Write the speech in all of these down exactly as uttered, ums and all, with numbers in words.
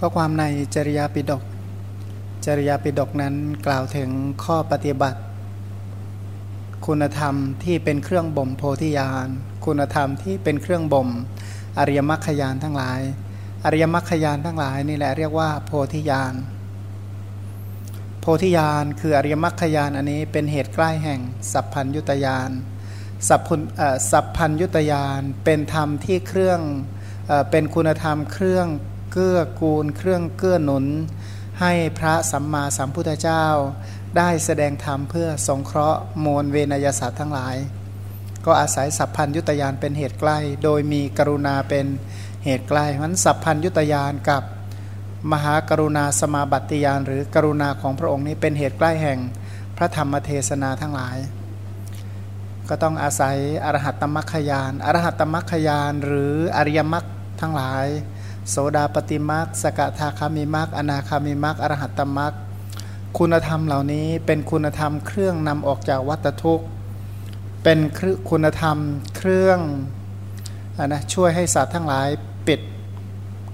ข้อความในจริยาปิฎกจริยาปิฎกนั้นกล่าวถึงข้อปฏิบัติคุณธรรมที่เป็นเครื่องบ่มโพธิญาณคุณธรรมที่เป็นเครื่องบ่มอริยมรรคญาณทั้งหลายอริยมรรคญาณทั้งหลายนี่แหละเรียกว่าโพธิญาณโพธิญาณคืออริยมรรคญาณอันนี้เป็นเหตุใกล้แห่งสัพพัญญุตญาณสัพพสัพพัญญุตญาณเป็นธรรมที่เครื่องเป็นคุณธรรมเครื่องเกื้อกูลเครื่องเกื้อหนุนให้พระสัมมาสัมพุทธเจ้าได้แสดงธรรมเพื่อสงเคราะห์มวลเวนยสัตว์ทั้งหลายก็อาศัยสัพพัญญุตญาณเป็นเหตุใกล้โดยมีกรุณาเป็นเหตุใกล้เพราะฉะนั้นสัพพัญญุตญาณกับมหากรุณาสมาบัติญาณหรือกรุณาของพระองค์นี้เป็นเหตุใกล้แห่งพระธรรมเทศนาทั้งหลายก็ต้องอาศัยอรหัตตมรรคญาณอรหัตตมรรคญาณหรืออริยมรรคทั้งหลายโสดาปฏิมรรคสกทาคามิมรรคอนาคามิมรรคอรหัตตมรรคคุณธรรมเหล่านี้เป็นคุณธรรมเครื่องนำออกจากวัฏทุกข์เป็นคุณธรรมเครื่องนะช่วยให้สัตว์ทั้งหลายปิด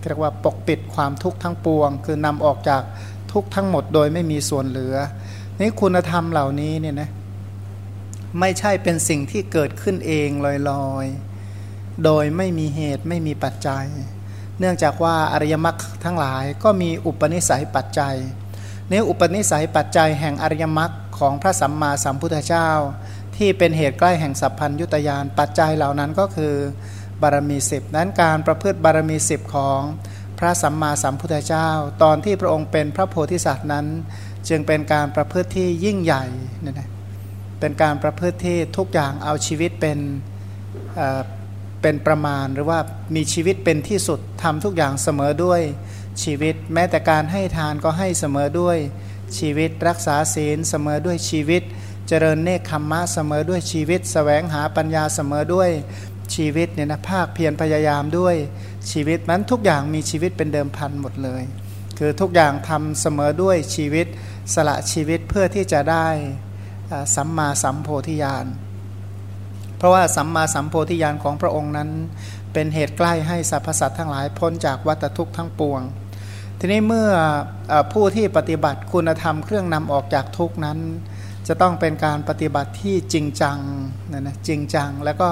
เรียกว่าปกปิดความทุกข์ทั้งปวงคือนำออกจากทุกข์ทั้งหมดโดยไม่มีส่วนเหลือนี่คุณธรรมเหล่านี้เนี่ยนะไม่ใช่เป็นสิ่งที่เกิดขึ้นเองลอยๆโดยไม่มีเหตุไม่มีปัจจัยเนื่องจากว่าอริยมรรคทั้งหลายก็มีอุปนิสัยปัจจัยนี่อุปนิสัยปัจจัยแห่งอริยมรรคของพระสัมมาสัมพุทธเจ้าที่เป็นเหตุใกล้แห่งสัพพัญญุตญาณปัจจัยเหล่านั้นก็คือบารมีสิบนั้นการประพฤติบารมีสิบของพระสัมมาสัมพุทธเจ้าตอนที่พระองค์เป็นพระโพธิสัตว์นั้นจึงเป็นการประพฤติที่ยิ่งใหญ่เนี่ยนะเป็นการประพฤติที่ทุกอย่างเอาชีวิตเป็นเอ่อเป็นประมาณหรือว่ามีชีวิตเป็นที่สุดทำทุกอย่างเสมอด้วยชีวิตแม้แต่การให้ทานก็ให้เสมอด้วยชีวิตรักษาศีลเสมอด้วยชีวิตเจริญเนคขมมะเสมอด้วยชีวิตแสวงหาปัญญาเสมอด้วยชีวิตเนี่ยนะภาคเพียรพยายามด้วยชีวิตนั้นทุกอย่างมีชีวิตเป็นเดิมพันหมดเลยคือทุกอย่างทำเสมอด้วยชีวิตสละชีวิตเพื่อที่จะได้สัมมาสัมโพธิญาณเพราะว่าสัมมาสัมโพธิญาณของพระองค์นั้นเป็นเหตุใกล้ให้สรรพสัตว์ทั้งหลายพ้นจากวัฏทุกข์ทั้งปวงทีนี้เมื่อผู้ที่ปฏิบัติคุณธรรมเครื่องนำออกจากทุกข์นั้นจะต้องเป็นการปฏิบัติที่จริงจังนะนะจริงจังแล้วก็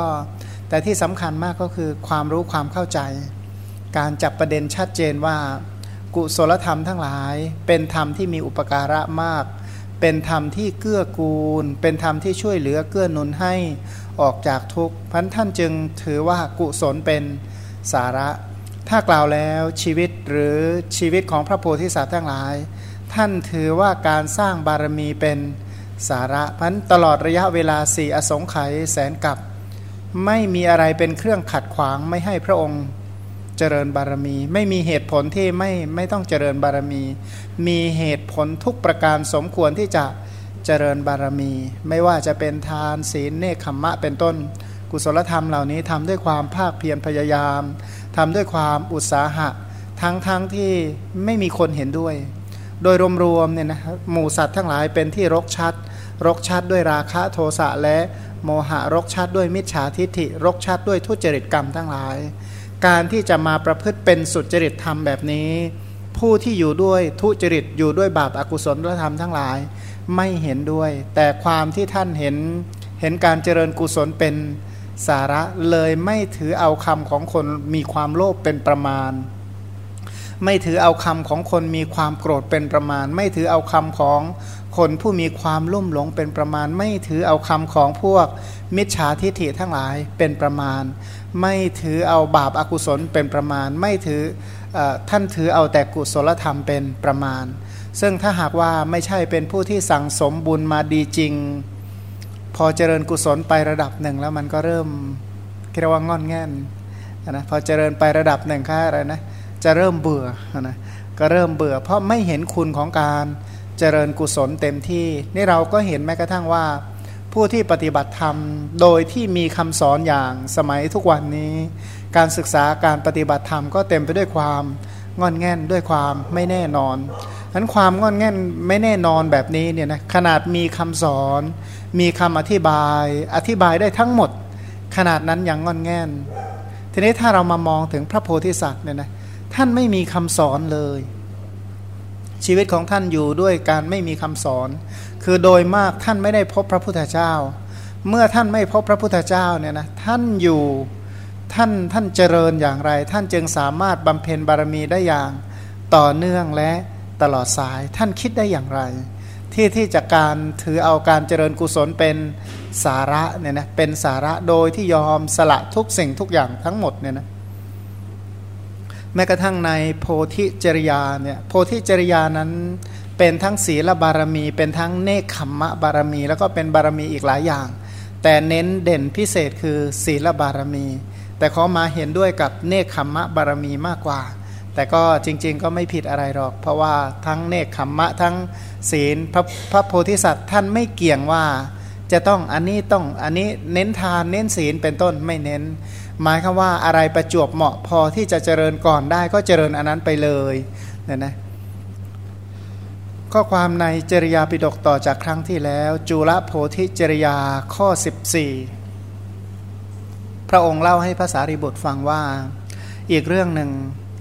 แต่ที่สำคัญมากก็คือความรู้ความเข้าใจการจับประเด็นชัดเจนว่ากุศลธรรมทั้งหลายเป็นธรรมที่มีอุปการะมากเป็นธรรมที่เกื้อกูลเป็นธรรมที่ช่วยเหลือเกื้อหนุนให้ออกจากทุกข์พันท่านจึงถือว่ากุศลเป็นสาระถ้ากล่าวแล้วชีวิตหรือชีวิตของพระโพธิสัตว์ทั้งหลายท่านถือว่าการสร้างบารมีเป็นสาระพันตลอดระยะเวลาสี่อสงไขยแสนกับไม่มีอะไรเป็นเครื่องขัดขวางไม่ให้พระองค์เจริญบารมีไม่มีเหตุผลที่ไม่ไม่ต้องเจริญบารมีมีเหตุผลทุกประการสมควรที่จะเจริญบารมีไม่ว่าจะเป็นทานศีลเนคขมมะเป็นต้นกุศลธรรมเหล่านี้ทำด้วยความภาคเพียรพยายามทำด้วยความอุตสาหะทั้งๆ ท, ที่ไม่มีคนเห็นด้วยโดยรวมๆเนี่ยนะหมู่สัตว์ทั้งหลายเป็นที่รกชัดรกชัดด้วยราคะโทสะและโมหะรกชัดด้วยมิจฉาทิฏฐิรกชัดด้วยทุจริตกรรมทั้งหลายการที่จะมาประพฤติเป็นสุจริตธรรมแบบนี้ผู้ที่อยู่ด้วยทุจริตอยู่ด้วยบาปอกุศลธรรมทั้งหลายไม่เห็นด้วยแต่ความที่ท่านเห็นเห็นการเจริญกุศลเป็นสาระเลยไม่ถือเอาคำของคนมีความโลภเป็นประมาณไม่ถือเอาคำของคนมีความโกรธเป็นประมาณไม่ถือเอาคำของคนผู้มีความลุ่มหลงเป็นประมาณไม่ถือเอาคำของพวกมิจฉาทิฏฐิทั้งหลายเป็นประมาณไม่ถือเอาบาปอกุศลเป็นประมาณไม่ถือท่านถือเอาแต่กุศลธรรมเป็นประมาณซึ่งถ้าหากว่าไม่ใช่เป็นผู้ที่สั่งสมบุญมาดีจริงพอเจริญกุศลไประดับหนึ่งแล้วมันก็เริ่มเรียกว่างอนแง่นนะพอเจริญไประดับหนึ่งค่ะอะไรนะจะเริ่มเบื่อนะก็เริ่มเบื่อเพราะไม่เห็นคุณของการเจริญกุศลเต็มที่นี่เราก็เห็นแม้กระทั่งว่าผู้ที่ปฏิบัติธรรมโดยที่มีคำสอนอย่างสมัยทุกวันนี้การศึกษาการปฏิบัติธรรมก็เต็มไปด้วยความงอนแง่นด้วยความไม่แน่นอนนั้นความงอนแง่นไม่แน่นอนแบบนี้เนี่ยนะขนาดมีคำสอนมีคำอธิบายอธิบายได้ทั้งหมดขนาดนั้นยังงอนแง่นทีนี้ถ้าเรามามองถึงพระโพธิสัตว์เนี่ยนะ ท่านไม่มีคำสอนเลยชีวิตของท่านอยู่ด้วยการไม่มีคำสอนคือโดยมากท่านไม่ได้พบพระพุทธเจ้าเมื่อท่านไม่พบพระพุทธเจ้าเนี่ยนะท่านอยู่ท่านท่านเจริญอย่างไรท่านจึงสามารถบำเพ็ญบารมีได้อย่างต่อเนื่องและตลอดสายท่านคิดได้อย่างไรที่ที่จากการถือเอาการเจริญกุศลเป็นสาระเนี่ยนะเป็นสาระโดยที่ยอมสละทุกสิ่งทุกอย่างทั้งหมดเนี่ยนะแม้กระทั่งในโพธิจริยาเนี่ยโพธิจริยานั้นเป็นทั้งศีลบารมีเป็นทั้งเนคขมะบารมีแล้วก็เป็นบารมีอีกหลายอย่างแต่เน้นเด่นพิเศษคือศีลบารมีแต่ขอมาเห็นด้วยกับเนคขมะบารมีมากกว่าแต่ก็จริงๆก็ไม่ผิดอะไรหรอกเพราะว่าทั้งเนคขมะทั้งศีลพระพระโพธิสัตว์ท่านไม่เกี่ยงว่าจะต้องอันนี้ต้องอันนี้เน้นทานเน้นศีลเป็นต้นไม่เน้นหมายคือว่าอะไรประจวบเหมาะพอที่จะเจริญก่อนได้ก็เจริญอันนั้นไปเลยเนี่ยนะข้อความในจริยาปิฎกต่อจากครั้งที่แล้วจุลโพธิจริยาข้อสิบสี่พระองค์เล่าให้พระสารีบุตรฟังว่าอีกเรื่องหนึ่ง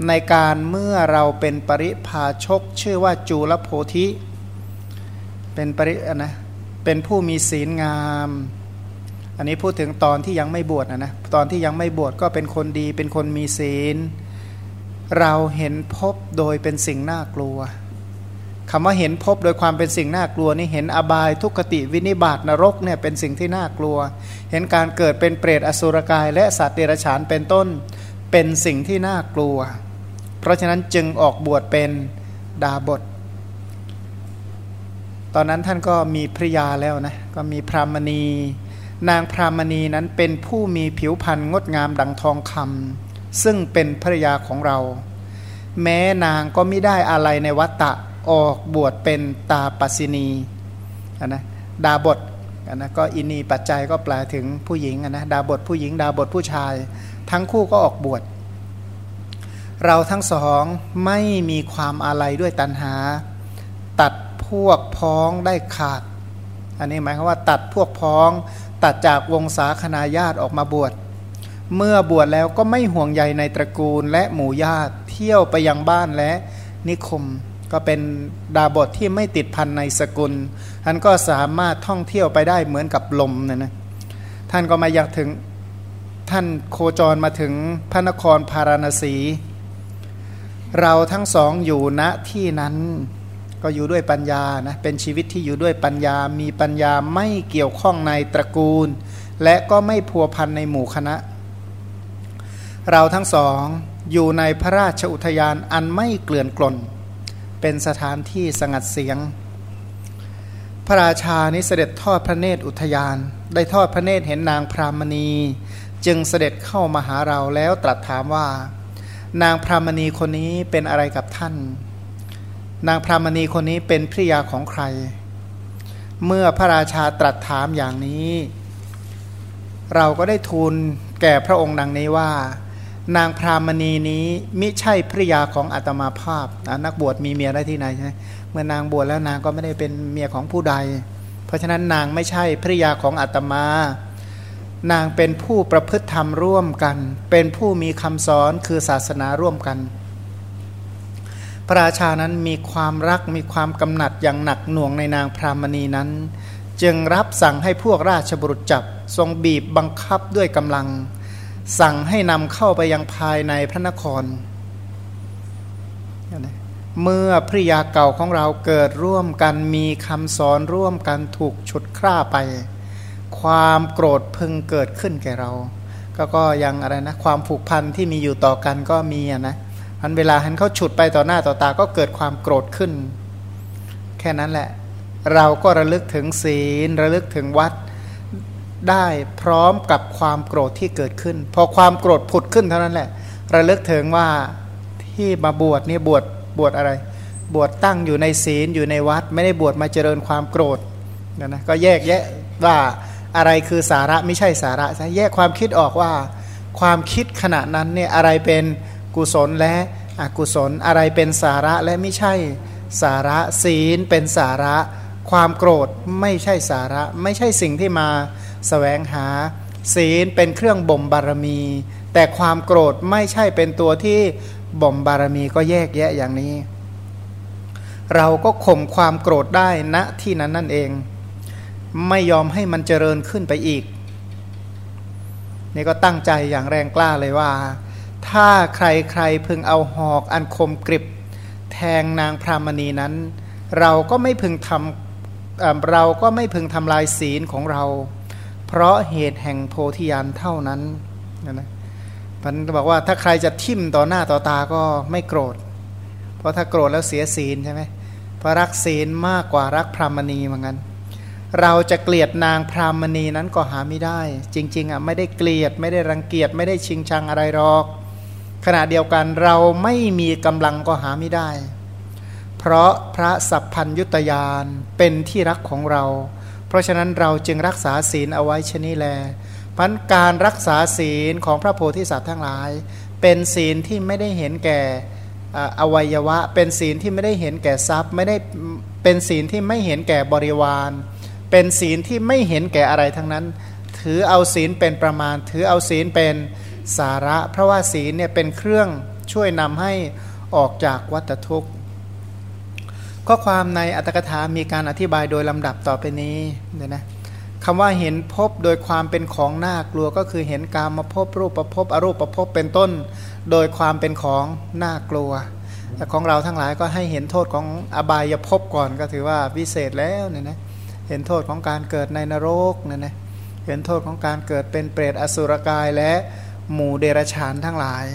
ในการเมื่อเราเป็นปริภาชกชื่อว่าจุลโพธิเป็นปรินะเป็นผู้มีศีลงามอันนี้พูดถึงตอนที่ยังไม่บวชนะนะตอนที่ยังไม่บวชก็เป็นคนดีเป็นคนมีศีลเราเห็นภพโดยเป็นสิ่งน่ากลัวคำว่าเห็นภพโดยความเป็นสิ่งน่ากลัวนี่เห็นอบายทุกขติวินิบาตนรกเนี่ยเป็นสิ่งที่น่ากลัวเห็นการเกิดเป็นเปรตอสุรกายและสัตว์เดรัจฉานเป็นต้นเป็นสิ่งที่น่ากลัวเพราะฉะนั้นจึงออกบวชเป็นดาบสตอนนั้นท่านก็มีภริยาแล้วนะก็มีพรามณีนางพรามณีนั้นเป็นผู้มีผิวพรรณงดงามดังทองคำซึ่งเป็นภริยาของเราแม้นางก็มิได้อาลัยในวัฏฏะออกบวชเป็นตาปัสสินีนะดาบสนะก็อินีปัจจัยก็แปลถึงผู้หญิงนะดาบสผู้หญิงดาบสผู้ชายทั้งคู่ก็ออกบวชเราทั้งสองไม่มีความอาลัยด้วยตัณหาตัดพวกพ้องได้ขาดอันนี้หมายความว่าตัดพวกพ้องตัดจากวงศาคณาญาติออกมาบวชเมื่อบวชแล้วก็ไม่ห่วงใยในตระกูลและหมู่ญาติเที่ยวไปยังบ้านและนิคมก็เป็นดาบสที่ไม่ติดพันในสกุลท่านก็สามารถท่องเที่ยวไปได้เหมือนกับลมเนี่ยนะท่านก็มาอยากถึงท่านโคจรมาถึงพระนครพาราณสีเราทั้งสองอยู่ณที่นั้นก็อยู่ด้วยปัญญานะเป็นชีวิตที่อยู่ด้วยปัญญามีปัญญาไม่เกี่ยวข้องในตระกูลและก็ไม่พัวพันในหมู่คณะเราทั้งสองอยู่ในพระราชอุทยานอันไม่เกลื่อนกลนเป็นสถานที่สงัดเสียงพระราชานี้เสด็จทอดพระเนตรอุทยานได้ทอดพระเนตรเห็นนางพรามณีจึงเสด็จเข้ามาหาเราแล้วตรัสถามว่านางพรามณีคนนี้เป็นอะไรกับท่านนางพรามณีคนนี้เป็นภริยาของใครเมื่อพระราชาตรัสถามอย่างนี้เราก็ได้ทูลแก่พระองค์ดังนี้ว่านางพรามณีนี้มิใช่ภริยาของอาตมาภาพนักบวชมีเมียได้ที่ไหนใช่ไหมเมื่อนางบวชแล้วนางก็ไม่ได้เป็นเมียของผู้ใดเพราะฉะนั้นนางไม่ใช่ภริยาของอาตมานางเป็นผู้ประพฤติธรรมร่วมกันเป็นผู้มีคำสอนคือศาสนาร่วมกันพระราชานั้นมีความรักมีความกำหนัดอย่างหนักหน่วงในนางพรามณีนั้นจึงรับสั่งให้พวกราชบุรุษจับทรงบีบบังคับด้วยกำลังสั่งให้นำเข้าไปยังภายในพระนครเมื่อภริยาเก่าของเราเกิดร่วมกันมีคำสอนร่วมกันถูกฉุดฆ่าไปความโกรธพึงเกิดขึ้นแก่เราก็ก็ยังอะไรนะความผูกพันที่มีอยู่ต่อกันก็มีนะอันเวลาหันเขาฉุดไปต่อหน้าต่อตาก็เกิดความโกรธขึ้นแค่นั้นแหละเราก็ระลึกถึงศีลระลึกถึงวัดได้พร้อมกับความโกรธที่เกิดขึ้นพอความโกรธผุดขึ้นเท่านั้นแหละระลึกถึงว่าที่มาบวชนี่บวชบวชอะไรบวชตั้งอยู่ในศีลอยู่ในวัดไม่ได้บวชมาเจริญความโกรธนะนะก็แยกแยะว่าอะไรคือสาระไม่ใช่สาระซะแยกความคิดออกว่าความคิดขณะนั้นเนี่ยอะไรเป็นกุศลและอกุศลอะไรเป็นสาระและไม่ใช่สาระศีลเป็นสาระความโกรธไม่ใช่สาระไม่ใช่สิ่งที่มาแสวงหาศีลเป็นเครื่องบ่มบารมีแต่ความโกรธไม่ใช่เป็นตัวที่ บ่มบารมีก็แยกแยะอย่างนี้เราก็ข่มความโกรธได้ณที่นั้นนั่นเองไม่ยอมให้มันเจริญขึ้นไปอีกนี่ก็ตั้งใจอย่างแรงกล้าเลยว่าถ้าใครใครพึงเอาหอกอันคมกริบแทงนางพรามณีนั้นเราก็ไม่พึงทำเราก็ไม่พึงทำลายศีลของเราเพราะเหตุแห่งโพธิญาณเท่านั้นนะพันก็บอกว่าถ้าใครจะทิ่มต่อหน้าต่อตาก็ไม่โกรธเพราะถ้าโกรธแล้วเสียศีลใช่ไหมเพราะรักศีลมากกว่ารักพรามณีเหมือนกันเราจะเกลียดนางพรามณีนั้นก็หาไม่ได้จริงๆอ่ะไม่ได้เกลียดไม่ได้รังเกียจไม่ได้ชิงชังอะไรหรอกขณะเดียวกันเราไม่มีกำลังก็หาไม่ได้เพราะพระสัพพัญญุตญาณเป็นที่รักของเราเพราะฉะนั้นเราจึงรักษาศีลเอาไว้ชนิดแลพันการรักษาศีลของพระโพธิสัตว์ทั้งหลายเป็นศีลที่ไม่ได้เห็นแก่อวัยวะเป็นศีลที่ไม่ได้เห็นแก่ทรัพย์ไม่ได้เป็นศีลที่ไม่เห็นแก่บริวารเป็นศีลที่ไม่เห็นแก่อะไรทั้งนั้นถือเอาศีลเป็นประมาณถือเอาศีลเป็นสาระเพราะว่าศีลเนี่ยเป็นเครื่องช่วยนำให้ออกจากวัฏทุกข์ข้อความในอัตถกถามีการอธิบายโดยลำดับต่อไปนี้เนี่ยนะคำว่าเห็นภพโดยความเป็นของน่ากลัวก็คือเห็นกามภพรูปภพอรูปภพเป็นต้นโดยความเป็นของน่ากลัวแต่ของเราทั้งหลายก็ให้เห็นโทษของอบายภพก่อนก็ถือว่าวิเศษแล้วเนี่ยนะเห็นโทษของการเกิดในนรกเนี่ยนะเห็นโทษของการเกิดเป็นเปรตอสุรกายและหมู่เดรัจฉานทั้งหลาย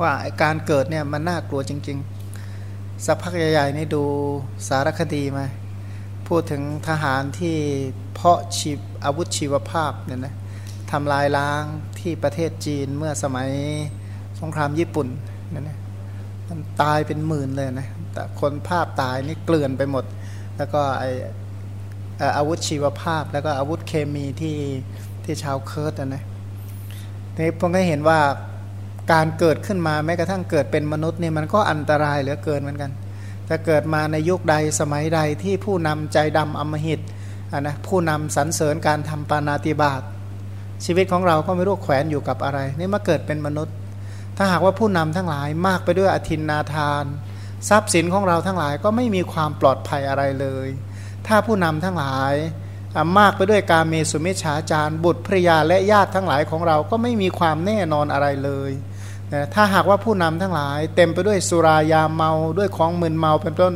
ว่าการเกิดเนี่ยมันน่ากลัวจริงๆสักพักใหญ่ๆนี่ดูสารคดีมาพูดถึงทหารที่เพาะชีพอาวุธชีวภาพเนี่ยนะทำลายล้างที่ประเทศจีนเมื่อสมัยสงครามญี่ปุ่นเนี่ยนะมันตายเป็นหมื่นเลยนะแต่คนภาพตายนี่เกลื่อนไปหมดแล้วก็ไออาวุธชีวภาพแล้วก็อาวุธเคมีที่ที่ชาวเคิร์ดนะนี่ผมก็เห็นว่าการเกิดขึ้นมาแม้กระทั่งเกิดเป็นมนุษย์นี่มันก็อันตรายเหลือเกินเหมือนกันถ้าเกิดมาในยุคใดสมัยใดที่ผู้นำใจดำอำมหิตนะผู้นำสรรเสริญการทำปาณาติบาตชีวิตของเราก็ไม่รู้แขวนอยู่กับอะไรนี่มาเกิดเป็นมนุษย์ถ้าหากว่าผู้นำทั้งหลายมากไปด้วยอทินนาทานทรัพย์สินของเราทั้งหลายก็ไม่มีความปลอดภัยอะไรเลยถ้าผู้นำทั้งหลายมากไปด้วยกาเมสุมิจฉาจารบุตรภริยาและญาติทั้งหลายของเราก็ไม่มีความแน่นอนอะไรเลยถ้าหากว่าผู้นำทั้งหลายเต็มไปด้วยสุรายาเมาด้วยของมึนเมาเป็นต้น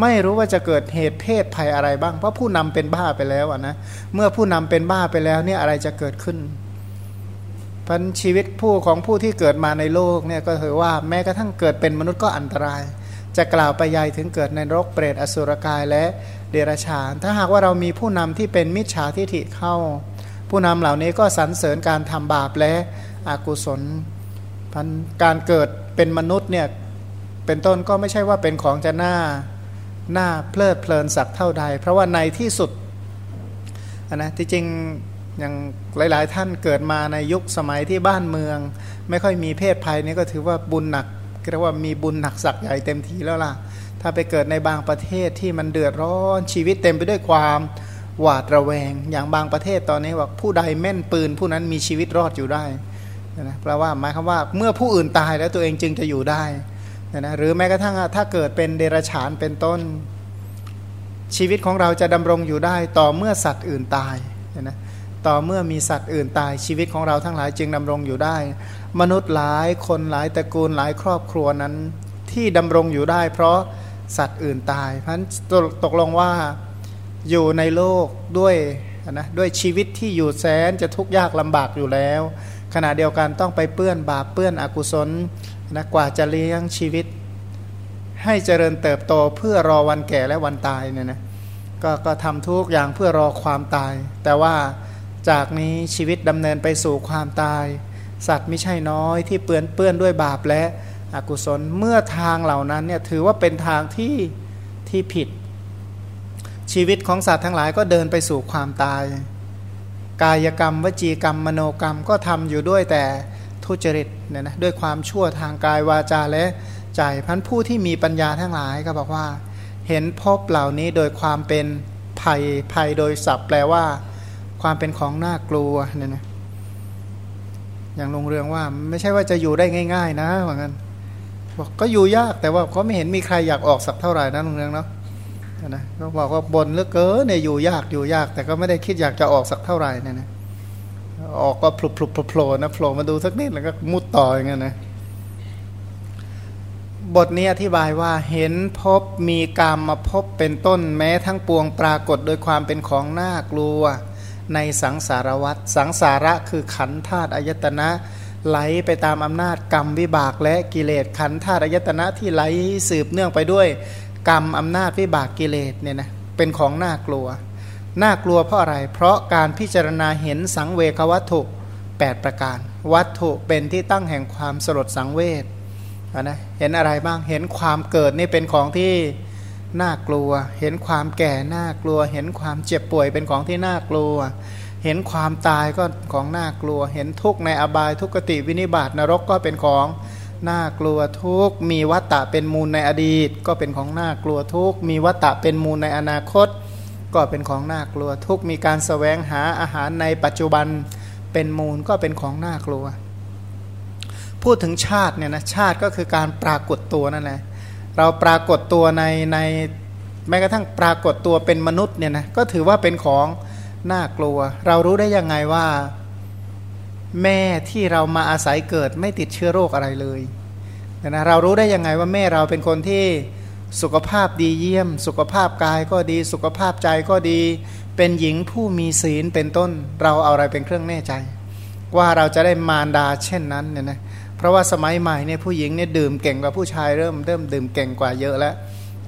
ไม่รู้ว่าจะเกิดเหตุเพศภัยอะไรบ้างเพราะผู้นำเป็นบ้าไปแล้วนะเมื่อผู้นำเป็นบ้าไปแล้วเนี่ยอะไรจะเกิดขึ้นพันชีวิตผู้ของผู้ที่เกิดมาในโลกเนี่ยก็ถือว่าแม้กระทั่งเกิดเป็นมนุษย์ก็อันตรายจะกล่าวไปยัยถึงเกิดในนรกเปรตอสุรกายและเดรัจฉานถ้าหากว่าเรามีผู้นำที่เป็นมิจฉาทิฐิเข้าผู้นำเหล่านี้ก็สรรเสริญการทำบาปและอกุศลพันการเกิดเป็นมนุษย์เนี่ยเป็นต้นก็ไม่ใช่ว่าเป็นของจะน่าน่าเพลิดเพลินสักเท่าใดเพราะว่าในที่สุดนะที่จริงอย่างหลายๆท่านเกิดมาในยุคสมัยที่บ้านเมืองไม่ค่อยมีเพศภัยนี่ก็ถือว่าบุญหนักเรียกว่ามีบุญหนักสักใหญ่เต็มทีแล้วล่ะถ้าไปเกิดในบางประเทศที่มันเดือดร้อนชีวิตเต็มไปด้วยความหวาดระแวงอย่างบางประเทศตอนนี้ว่าผู้ใดแม่นปืนผู้นั้นมีชีวิตรอดอยู่ได้นะแปลว่าหมายความว่าเมื่อผู้อื่นตายแล้วตัวเองจึงจะอยู่ได้นะหรือแม้กระทั่งถ้าเกิดเป็นเดรัจฉานเป็นต้นชีวิตของเราจะดำรงอยู่ได้ต่อเมื่อสัตว์อื่นตายนะต่อเมื่อมีสัตว์อื่นตายชีวิตของเราทั้งหลายจึงดำรงอยู่ได้มนุษย์หลายคนหลายตระกูลหลายครอบครัวนั้นที่ดำรงอยู่ได้เพราะสัตว์อื่นตายเพราะฉะนั้นตกลงว่าอยู่ในโลกด้วยนะด้วยชีวิตที่อยู่แสนจะทุกข์ยากลำบากอยู่แล้วขณะเดียวกันต้องไปเปื้อนบาปเปื้อนอกุศลนะกว่าจะเลี้ยงชีวิตให้เจริญเติบโตเพื่อรอวันแก่และวันตายเนี่ยนะก็ก็ทำทุกอย่างเพื่อรอความตายแต่ว่าจากนี้ชีวิตดำเนินไปสู่ความตายสัตว์ไม่ใช่น้อยที่เปื้อนเปื้อนด้วยบาปและอกุศลเมื่อทางเหล่านั้นเนี่ยถือว่าเป็นทางที่ที่ผิดชีวิตของสัตว์ทั้งหลายก็เดินไปสู่ความตายกายกรรมวจีกรรมมโนกรรมก็ทำอยู่ด้วยแต่ทุจริตเนี่ยนะด้วยความชั่วทางกายวาจาและใจพันผู้ที่มีปัญญาทั้งหลายก็บอกว่าเห็นภพเหล่านี้โดยความเป็นภัยภัยโดยศัพท์แปลว่าความเป็นของน่ากลัวเนี่ยนะ อย่างลงเรืองว่าไม่ใช่ว่าจะอยู่ได้ง่ายๆนะว่างั้นบอกก็อยู่ยากแต่ว่าเขาไม่เห็นมีใครอยากออกสักเท่าไหร่นะลงเรืองเนาะนะก็บอกว่าบ่นเหลือเกินเนี่ยอยู่ยากอยู่ยากแต่ก็ไม่ได้คิดอยากจะออกสักเท่าไหร่เนี่ยนะออกก็พลุบพลุบพลุบโผล่นะโผล่มาดูสักนิดแล้วก็มุดต่ออย่างเงี้ยนะบทนี้อธิบายว่าเห็นพบมีกามมาพบเป็นต้นแม้ทั้งปวงปรากฏโดยความเป็นของน่ากลัวในสังสารวัฏสังสาระคือขันธ์ธาตุอายตนะไหลไปตามอำนาจกรรมวิบากและกิเลสขันธ์ธาตุอายตนะที่ไหลสืบเนื่องไปด้วยกรรมอำนาจวิบากกิเลสเนี่ยนะเป็นของน่ากลัวน่ากลัวเพราะอะไรเพราะการพิจารณาเห็นสังเวควัตถุแปดประการวัตถุเป็นที่ตั้งแห่งความสลดสังเวชนะเห็นอะไรบ้างเห็นความเกิดนี่เป็นของที่น่ากลัวเห็นความแก่น่ากลัวเห็นความเจ็บป่วยเป็นของที่น่ากลัวเห็นความตายก็ของน่ากลัวเห็นทุกข์ในอบายทุกขติวินิบาตนรกก็เป็นของน่ากลัวทุกข์มีวัฏฏะเป็นมูลในอดีตก็เป็นของน่ากลัวทุกข์มีวัฏฏะเป็นมูลในอนาคตก็เป็นของน่ากลัวทุกข์มีการแสวงหาอาหารในปัจจุบันเป็นมูลก็เป็นของน่ากลัวพูดถึงชาติเนี่ยนะชาติก็คือการปรากฏตัวนั่นแหละเราปรากฏตัวในในแม้กระทั่งปรากฏตัวเป็นมนุษย์เนี่ยนะก็ถือว่าเป็นของน่ากลัวเรารู้ได้ยังไงว่าแม่ที่เรามาอาศัยเกิดไม่ติดเชื้อโรคอะไรเลยนะเรารู้ได้ยังไงว่าแม่เราเป็นคนที่สุขภาพดีเยี่ยมสุขภาพกายก็ดีสุขภาพใจก็ดีเป็นหญิงผู้มีศีลเป็นต้นเราเอาอะไรเป็นเครื่องแน่ใจว่าเราจะได้มารดาเช่นนั้นเนี่ยนะเพราะว่าสมัยใหม่เนี่ยผู้หญิงเนี่ยดื่มเก่งกว่าผู้ชายเริ่มเริ่มดื่มเก่งกว่าเยอะแล้ว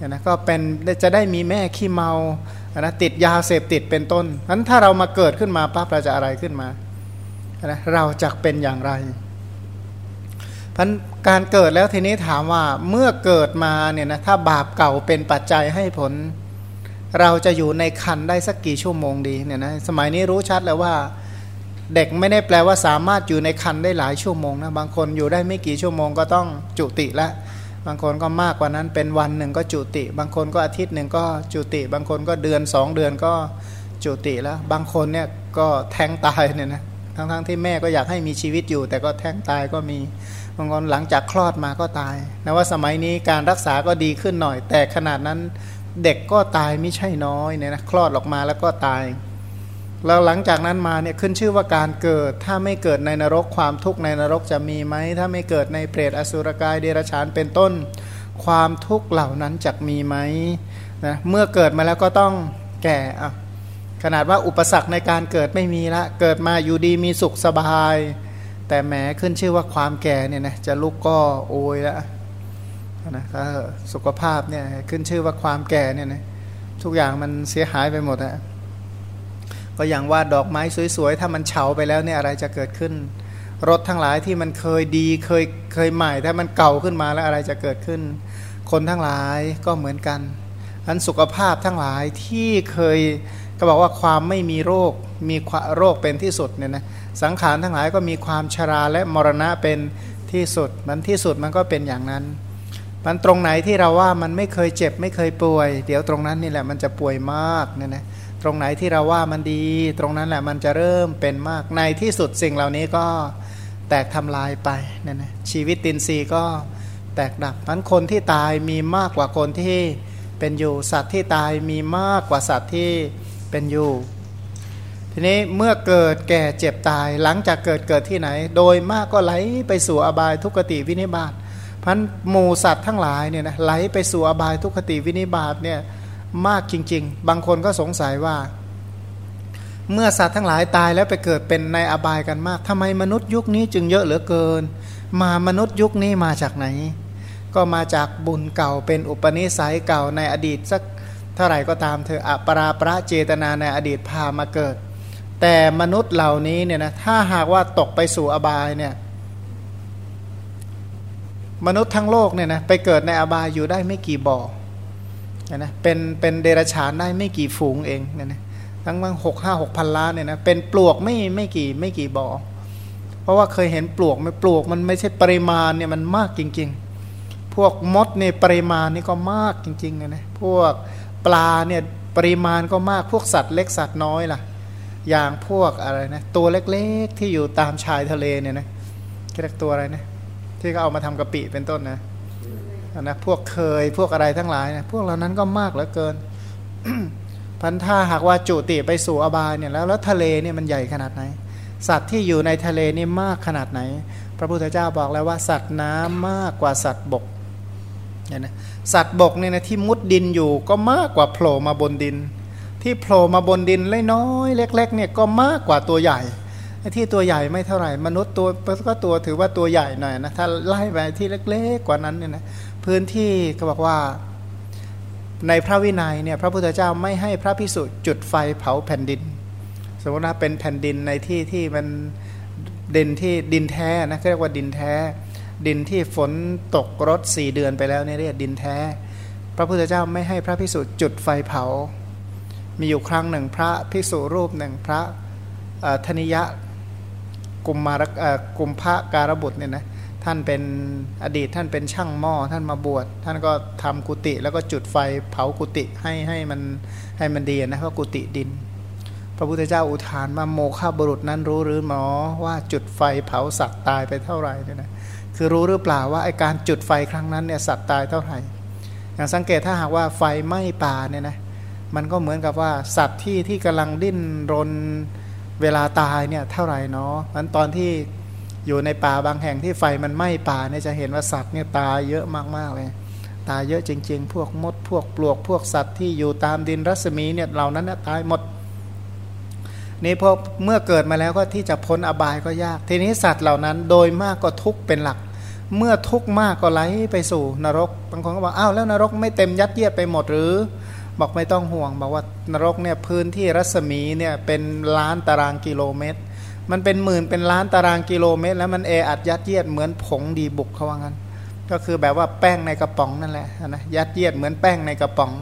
นะก็เป็นจะได้มีแม่ขี้เมานะติดยาเสพติดเป็นต้นนั้นถ้าเรามาเกิดขึ้นมาปั๊บเราจะอะไรขึ้นมานะเราจะเป็นอย่างไรพันการเกิดแล้วทีนี้ถามว่าเมื่อเกิดมาเนี่ยนะถ้าบาปเก่าเป็นปัจจัยให้ผลเราจะอยู่ในคันได้สักกี่ชั่วโมงดีเนี่ยนะสมัยนี้รู้ชัดแล้วว่าเด็กไม่ได้แปลว่าสามารถอยู่ในคันได้หลายชั่วโมงนะบางคนอยู่ได้ไม่กี่ชั่วโมงก็ต้องจุติละบางคนก็มากกว่านั้นเป็นวันหนึ่งก็จุติบางคนก็อาทิตย์หนึ่งก็จุติบางคนก็เดือนสองเดือนก็จุติแล้วบางคนเนี่ยก็แท้งตายเนี่ยนะทั้งๆ ท, ที่แม่ก็อยากให้มีชีวิตอยู่แต่ก็แท้งตายก็มีบางคนหลังจากคลอดมาก็ตายนะว่าสมัยนี้การรักษาก็ดีขึ้นหน่อยแต่ขนาดนั้นเด็กก็ตายไม่ใช่น้อยเนี่ยนะคลอดออกมาแล้วก็ตายแล้วหลังจากนั้นมาเนี่ยขึ้นชื่อว่าการเกิดถ้าไม่เกิดในนรกความทุกข์ในนรกจะมีไหมถ้าไม่เกิดในเปรตอสุรกายเดรัจฉานเป็นต้นความทุกข์เหล่านั้นจะมีไหมนะเมื่อเกิดมาแล้วก็ต้องแก่อ่ะขนาดว่าอุปสรรคในการเกิดไม่มีละเกิดมาอยู่ดีมีสุขสบายแต่แหมขึ้นชื่อว่าความแก่เนี่ยนะจะลุกก็โอยละนะก็สุขภาพเนี่ยขึ้นชื่อว่าความแก่เนี่ยนะทุกอย่างมันเสียหายไปหมดอะก็อย่างว่าดอกไม้สวยๆถ้ามันเฉาไปแล้วเนี่ยอะไรจะเกิดขึ้นรถทั้งหลายที่มันเคยดีเคยเคยใหม่ถ้ามันเก่าขึ้นมาแล้วอะไรจะเกิดขึ้นคนทั้งหลายก็เหมือนกันอันสุขภาพทั้งหลายที่เคยก็บอกว่าความไม่มีโรคมีโรคเป็นที่สุดเนี่ยนะสังขารทั้งหลายก็มีความชราและมรณะเป็นที่สุดมันที่สุดมันก็เป็นอย่างนั้นมันตรงไหนที่เราว่ามันไม่เคยเจ็บไม่เคยป่วยเดี๋ยวตรงนั้นนี่แหละมันจะป่วยมากเนี่ยนะตรงไหนที่เราว่ามันดีตรงนั้นแหละมันจะเริ่มเป็นมากในที่สุดสิ่งเหล่านี้ก็แตกทำลายไปเนี่ยนะชีวิตตินซีก็แตกดับนั้นคนที่ตายมีมากกว่าคนที่เป็นอยู่สัตว์ที่ตายมีมากกว่าสัตว์ที่เป็นอยู่ทีนี้เมื่อเกิดแก่เจ็บตายหลังจากเกิดเกิดที่ไหนโดยมากก็ไหลไปสู่อบายทุกขติวินิบาตพันหมู่สัตว์ทั้งหลายเนี่ยนะไหลไปสู่อบายทุกขติวินิบาตเนี่ยมากจริงๆบางคนก็สงสัยว่าเมื่อสัตว์ทั้งหลายตายแล้วไปเกิดเป็นในอบายกันมากทำไมมนุษย์ยุคนี้จึงเยอะเหลือเกินมามนุษย์ยุคนี้มาจากไหนก็มาจากบุญเก่าเป็นอุปนิสัยเก่าในอดีตสักเท่าไหร่ก็ตามเธออปราประเจตนาในอดีตพามาเกิดแต่มนุษย์เหล่านี้เนี่ยนะถ้าหากว่าตกไปสู่อบายเนี่ยมนุษย์ทั้งโลกเนี่ยนะไปเกิดในอบายอยู่ได้ไม่กี่บ่อนะเป็นเป็นเดรัจฉานได้ไม่กี่ฝูงเองเนี่ยนะทั้งบางหกห้าหกพันล้านเนี่ยนะเป็นปลวกไม่ไม่กี่ไม่กี่บ่อเพราะว่าเคยเห็นปลวกไม่ปลวกมันไม่ใช่ปริมาณเนี่ยมันมากจริงๆพวกมดเนี่ยปริมาณนี่ก็มากจริงๆนะนะพวกปลาเนี่ยปริมาณก็มากพวกสัตว์เล็กสัตว์น้อยล่ะอย่างพวกอะไรนะตัวเล็กๆที่อยู่ตามชายทะเลเนี่ยนะ เรียกตัวอะไรนะที่ก็เอามาทำกะปิเป็นต้นนะนะพวกเคยพวกอะไรทั้งหลายนะพวกเหล่านั้นก็มากเหลือเกิน พันถ้าหากว่าจุติไปสู่อบายเนี่ยแล้วแล้วทะเลเนี่ยมันใหญ่ขนาดไหนสัตว์ที่อยู่ในทะเลนี่มากขนาดไหนพระพุทธเจ้าบอกแล้วว่าสัตว์น้ำมากกว่าสัตว์บกเนี่ยนะสัตว์บกเนี่ยนะที่มุดดินอยู่ก็มากกว่าโผล่มาบนดินที่โผล่มาบนดินเล็กน้อยเล็กๆเนี่ยก็มากกว่าตัวใหญ่ที่ตัวใหญ่ไม่เท่าไหร่มนุษย์ตัวก็ตัวถือว่าตัวใหญ่หน่อยนะถ้าไล่ไปที่เล็กๆกว่านั้นเนี่ยนะพื้นที่ก็บอกว่าในพระวินัยเนี่ยพระพุทธเจ้าไม่ให้พระภิกษุจุดไฟเผาแผ่นดินสมมติว่าเป็นแผ่นดินในที่ที่มันดินที่ดินแท้นะเรียกว่าดินแท้ดินที่ฝนตกรดสี่เดือนไปแล้วเนี่ยเรียกดินแท้พระพุทธเจ้าไม่ให้พระภิกษุจุดไฟเผามีอยู่ครั้งหนึ่งพระภิกษุรูปหนึ่งพระธนิยะกุมารกุมภะการบุตรเนี่ยนะท่านเป็นอดีตท่านเป็นช่างหม้อท่านมาบวชท่านก็ทำกุฏิแล้วก็จุดไฟเผากุฏิให้ให้มันให้มันดีนะเพราะกุฏิดินพระพุทธเจ้าอุทานว่าโมฆะบุรุษนั้นรู้หรือหนอว่าจุดไฟเผาสัตว์ตายไปเท่าไหร่เนี่ยนะคือรู้หรือเปล่าว่าไอการจุดไฟครั้งนั้นเนี่ยสัตว์ตายเท่าไหร่อย่างสังเกตถ้าหากว่าไฟไหม้ป่าเนี่ยนะมันก็เหมือนกับว่าสัตว์ที่ที่กำลังดิ้นรนเวลาตายเนี่ยเท่าไหร่เนาะงั้นตอนที่อยู่ในป่าบางแห่งที่ไฟมันไหม้ป่าเนี่ยจะเห็นว่าสัตว์เนี่ยตายเยอะมากๆเลยตายเยอะจริงๆพวกมดพวกปลวกพวกสัตว์ที่อยู่ตามดินรัศมีเนี่ยเหล่านั้นเนี่ยตายหมดนี่พอเมื่อเกิดมาแล้วก็ที่จะพ้นอบายก็ยากทีนี้สัตว์เหล่านั้นโดยมากก็ทุกข์เป็นหลักเมื่อทุกข์มากก็ไหลไปสู่นรกบางคนก็บอกอ้าวแล้วนรกไม่เต็มยัดเยียดไปหมดหรือบอกไม่ต้องห่วงบอกว่านรกเนี่ยพื้นที่รัศมีเนี่ยเป็นล้านตารางกิโลเมตรมันเป็นหมื่นเป็นล้านตารางกิโลเมตรแล้วมันแออัดยัดเยียดเหมือนผงดีบุกเขาว่างั้นก็คือแบบว่าแป้งในกระป๋องนั่นแหละนะยัดเยียดเหมือนแป้งในกระป๋อง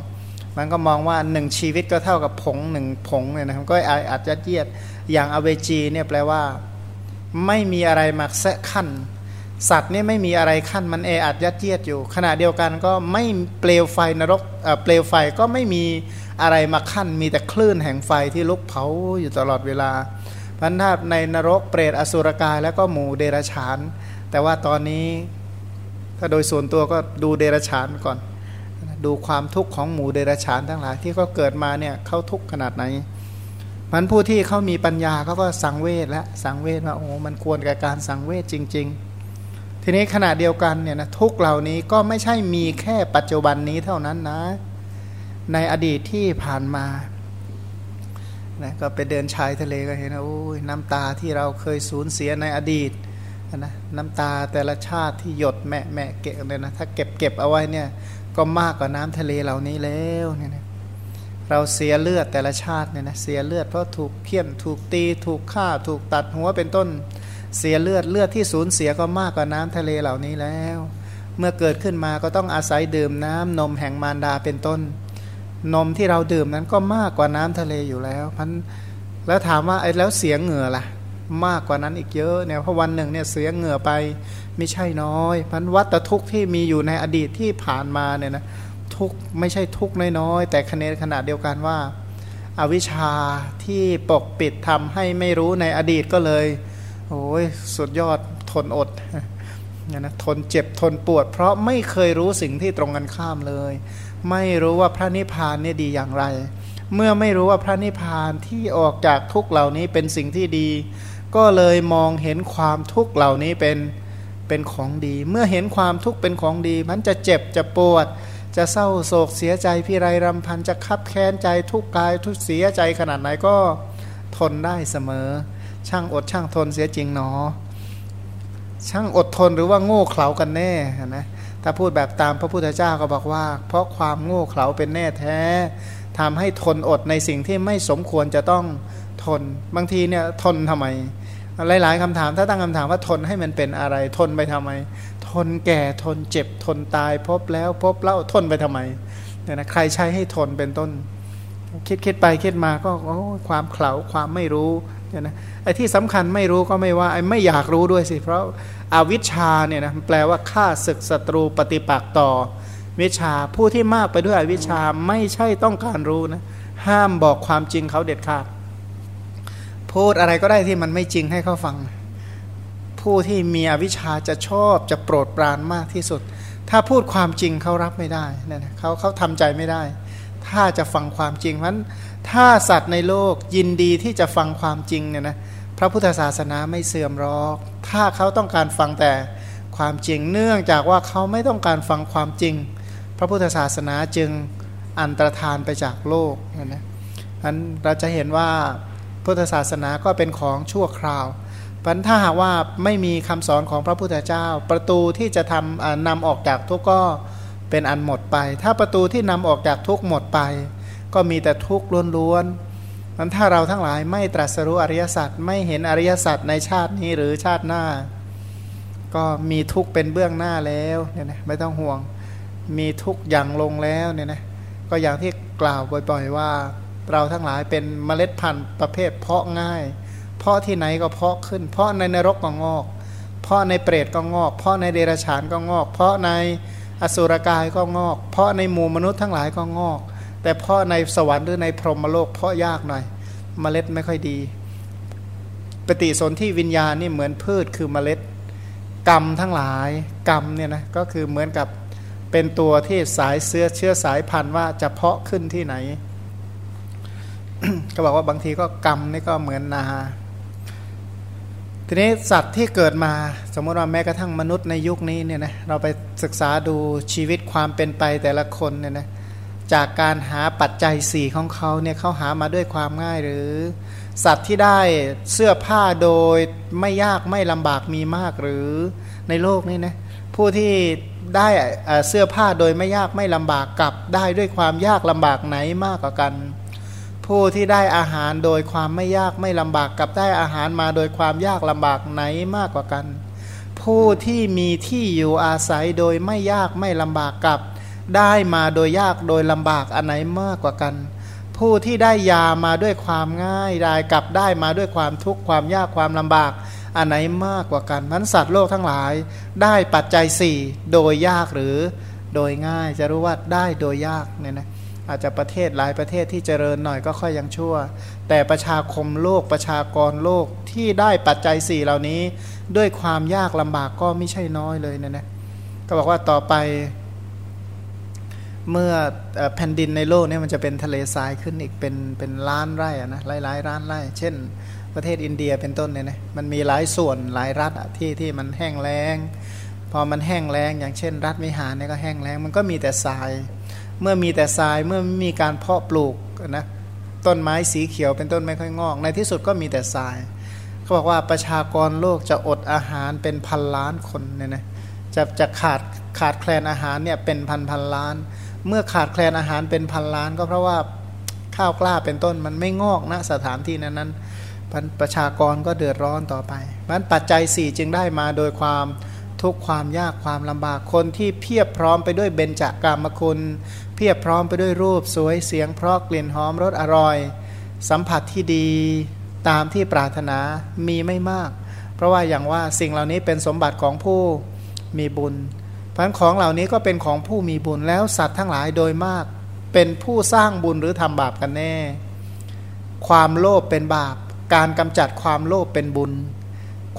มันก็มองว่าหนึ่งชีวิตก็เท่ากับผงหนึ่งผงเนี่ยนะก็แออัดยัดเยียดอย่างอเวจีเนี่ยแปลว่าไม่มีอะไรมาแทะขั้นสัตว์เนี่ยไม่มีอะไรขั้นมันแออัดยัดเยียดอยู่ขณะเดียวกันก็ไม่เปลวไฟนรกเปลวไฟก็ไม่มีอะไรมาขั้นมีแต่คลื่นแห่งไฟที่ลุกเผาอยู่ตลอดเวลาพันธะในนรกเปรตอสุรกายแล้วก็หมู่เดรัจฉานแต่ว่าตอนนี้ถ้าโดยส่วนตัวก็ดูเดรัจฉานก่อนดูความทุกข์ของหมู่เดรัจฉานทั้งหลายที่เขาเกิดมาเนี่ยเขาทุกข์ขนาดไหนมันผู้ที่เขามีปัญญาเขาก็สังเวชและสังเวชว่าโอ้มันควรกับการสังเวชจริงๆทีนี้ขณะเดียวกันเนี่ยนะทุกเหล่านี้ก็ไม่ใช่มีแค่ปัจจุบันนี้เท่านั้นนะในอดีตที่ผ่านมานะก็ไปเดินชายทะเลก็เห็นนะโอ้ยน้ำตาที่เราเคยสูญเสียในอดีตนะน้ำตาแต่ละชาติที่หยดแม่แม่เก็บเลยนะถ้าเก็บเก็บเอาไว้เนี่ยก็มากกว่าน้ำทะเลเหล่านี้แล้วเนี่ยนะเราเสียเลือดแต่ละชาติเนี่ยนะเสียเลือดเพราะถูกเคี่ยนถูกตีถูกฆ่าถูกตัดหัวเป็นต้นเสียเลือดเลือดที่สูญเสียก็มากกว่าน้ำทะเลเหล่านี้แล้วเมื่อเกิดขึ้นมาก็ต้องอาศัยดื่มน้ำนมแห่งมารดาเป็นต้นนมที่เราดื่มนั้นก็มากกว่าน้ำทะเลอยู่แล้วพันแล้วถามว่าไอ้แล้วเสียเหงื่อล่ะมากกว่านั้นอีกเยอะเนี่ยเพราะวันหนึ่งเนี่ยเสียเหงื่อไปไม่ใช่น้อยพันวัฏทุกข์ที่มีอยู่ในอดีตที่ผ่านมาเนี่ยนะทุกไม่ใช่ทุกน้อยๆแต่คะแนนขนาดเดียวกันว่าอวิชชาที่ปกปิดทำให้ไม่รู้ในอดีตก็เลยโอ้ยสุดยอดทนอดนะทนเจ็บทนปวดเพราะไม่เคยรู้สิ่งที่ตรงกันข้ามเลยไม่รู้ว่าพระนิพพานเนี่ยดีอย่างไรเมื่อไม่รู้ว่าพระนิพพานที่ออกจากทุกเหล่านี้เป็นสิ่งที่ดีก็เลยมองเห็นความทุกเหล่านี้เป็นเป็นของดีเมื่อเห็นความทุกเป็นของดีมันจะเจ็บจะปวดจะเศร้าโศกเสียใจพิไรรำพันจะคับแค้นใจทุกกายทุกเสียใจขนาดไหนก็ทนได้เสมอช่างอดช่างทนเสียจริงหนอช่างอดทนหรือว่าโง่เขลากันแน่นะถ้าพูดแบบตามพระพุทธเจ้าก็บอกว่าเพราะความโง่เขลาเป็นแน่แท้ทำให้ทนอดในสิ่งที่ไม่สมควรจะต้องทนบางทีเนี่ยทนทำไมหลายๆคำถามถ้าตั้งคำถามว่าทนให้มันเป็นอะไรทนไปทำไมทนแก่ทนเจ็บทนตายพบแล้วพบเล่าทนไปทำไมเนี่ยนะใครใช้ให้ทนเป็นต้นคิดคิดไปคิดมาก็โอ้ความเขลาความไม่รู้เนี่ยนะไอ้ที่สำคัญไม่รู้ก็ไม่ว่าไอ้ไม่อยากรู้ด้วยสิเพราะอวิชชาเนี่ยนะแปลว่าฆ่าศึกศัตรูปฏิปักษ์ต่อวิชาผู้ที่มากไปด้วยอวิชชาไม่ใช่ต้องการรู้นะห้ามบอกความจริงเขาเด็ดขาดพูดอะไรก็ได้ที่มันไม่จริงให้เขาฟัง ผู้ที่มีอวิชชาจะชอบจะโปรดปรานมากที่สุดถ้าพูดความจริงเขารับไม่ได้นั่นเขาเขาทำใจไม่ได้ถ้าจะฟังความจริงเพราะฉะนั้นถ้าสัตว์ในโลกยินดีที่จะฟังความจริงเนี่ยนะพระพุทธศาสนาไม่เสื่อมหรอกถ้าเขาต้องการฟังแต่ความจริงเนื่องจากว่าเขาไม่ต้องการฟังความจริงพระพุทธศาสนาจึงอันตรธานไปจากโลกนั่นนะอันเราจะเห็นว่าพุทธศาสนาก็เป็นของชั่วคราวปัญหาว่าไม่มีคำสอนของพระพุทธเจ้าประตูที่จะทำนำออกจากทุกข์ก็เป็นอันหมดไปถ้าประตูที่นำออกจากทุกข์หมดไปก็มีแต่ทุกข์ล้วนๆนั้นถ้าเราทั้งหลายไม่ตรัสรู้อริยสัจไม่เห็นอริยสัจในชาตินี้หรือชาติหน้าก็มีทุกข์เป็นเบื้องหน้าแล้วเนี่ยนะไม่ต้องห่วงมีทุกข์อย่างลงแล้วเนี่ยนะก็อย่างที่กล่าวบ่อยๆว่าเราทั้งหลายเป็นเมล็ดพันธุ์ประเภทเพาะง่ายเพาะที่ไหนก็เพาะขึ้นเพาะในนรกก็งอกเพาะในเปรตก็งอกเพาะในเดรัจฉานก็งอกเพาะในอสุรกายก็งอกเพาะในหมู่มนุษย์ทั้งหลายก็งอกแต่เพาะในสวรรค์หรือในพรหมโลกเพาะยากหน่อยเมล็ดไม่ค่อยดีปฏิสนธิวิญญาณนี่เหมือนพืชคือเมล็ดกรรมทั้งหลายกรรมเนี่ยนะก็คือเหมือนกับเป็นตัวที่สายเสื้อเชื้อสายพันธุ์ว่าจะเพาะขึ้นที่ไหน ก็บอกว่าบางทีก็กรรมนี่ก็เหมือนนาทีนี้สัตว์ที่เกิดมาสมมติว่าแม้กระทั่งมนุษย์ในยุคนี้เนี่ยนะเราไปศึกษาดูชีวิตความเป็นไปแต่ละคนเนี่ยนะจากการหาปัจจัยสี่ของเขาเนี่ยเขาหามาด้วยความง่ายหรือสัตว์ที่ได้เสื้อผ้าโดยไม่ยากไม่ลำบากมีมากหรือในโลกนี้นะผู้ที่ได้เสื้อผ้าโดยไม่ยากไม่ลำบากกับได้ด้วยความยากลำบากไหนมากกว่ากันผู้ที่ได้อาหารโดยความไม่ยากไม่ลำบากกับได้อาหารมาโดยความยากลำบากไหนมากกว่ากันผู้ที่มีที่อยู่อาศัยโดยไม่ยากไม่ลำบากกับได้มาโดยยากโดยลำบากอันไหนมากกว่ากันผู้ที่ได้ยามาด้วยความง่ายได้กับได้มาด้วยความทุกข์ความยากความลำบากอันไหนมากกว่ากันมันสัตว์โลกทั้งหลายได้ปัจจัยสี่โดยยากหรือโดยง่ายจะรู้ว่าได้โดยยากเนี่ยนะอาจจะประเทศหลายประเทศที่เจริญหน่อยก็ค่อยยังชั่วแต่ประชาคมโลกประชากรโลกที่ได้ปัจจัยสี่เหล่านี้ด้วยความยากลำบากก็ไม่ใช่น้อยเลยนะนะก็บอกว่าต่อไปเมื่อแผ่นดินในโลกนี้มันจะเป็นทะเลทรายขึ้นอีกเป็นเป็นล้านไร่นะหลายๆล้านไร่เช่นประเทศอินเดียเป็นต้นเนี่ยนะมันมีหลายส่วนหลายรัฐที่ที่มันแห้งแล้งพอมันแห้งแล้งอย่างเช่นรัฐวิหารเนี่ยก็แห้งแล้งมันก็มีแต่ทรายเมื่อมีแต่ทรายเมื่อมีการเพาะปลูกนะต้นไม้สีเขียวเป็นต้นไม่ค่อยงอกในที่สุดก็มีแต่ทรายเขาบอกว่าประชากรโลกจะอดอาหารเป็นพันล้านคนเนี่ยนะจะจะขาดขาดแคลนอาหารเนี่ยเป็นพันพันล้านเมื่อขาดแคลนอาหารเป็นพันล้านก็เพราะว่าข้าวกล้าเป็นต้นมันไม่งอกนะสถานที่นั้นนั้นประชากรก็เดือดร้อนต่อไปนั้นปัจจัยสี่จึงได้มาโดยความทุกความยากความลำบากคนที่เพียบพร้อมไปด้วยเบญจากามคุณเพียบพร้อมไปด้วยรูปสวยเสียงเพราะกลิ่นหอมรสอร่อยสัมผัสที่ดีตามที่ปรารถนามีไม่มากเพราะว่าอย่างว่าสิ่งเหล่านี้เป็นสมบัติของผู้มีบุญเพราะฉะนั้นของเหล่านี้ก็เป็นของผู้มีบุญแล้วสัตว์ทั้งหลายโดยมากเป็นผู้สร้างบุญหรือทำบาปกันแน่ความโลภเป็นบาปการกำจัดความโลภเป็นบุญ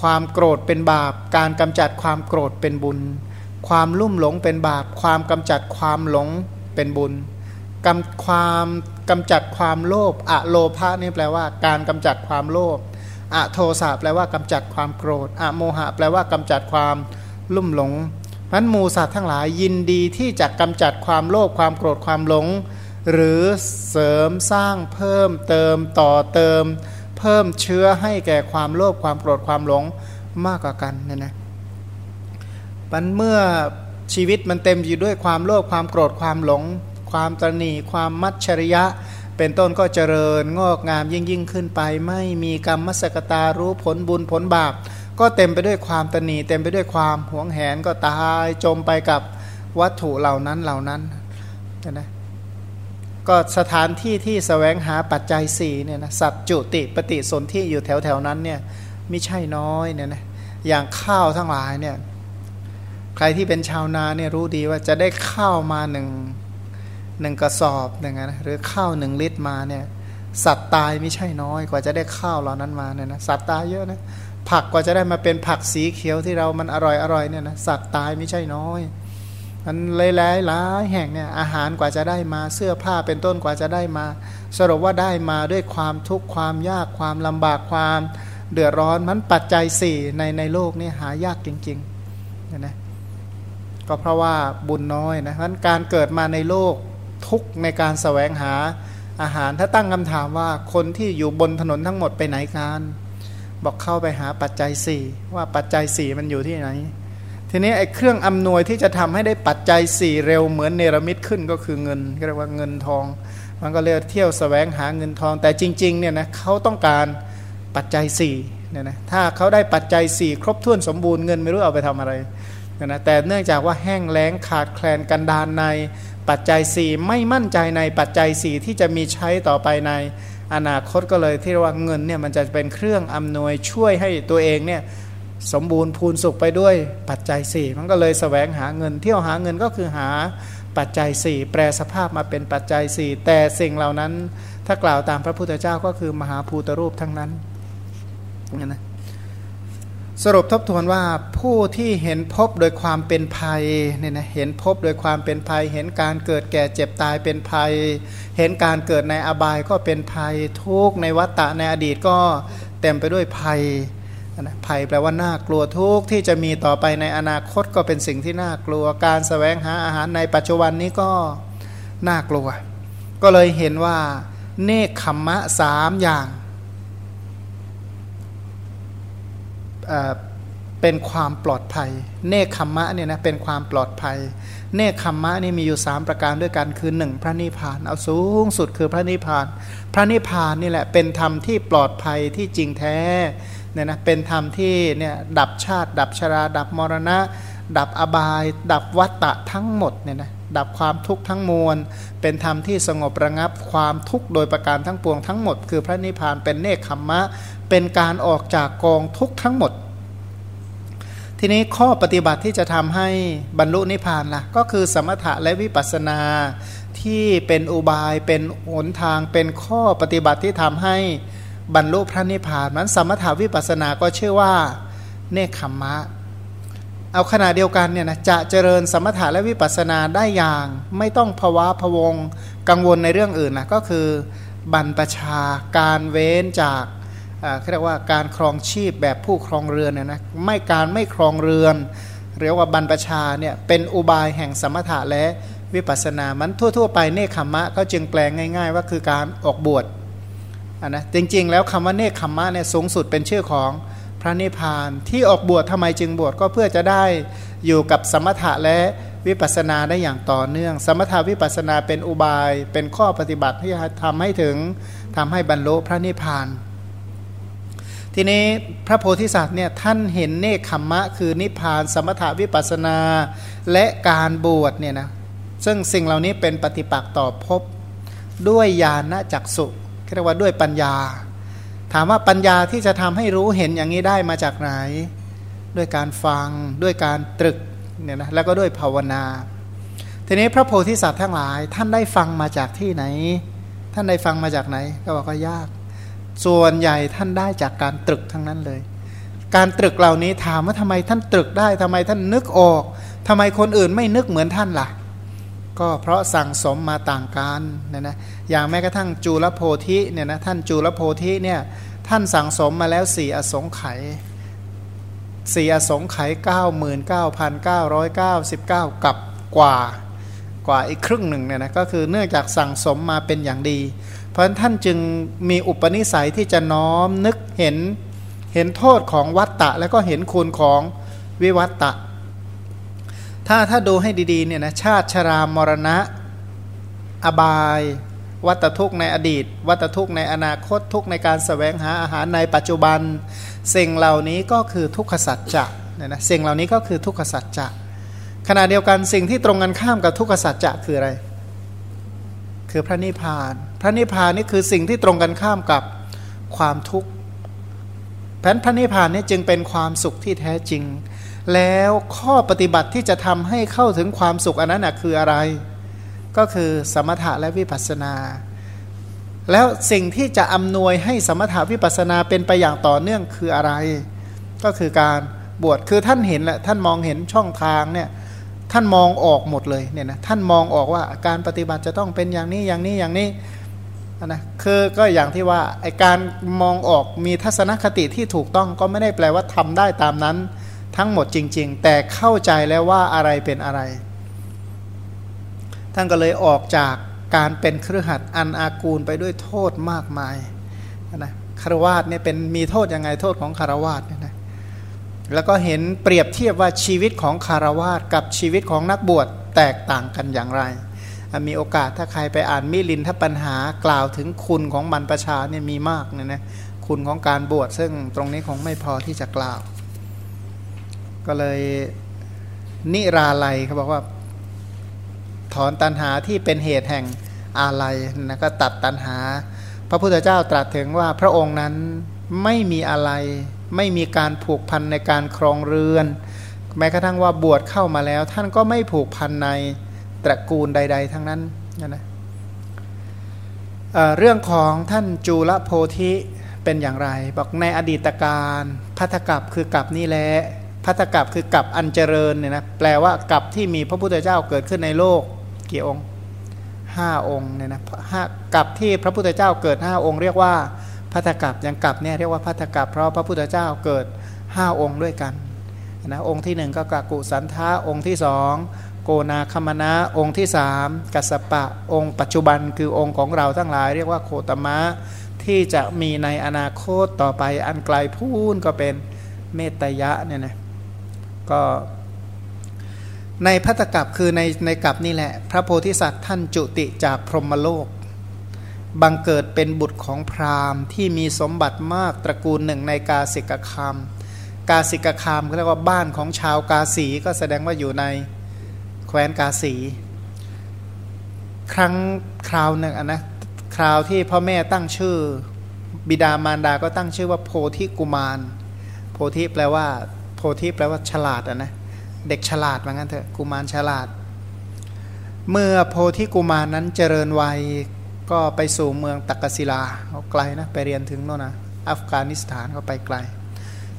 ความโกรธเป็นบาปการกำจัดความโกรธเป็นบุญความลุ่มหลงเป็นบาปความกำจัดความหลงเป็นบุญกำความกำจัดความโลภอโลภะนี่แปลว่าการกำจัดความโลภอโทสะแปลว่ากำจัดความโกรธอโมหะแปลว่ากำจัดความลุ่มหลงนั้นหมู่สัตว์ทั้งหลายยินดีที่จะกำจัดความโลภความโกรธความหลงหรือเสริมสร้างเพิ่มเติมต่อเติมเพิ่มเชื้อให้แก่ความโลภความโกรธความหลงมากกว่ากันเนี่ยนะมันเมื่อชีวิตมันเต็มอยู่ด้วยความโลภความโกรธความหลงความตระหนี่ความมัจฉริยะเป็นต้นก็เจริญงอกงามยิ่งยิ่งขึ้นไปไม่มีกรรมสกตารู้ผลบุญผลบาปก็เต็มไปด้วยความตระหนี่เต็มไปด้วยความหวงแหนก็ตายจมไปกับวัตถุเหล่านั้นเหล่านั้นนะก็สถานที่ที่แสวงหาปัจจัยสี่เนี่ยนะสัตว์จุติปฏิสนธิอยู่แถวแถวนั้นเนี่ยไม่ใช่น้อยเนี่ยนะอย่างข้าวทั้งหลายเนี่ยใครที่เป็นชาวนาเนี่ยรู้ดีว่าจะได้ข้าวมาหนึ่งหนึ่งกระสอบหนึ่งนะหรือข้าวหนึ่งลิตรมาเนี่ยสัตว์ตายไม่ใช่น้อยกว่าจะได้ข้าวเหล่านั้นมาเนี่ยนะสัตว์ตายเยอะนะ ผักกว่าจะได้มาเป็นผักสีเขียวที่เรามันอร่อยอร่อยเนี่ยนะสัตว์ตายไม่ใช่น้อยมันหลายๆหลายแห่งเนี่ยอาหารกว่าจะได้มาเสื้อผ้าเป็นต้นกว่าจะได้มาสรุปว่าได้มาด้วยความทุกข์ความยากความลำบากความเดือดร้อนมันปัจจัยสี่ในในโลกนี่หายากจริงๆเนี่ยนะก็เพราะว่าบุญน้อยนะเพราะฉะนั้นการเกิดมาในโลกทุกในการแสวงหาอาหารถ้าตั้งคำถามว่าคนที่อยู่บนถนนทั้งหมดไปไหนกันบอกเข้าไปหาปัจจัยสี่ว่าปัจจัยสี่มันอยู่ที่ไหนทีนี้ไอ้เครื่องอำนวยที่จะทำให้ได้ปัจจัยสี่เร็วเหมือนเนรมิตขึ้นก็คือเงินเรียกว่าเงินทองมันก็เลยเที่ยวแสวงหาเงินทองแต่จริงๆเนี่ยนะเขาต้องการปัจจัยสี่เนี่ยนะถ้าเขาได้ปัจจัยสี่ครบถ้วนสมบูรณ์เงินไม่รู้เอาไปทำอะไรเนี่ยนะแต่เนื่องจากว่าแห้งแล้งขาดแคลนกันดารในปัจจัยสี่ไม่มั่นใจในปัจจัยสี่ที่จะมีใช้ต่อไปในอนาคตก็เลยที่เรียกว่าเงินเนี่ยมันจะเป็นเครื่องอำนวยช่วยให้ตัวเองเนี่ยสมบูรณ์พูนสุขไปด้วยปัจจัยสี่มันก็เลยแสวงหาเงินเที่ยวหาเงินก็คือหาปัจจัยสี่แปรสภาพมาเป็นปัจจัยสี่แต่สิ่งเหล่านั้นถ้ากล่าวตามพระพุทธเจ้าก็คือมหาภูตรูปทั้งนั้นนะสรุปทบทวนว่าผู้ที่เห็นพบโดยความเป็นภัยเนี่ยนะเห็นพบโดยความเป็นภัยเห็นการเกิดแก่เจ็บตายเป็นภัยเห็นการเกิดในอบายก็เป็นภัยทุกข์ในวัฏฏะในอดีตก็เต็มไปด้วยภัยนะภัยแปลว่าน่ากลัวทุกข์ที่จะมีต่อไปในอนาคตก็เป็นสิ่งที่น่ากลัวการแสวงหาอาหารในปัจจุบันนี้ก็น่ากลัวก็เลยเห็นว่าเนคขมมะสามอย่างเป็นความปลอดภัยเนคขมมะเนี่ยนะเป็นความปลอดภัยเนคขมมะนี่มีอยู่สามประการด้วยกันคือหนึ่งพระนิพพานเอาสูงสุดคือพระนิพพานพระนิพพานนี่แหละเป็นธรรมที่ปลอดภัยที่จริงแท้เนี่ยนะเป็นธรรมที่เนี่ยดับชาติดับชราดับมรณะดับอบายดับวัฏฏะทั้งหมดเนี่ยนะดับความทุกข์ทั้งมวลเป็นธรรมที่สงบระงับความทุกข์โดยประการทั้งปวงทั้งหมดคือพระนิพพานเป็นเนคขมมะเป็นการออกจากกองทุกข์ทั้งหมดทีนี้ข้อปฏิบัติที่จะทำให้บรรลุนิพพานล่ะก็คือสมถะและวิปัสสนาที่เป็นอุบายเป็นหนทางเป็นข้อปฏิบัติที่ทำให้บรรลุพระนิพพานนั้นสมถะวิปัสสนาก็ชื่อว่าเนคขมมะเอาขณะเดียวกันเนี่ยนะจะเจริญสมถะและวิปัสสนาได้อย่างไม่ต้องภวะพะวงกังวลในเรื่องอื่นนะก็คือบรรพชาการเว้นจากเขาเรียกว่าการครองชีพแบบผู้ครองเรือนเนี่ยนะไม่การไม่ครองเรือนเรียกว่าบรรพชาเนี่ยเป็นอุบายแห่งสมถะและวิปัสสนามันทั่วๆไปเนคขมมะก็จึงแปลงง่ายๆว่าคือการออกบวชอ่ะนะจริงๆแล้วคำว่าเนคขมมะเนี่ยสูงสุดเป็นชื่อของพระนิพพานที่ออกบวชทำไมจึงบวชก็เพื่อจะได้อยู่กับสมถะและวิปัสสนาได้อย่างต่อเนื่องสมถะวิปัสสนาเป็นอุบายเป็นข้อปฏิบัติที่ทำให้ถึงทำให้บรรลุพระนิพพานทีนี้พระโพธิสัตว์เนี่ยท่านเห็นเนคขมมะคือนิพพานสมถะวิปัสสนาและการบวชเนี่ยนะซึ่งสิ่งเหล่านี้เป็นปฏิปักษ์ต่อภพด้วยญาณจักษุเรียกว่าด้วยปัญญาถามว่าปัญญาที่จะทำให้รู้เห็นอย่างนี้ได้มาจากไหนด้วยการฟังด้วยการตรึกเนี่ยนะแล้วก็ด้วยภาวนาทีนี้พระโพธิสัตว์ทั้งหลายท่านได้ฟังมาจากที่ไหนท่านได้ฟังมาจากไหนก็บอกว่ายากส่วนใหญ่ท่านได้จากการตรึกทั้งนั้นเลยการตรึกเหล่านี้ถามว่าทำไมท่านตรึกได้ทำไมท่านนึกออกทำไมคนอื่นไม่นึกเหมือนท่านล่ะก็เพราะสั่งสมมาต่างกันเนี่ยนะอย่างแม้กระทั่งจุลโพธิเนี่ยนะท่านจุลโพธิเนี่ยท่านสั่งสมมาแล้วสี่อสงไขยสี่อสงไขย เก้าหมื่นเก้าพันเก้าร้อยเก้าสิบเก้า กับกว่ากว่าอีกครึ่งหนึ่งเนี่ยนะก็คือเนื่องจากสั่งสมมาเป็นอย่างดีเพราะท่านจึงมีอุปนิสัยที่จะน้อมนึกเห็นเห็นโทษของวัฏฏะแล้วก็เห็นคุณของวิวัฏฏะถ้าถ้าดูให้ดีๆเนี่ยนะชาติชรามรณะอบายวัฏทุกข์ในอดีตวัฏทุกข์ในอนาคตทุกข์ในการแสวงหาอาหารในปัจจุบันสิ่งเหล่านี้ก็คือทุกขสัจจะเนี่ยนะสิ่งเหล่านี้ก็คือทุกขสัจจะขณะเดียวกันสิ่งที่ตรงกันข้ามกับทุกขสัจจะคืออะไรคือพระนิพพานพระนิพพานนี่คือสิ่งที่ตรงกันข้ามกับความทุกข์แผนพระนิพพานนี่จึงเป็นความสุขที่แท้จริงแล้วข้อปฏิบัติที่จะทำให้เข้าถึงความสุขอันนั้นคืออะไรก็คือสมถะและวิปัสสนาแล้วสิ่งที่จะอำนวยให้สมถะวิปัสสนาเป็นไปอย่างต่อเนื่องคืออะไร ก็คือการบวชคือท่านเห็นแหละท่านมองเห็นช่องทางเนี่ยท่านมองออกหมดเลยเนี่ยนะท่านมองออกว่าการปฏิบัติจะต้องเป็นอย่างนี้อย่างนี้อย่างนี้นะคือก็อย่างที่ว่าไอการมองออกมีทัศนคติที่ถูกต้องก็ไม่ได้แปลว่าทำได้ตามนั้นทั้งหมดจริงๆแต่เข้าใจแล้วว่าอะไรเป็นอะไรท่านก็เลยออกจากการเป็นคฤหัสถ์อันอากูลไปด้วยโทษมากมายนะคฤหัสถ์เนี่ยเป็นมีโทษยังไงโทษของคฤหัสถ์เนี่ยนะแล้วก็เห็นเปรียบเทียบว่าชีวิตของคฤหัสถ์กับชีวิตของนักบวชแตกต่างกันอย่างไรมีโอกาสถ้าใครไปอ่านมิลินทปัญหากล่าวถึงคุณของบรรพชาเนี่ยมีมากเนี่ยนะคุณของการบวชซึ่งตรงนี้คงไม่พอที่จะกล่าวก็เลยนิราลัยเขาบอกว่าถอนตัณหาที่เป็นเหตุแห่งอาลัยนะก็ตัดตัณหาพระพุทธเจ้าตรัสถึงว่าพระองค์นั้นไม่มีอะไรไม่มีการผูกพันในการครองเรือนแม้กระทั่งว่าบวชเข้ามาแล้วท่านก็ไม่ผูกพันในตระกูลใดๆทั้งนั้นนะเอ่อเรื่องของท่านจุลโพธิเป็นอย่างไรบอกในอดีตการภัททกัปคือกัปนี่แหละภัททกัปคือกัปอันเจริญเนี่ยนะแปลว่ากัปที่มีพระพุทธเจ้าเกิดขึ้นในโลกกี่องค์ห้าองค์เนี่ยนะห้ากัปที่พระพุทธเจ้าเกิดห้าองค์เรียกว่าภัททกัปอย่างกัปเนี่ยเรียกว่าภัททกัปเพราะพระพุทธเจ้าเกิดห้าองค์ด้วยกันนะองค์ที่หนึ่งก็กักกุสันทะองค์ที่สองโกนาคมนะองค์ที่สามกัสสปะองค์ปัจจุบันคือองค์ของเราทั้งหลายเรียกว่าโคตมะที่จะมีในอนาคตต่อไปอันไกลพูนก็เป็นเมตยะเนี่ยนะก็ในภัททกัปคือในในกัปนี่แหละพระโพธิสัตว์ท่านจุติจากพรหมโลกบังเกิดเป็นบุตรของพราหมณ์ที่มีสมบัติมากตระกูลหนึ่งในกาสิกคามกาสิกคามเรียกว่าบ้านของชาวกาสีก็แสดงว่าอยู่ในแคว้นกาสีครั้งคราวหนึ่งนะคราวที่พ่อแม่ตั้งชื่อบิดามารดาก็ตั้งชื่อว่าโพธิกุมารโพธิแปลว่าโพธิแปลว่าฉลาดนะเด็กฉลาดเหมือนกันเถอะกุมารฉลาดเมื่อโพธิกุมารนั้นเจริญวัยก็ไปสู่เมืองตักกศิลาเขาไกลนะไปเรียนถึงโน่นนะอัฟกานิสถานเขาไปไกล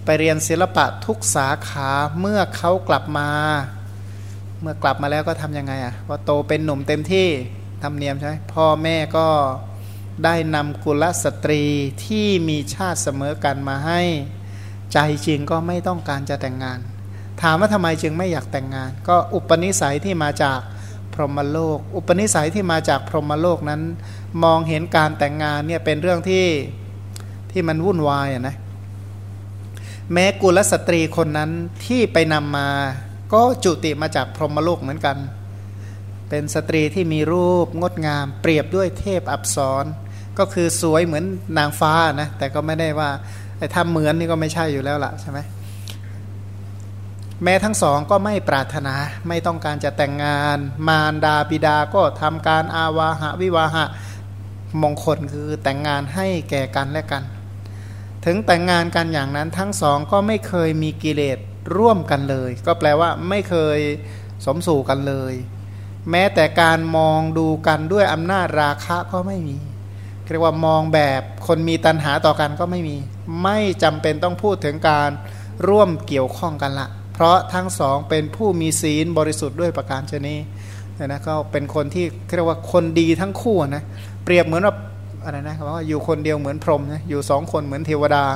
ไปเรียนศิลปะทุกสาขาเมื่อเขากลับมาเมื่อกลับมาแล้วก็ทำยังไงอ่ะว่าโตเป็นหนุ่มเต็มที่ทำเนียมใช่ไหมพ่อแม่ก็ได้นำกุลสตรีที่มีชาติเสมอกันมาให้ใจจริงก็ไม่ต้องการจะแต่งงานถามว่าทำไมจึงไม่อยากแต่งงานก็อุปนิสัยที่มาจากพรหมโลกอุปนิสัยที่มาจากพรหมโลกนั้นมองเห็นการแต่งงานเนี่ยเป็นเรื่องที่ที่มันวุ่นวายอ่ะนะแม้กุลสตรีคนนั้นที่ไปนำมาก็จุติมาจากพรหมโลกเหมือนกันเป็นสตรีที่มีรูปงดงามเปรียบด้วยเทพอัปสรก็คือสวยเหมือนนางฟ้านะแต่ก็ไม่ได้ว่าไอ้ทำเหมือนนี่ก็ไม่ใช่อยู่แล้วล่ะใช่ไหมแม้ทั้งสองก็ไม่ปรารถนาไม่ต้องการจะแต่งงานมารดาบิดาก็ทำการอาวาหะวิวาหะมงคลคือแต่งงานให้แก่กันและกันถึงแต่งงานกันอย่างนั้นทั้งสองก็ไม่เคยมีกิเลสร่วมกันเลยก็แปลว่าไม่เคยสมสู่กันเลยแม้แต่การมองดูกันด้วยอำนาจราคะก็ไม่มีเรียกว่ามองแบบคนมีตัณหาต่อกันก็ไม่มีไม่จำเป็นต้องพูดถึงการร่วมเกี่ยวข้องกันละเพราะทั้งสองเป็นผู้มีศีลบริสุทธิ์ด้วยประการชนิดเนี่ยนะก็เป็นคนที่เรียกว่าคนดีทั้งคู่นะเปรียบเหมือนว่าอะไรนะเขาบอกว่าอยู่คนเดียวเหมือนพรหมนะอยู่สองคนเหมือนเทวดา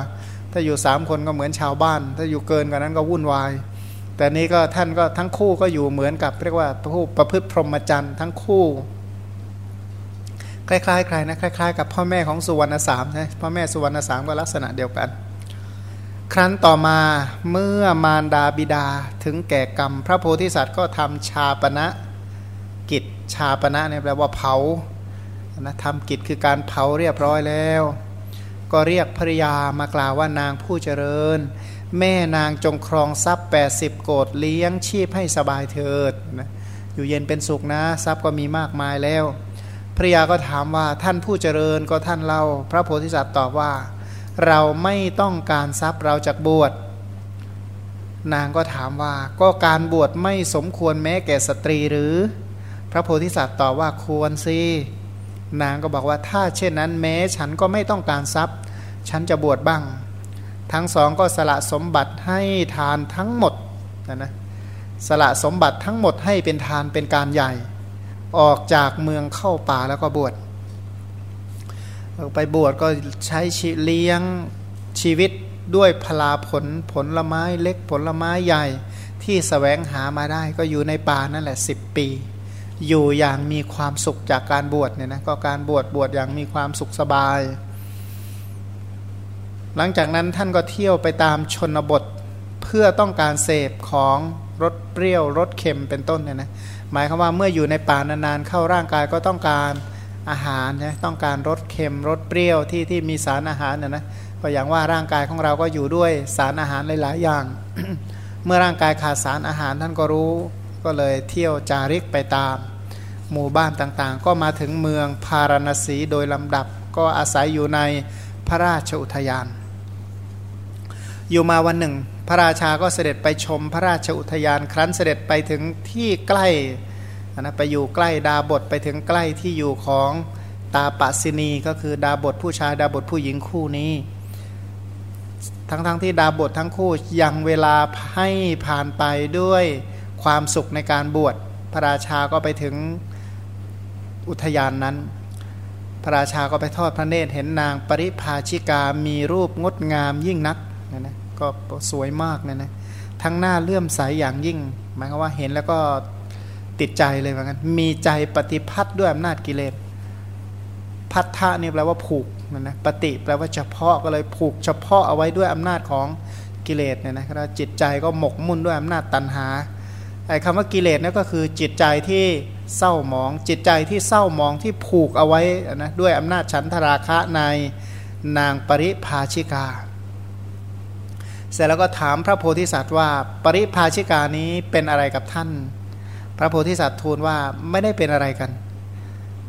ถ้าอยู่สามคนก็เหมือนชาวบ้านถ้าอยู่เกินกว่านั้นก็วุ่นวายแต่นี้ก็ท่านก็ทั้งคู่ก็อยู่เหมือนกับเรียกว่าผู้ประพฤติพรหมจรรย์ทั้งคู่คล้ายๆใครนะคล้ายๆกับพ่อแม่ของสุวรรณสามใช่พ่อแม่สุวรรณสามก็ลักษณะเดียวกันครั้นต่อมาเมื่อมารดาบิดาถึงแก่กรรมพระโพธิสัตว์ก็ทำชาปนกิจชาปนะเนี่ยแปลว่าเผานะทำกิจคือการเผาเรียบร้อยแล้วก็เรียกภริยามากล่าวว่านางผู้เจริญแม่นางจงครองทรัพย์แปดสิบโกฏเลี้ยงชีพให้สบายเถิดนะอยู่เย็นเป็นสุขนะทรัพย์ก็มีมากมายแล้วภริยาก็ถามว่าท่านผู้เจริญก็ท่านเล่าพระโพธิสัตว์ตอบว่าเราไม่ต้องการทรัพย์เราจักบวชนางก็ถามว่าก็การบวชไม่สมควรแม้แก่สตรีหรือพระโพธิสัตว์ตอบว่าควรสินางก็บอกว่าถ้าเช่นนั้นแม้ฉันก็ไม่ต้องการทรัพย์ฉันจะบวชบ้าง ทั้งสองก็สละสมบัติให้ทานทั้งหมดนะนะสละสมบัติทั้งหมดให้เป็นทานเป็นการใหญ่ออกจากเมืองเข้าป่าแล้วก็บวชไปบวชก็ใช้ชีเลี้ยงชีวิตด้วยพลาผลผลไม้เล็กผลไม้ใหญ่ที่แสวงหามาได้ก็อยู่ในป่านั่นแหละสิบปีอยู่อย่างมีความสุขจากการบวชเนี่ยนะก็การบวชบวชอย่างมีความสุขสบายหลังจากนั้นท่านก็เที่ยวไปตามชนบทเพื่อต้องการเสพของรสเปรี้ยวรสเค็มเป็นต้นเนี่ยนะหมายความว่าเมื่ออยู่ในป่านานๆเข้าร่างกายก็ต้องการอาหารนะต้องการรสเค็มรสเปรี้ยวที่ที่มีสารอาหารเนี่ยนะก็อย่างว่าร่างกายของเราก็อยู่ด้วยสารอาหารหลายๆอย่าง เมื่อร่างกายขาดสารอาหารท่านก็รู้ก็เลยเที่ยวจาริกไปตามหมู่บ้านต่างๆก็มาถึงเมืองพาราณสีโดยลำดับก็อาศัยอยู่ในพระราชอุทยานอยู่มาวันหนึ่งพระราชาก็เสด็จไปชมพระราชอุทยานครั้นเสด็จไปถึงที่ใกล้นะไปอยู่ใกล้ดาบทไปถึงใกล้ที่อยู่ของตาปสินีก็คือดาบทผู้ชายดาบทผู้หญิงคู่นี้ทั้งๆ ท, ที่ดาบททั้งคู่ยังเวลาให้ผ่านไปด้วยความสุขในการบวชพระราชาก็ไปถึงอุทยานนั้นพระราชาก็ไปทอดพระเนตรเห็นนางปริภาชิกามีรูปงดงามยิ่งนักนะนะก็สวยมากนะนะทั้งหน้าเลื่อมใส ย, อย่างยิ่งหมายความว่าเห็นแล้วก็ติดใจเลยเหมือนกันมีใจปฏิพัทธ์ด้วยอำนาจกิเลสพัทธะนี่แปลว่าผูกนะนะปฏิแปลว่าเฉพาะก็เลยผูกเฉพาะเอาไว้ด้วยอำนาจของกิเลสเนี่ยนะแล้วจิตใจก็หมกมุ่นด้วยอำนาจตัณหาไอ้คำว่ากิเลสนั่นก็คือจิตใจที่เศร้าหมองจิตใจที่เศร้าหมองที่ผูกเอาไว้นะด้วยอำนาจฉันทราคะในนางปริภาชิกาเสร็จแล้วก็ถามพระโพธิสัตว์ว่าปริภาชิกานี้เป็นอะไรกับท่านพระโพธิสัตว์ทูลว่าไม่ได้เป็นอะไรกัน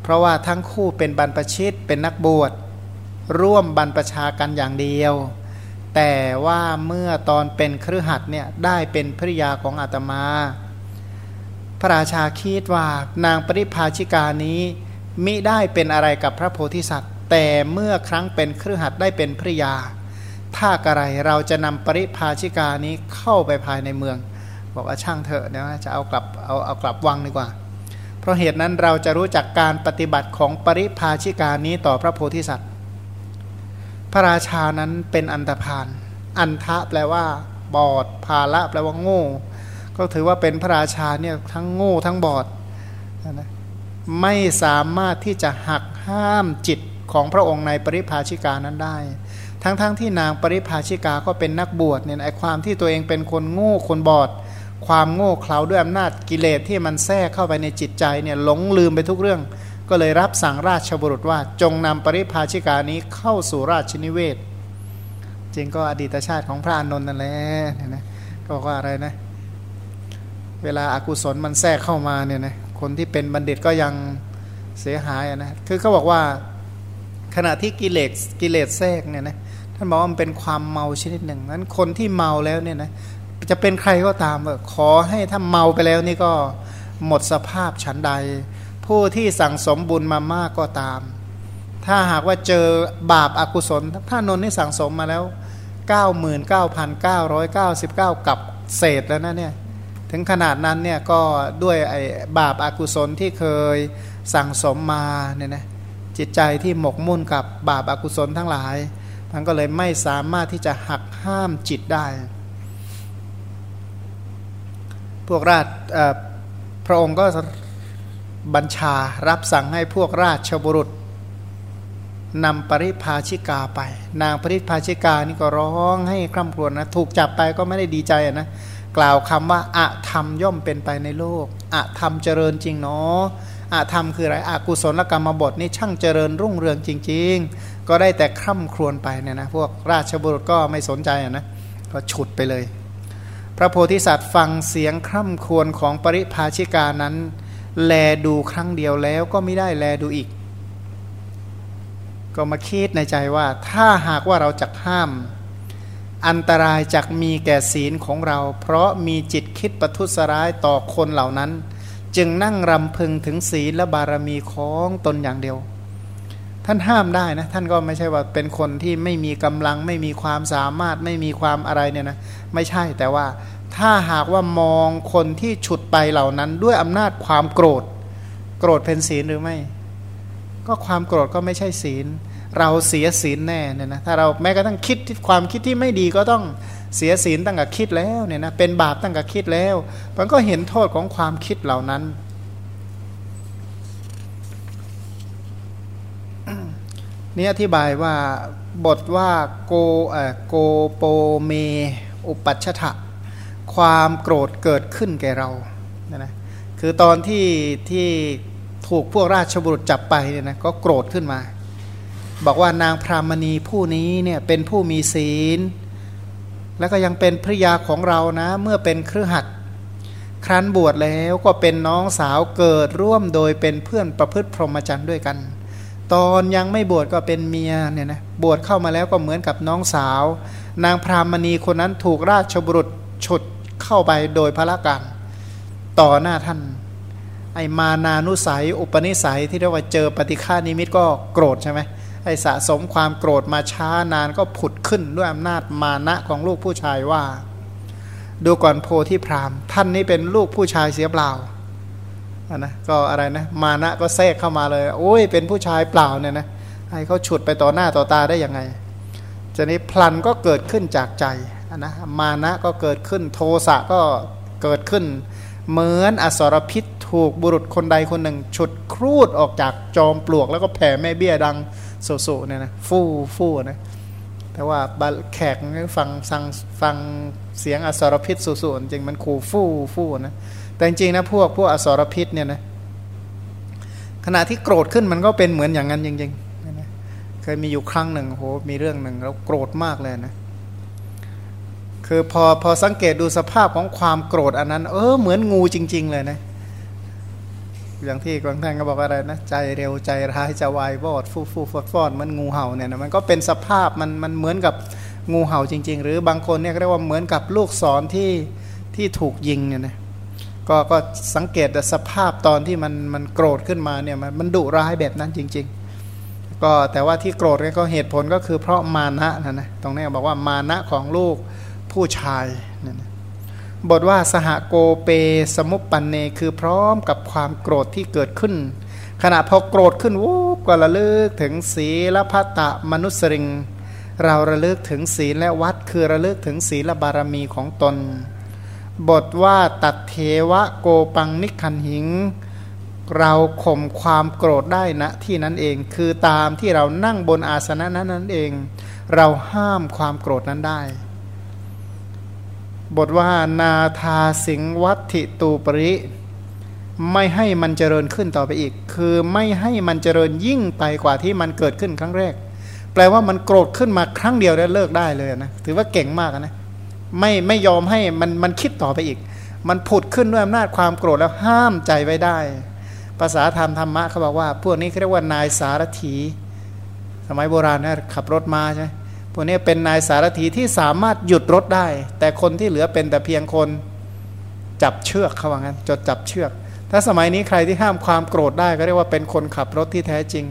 เพราะว่าทั้งคู่เป็นบรรพชิตเป็นนักบวชร่วมบรรพชากันอย่างเดียวแต่ว่าเมื่อตอนเป็นคฤหัสถ์เนี่ยได้เป็นภริยาของอาตมาพระราชาคิดว่านางปริภาชิกานี้มิได้เป็นอะไรกับพระโพธิสัตว์แต่เมื่อครั้งเป็นคฤหัสถ์ได้เป็นภริยาถ้ากระไรเราจะนำปริภาชิกานี้เข้าไปภายในเมืองบอกว่าช่างเถอะเดี๋ยวจะเอากลับเอาเอากลับวังดีกว่าเพราะเหตุนั้นเราจะรู้จักการปฏิบัติของปริภาชิกานี้ต่อพระโพธิสัตว์พระราชานั้นเป็นอันธพาลอันทะแปลว่าบอดภาละแปลว่าโง่ก็ถือว่าเป็นพระราชาเนี่ยทั้งโง่ทั้งบอดนะไม่สามารถที่จะหักห้ามจิตของพระองค์ในปริภาชิกานั้นได้ทั้งๆ ท, ที่นางปริภาชิกาก็เป็นนักบวชเนี่ยไอความที่ตัวเองเป็นคนโง่คนบอดความโง่เขลาด้วยอำนาจกิเลสที่มันแทรกเข้าไปในจิตใจเนี่ยหลงลืมไปทุกเรื่องก็เลยรับสั่งราชบุรุษว่าจงนำปริภาชิกานี้เข้าสู่ราชนิเวศจริงก็อดีตชาติของพระอานนท์นั่นแหละนะก็ว่าอะไรนะเวลาอากุศลมันแทรกเข้ามาเนี่ยนะคนที่เป็นบัณฑิตก็ยังเสียหายนะคือเขาบอกว่าขณะที่กิเลสกิเลสแทรกเนี่ยนะท่านบอกว่ามันเป็นความเมาชนิดหนึ่งนั้นคนที่เมาแล้วเนี่ยนะจะเป็นใครก็ตามขอให้ถ้าเมาไปแล้วนี่ก็หมดสภาพฉันใดผู้ที่สั่งสมบุญมามากก็ตามถ้าหากว่าเจอบาปอกุศลท่านนนท์นี่สั่งสมมาแล้ว เก้าหมื่นเก้าพันเก้าร้อยเก้าสิบเก้า กับเศษแล้วนะเนี่ยถึงขนาดนั้นเนี่ยก็ด้วยไอ้บาปอกุศลที่เคยสั่งสมมาเนี่ยนะจิตใจที่หมกมุ่นกับบาปอกุศลทั้งหลายมันก็เลยไม่สามารถที่จะหักห้ามจิตได้พวกราชพระองค์ก็บัญชารับสั่งให้พวกราชบุรุษนำปริภาชิกาไปนางปริภาชิกานี่ก็ร้องให้คร่ำครวญนะถูกจับไปก็ไม่ได้ดีใจนะกล่าวคำว่าอธรรมย่อมเป็นไปในโลกอธรรมเจริญจริงเนาะอธรรมคืออะไรอกุศลกรรมบทนี่ช่างเจริญรุ่งเรืองจริงๆก็ได้แต่คร่ำครวญไปเนี่ยนะพวกราชบุรุษก็ไม่สนใจนะก็ฉุดไปเลยพระโพธิสัตว์ฟังเสียงคร่ำครวญของปริภาชิกานั้นแลดูครั้งเดียวแล้วก็ไม่ได้แลดูอีกก็มาคิดในใจว่าถ้าหากว่าเราจักห้ามอันตรายจักมีแก่ศีลของเราเพราะมีจิตคิดประทุษร้ายต่อคนเหล่านั้นจึงนั่งรำพึงถึงศีลและบารมีของตนอย่างเดียว ท่านห้ามได้นะท่านก็ไม่ใช่ว่าเป็นคนที่ไม่มีกำลังไม่มีความสามารถไม่มีความอะไรเนี่ยนะไม่ใช่แต่ว่าถ้าหากว่ามองคนที่ฉุดไปเหล่านั้นด้วยอำนาจความโกรธโกรธเป็นศีลหรือไม่ก็ความโกรธก็ไม่ใช่ศีลเราเสียศีลแน่เนี่ยนะถ้าเราแม้กระทั่งคิดความคิดที่ไม่ดีก็ต้องเสียศีลตั้งแต่คิดแล้วเนี่ยนะเป็นบาปตั้งแต่คิดแล้วมันก็เห็นโทษของความคิดเหล่านั้นนี่อธิบายว่าบทว่าโกเอ่อโกโปเมอุปัชชทะความโกรธเกิดขึ้นแก่เราเนี่ยนะคือตอนที่ที่ถูกพวกราชบุรุษจับไปเนี่ยนะก็โกรธขึ้นมาบอกว่านางพรามณีผู้นี้เนี่ยเป็นผู้มีศีลแล้วก็ยังเป็นภริยาของเรานะเมื่อเป็นคฤหัสถ์ครั้นบวชแล้วก็เป็นน้องสาวเกิดร่วมโดยเป็นเพื่อนประพฤติพรหมจรรย์ด้วยกันตอนยังไม่บวชก็เป็นเมียเนี่ยนะบวชเข้ามาแล้วก็เหมือนกับน้องสาวนางพรามณีคนนั้นถูกราชบุรุษฉุดเข้าไปโดยพละการต่อหน้าท่านไอ้มานานุสัยอุปนิสัยที่เรียกว่าเจอปฏิฆานิมิตก็โกรธใช่ไหมไอ้สะสมความโกรธมาช้านานก็ผุดขึ้นด้วยอำนาจมานะของลูกผู้ชายว่าดูก่อนโพธิพราหมณ์ท่านนี้เป็นลูกผู้ชายเสียเปล่านะก็อะไรนะมานะก็แทรกเข้ามาเลยโอ้ยเป็นผู้ชายเปล่าเนี่ยนะให้เขาฉุดไปต่อหน้าต่อตาได้ยังไงทีนี้พลันก็เกิดขึ้นจากใจนะมานะก็เกิดขึ้นโทสะก็เกิดขึ้นเหมือนอสรพิษถูกบุรุษคนใดคนหนึ่งฉุดครูดออกจากจอมปลวกแล้วก็แผ่แม่เบี้ยดังโซๆเนี่ยนะฟู่ฟู่นะแต่ว่าแขกฟังฟังฟังเสียงอสรพิษโซๆจริงมันขู่ฟู่ฟู่นะแต่จริงๆนะพวกพวกอสรพิษเนี่ยนะขณะที่โกรธขึ้นมันก็เป็นเหมือนอย่างนั้นจริงๆเคยมีอยู่ครั้งหนึ่งโหมีเรื่องหนึ่งแล้วโกรธมากเลยนะคือพอพอสังเกตดูสภาพของความโกรธอันนั้นเออเหมือนงูจริงๆเลยนะอย่างที่บางท่านก็บอกอะไรนะใจเร็วใจร้ายจะวายวอดฟู่ฟู่ฟอดฟอดมันงูเห่าเนี่ยนะมันก็เป็นสภาพมันมันเหมือนกับงูเห่าจริงๆหรือบางคนเนี่ยเรียกว่าเหมือนกับลูกศรที่ที่ถูกยิงเนี่ยนะก็ก็สังเกตสภาพตอนที่มันมันโกรธขึ้นมาเนี่ยมันมันดุร้ายแบบนั้นจริงๆก็แต่ว่าที่โกรธก็เหตุผลก็คือเพราะมานะนะนะตรงนี้บอกว่ามานะของลูกผู้ชายเนี่ยนะบทว่าสหโกเปสมุปปันเนคือพร้อมกับความโกรธที่เกิดขึ้นขณะพอโกรธขึ้นวูบก็ระลึกถึงศีลพัตตมนุสริงเราระลึกถึงศีลและวัดคือระลึกถึงศีลบารมีของตนบทว่าตัดเทวะโกปังนิคันหิงเราข่มความโกรธได้ณที่นั้นเองคือตามที่เรานั่งบนอาสนะนั้นนั่นเองเราห้ามความโกรธนั้นได้บทว่านาทาสิงวัตถิตูปริไม่ให้มันเจริญขึ้นต่อไปอีกคือไม่ให้มันเจริญยิ่งไปกว่าที่มันเกิดขึ้นครั้งแรกแปลว่ามันโกรธขึ้นมาครั้งเดียวแล้วเลิกได้เลยนะถือว่าเก่งมากนะไม่ไม่ยอมให้มันมันคิดต่อไปอีกมันผุดขึ้นด้วยอำนาจความโกรธแล้วห้ามใจไว้ได้ภาษาธรรมธรรมะเขาบอกว่าพวกนี้เขาเรียกว่านายสารถีสมัยโบราณนะขับรถมาใช่พวกนี้เป็นนายสารถีที่สามารถหยุดรถได้แต่คนที่เหลือเป็นแต่เพียงคนจับเชือกเขาว่างั้นจดจับเชือกถ้าสมัยนี้ใครที่ห้ามความโกรธได้ก็เรียกว่าเป็นคนขับรถที่แท้จริง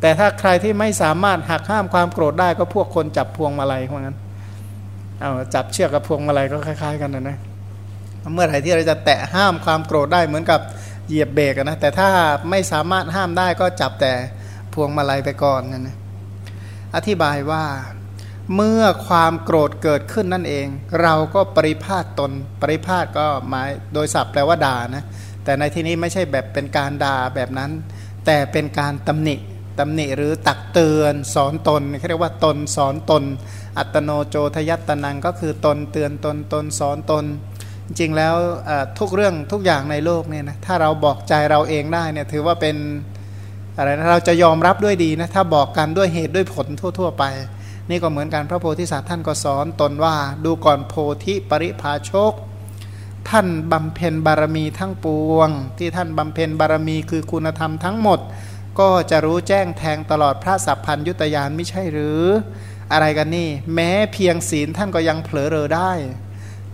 แต่ถ้าใครที่ไม่สามารถหักห้ามความโกรธได้ก็พวกคนจับพวงมาลัยเขาว่างั้นเอาจับเชือกกับพวงมาลัยก็คล้ายๆกันนะนะเมื่อไหร่ที่เราจะแตะห้ามความโกรธได้เหมือนกับเหยียบเบรกนะแต่ถ้าไม่สามารถห้ามได้ก็จับแต่พวงมาลัยไปก่อนนั่นนะอธิบายว่าเมื่อความโกรธเกิดขึ้นนั่นเองเราก็ปริพาทตนปริพาทก็หมายโดยศัพท์แปลว่าด่านะแต่ในที่นี้ไม่ใช่แบบเป็นการด่าแบบนั้นแต่เป็นการตำหนิตำหนิหรือตักเตือนสอนตนเขาเรียกว่าตนสอนตนอัตโนโจทยัตนังก็คือตนเตือนตนตนสอนตนจริงๆแล้วทุกเรื่องทุกอย่างในโลกเนี่ยนะถ้าเราบอกใจเราเองได้เนี่ยถือว่าเป็นอะไรนะเราจะยอมรับด้วยดีนะถ้าบอกกันด้วยเหตุด้วยผลทั่วๆไปนี่ก็เหมือนกันพระโพธิสัตว์ท่านก็สอนตนว่าดูก่อนโพธิปริภาชกท่านบำเพ็ญบารมีทั้งปวงที่ท่านบำเพ็ญบารมีคือคุณธรรมทั้งหมดก็จะรู้แจ้งแทงตลอดพระสัพพัญญุตญาณไม่ใช่หรืออะไรกันนี่แม้เพียงศีลท่านก็ยังเผลอเรอได้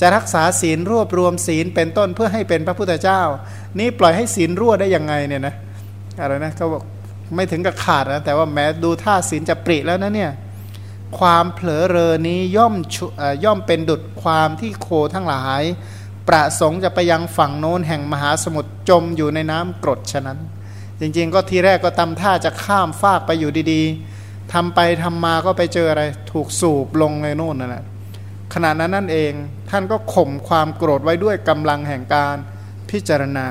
จะรักษาศีลรวบรวมศีลเป็นต้นเพื่อให้เป็นพระพุทธเจ้านี่ปล่อยให้ศีลรั่วได้ยังไงเนี่ยนะอะไรนะเขาบอก ไม่ถึงกับขาดนะแต่ว่าแม้ดูท่าศีลจะปริแล้วนะเนี่ยความเผลอเรอนี้ย่อมย่อมเป็นดุจความที่โคทั้งหลายประสงค์จะไปยังฝั่งโน้นแห่งมหาสมุทรจมอยู่ในน้ำกรดฉะนั้นจริงๆก็ทีแรกก็ทำท่าจะข้ามฟากไปอยู่ดีๆทำไปทำมาก็ไปเจออะไรถูกสูบลงในโน่นนั่นแหละขณะนั้นนั่นเองท่านก็ข่มความโกรธไว้ด้วยกำลังแห่งการพิจารณา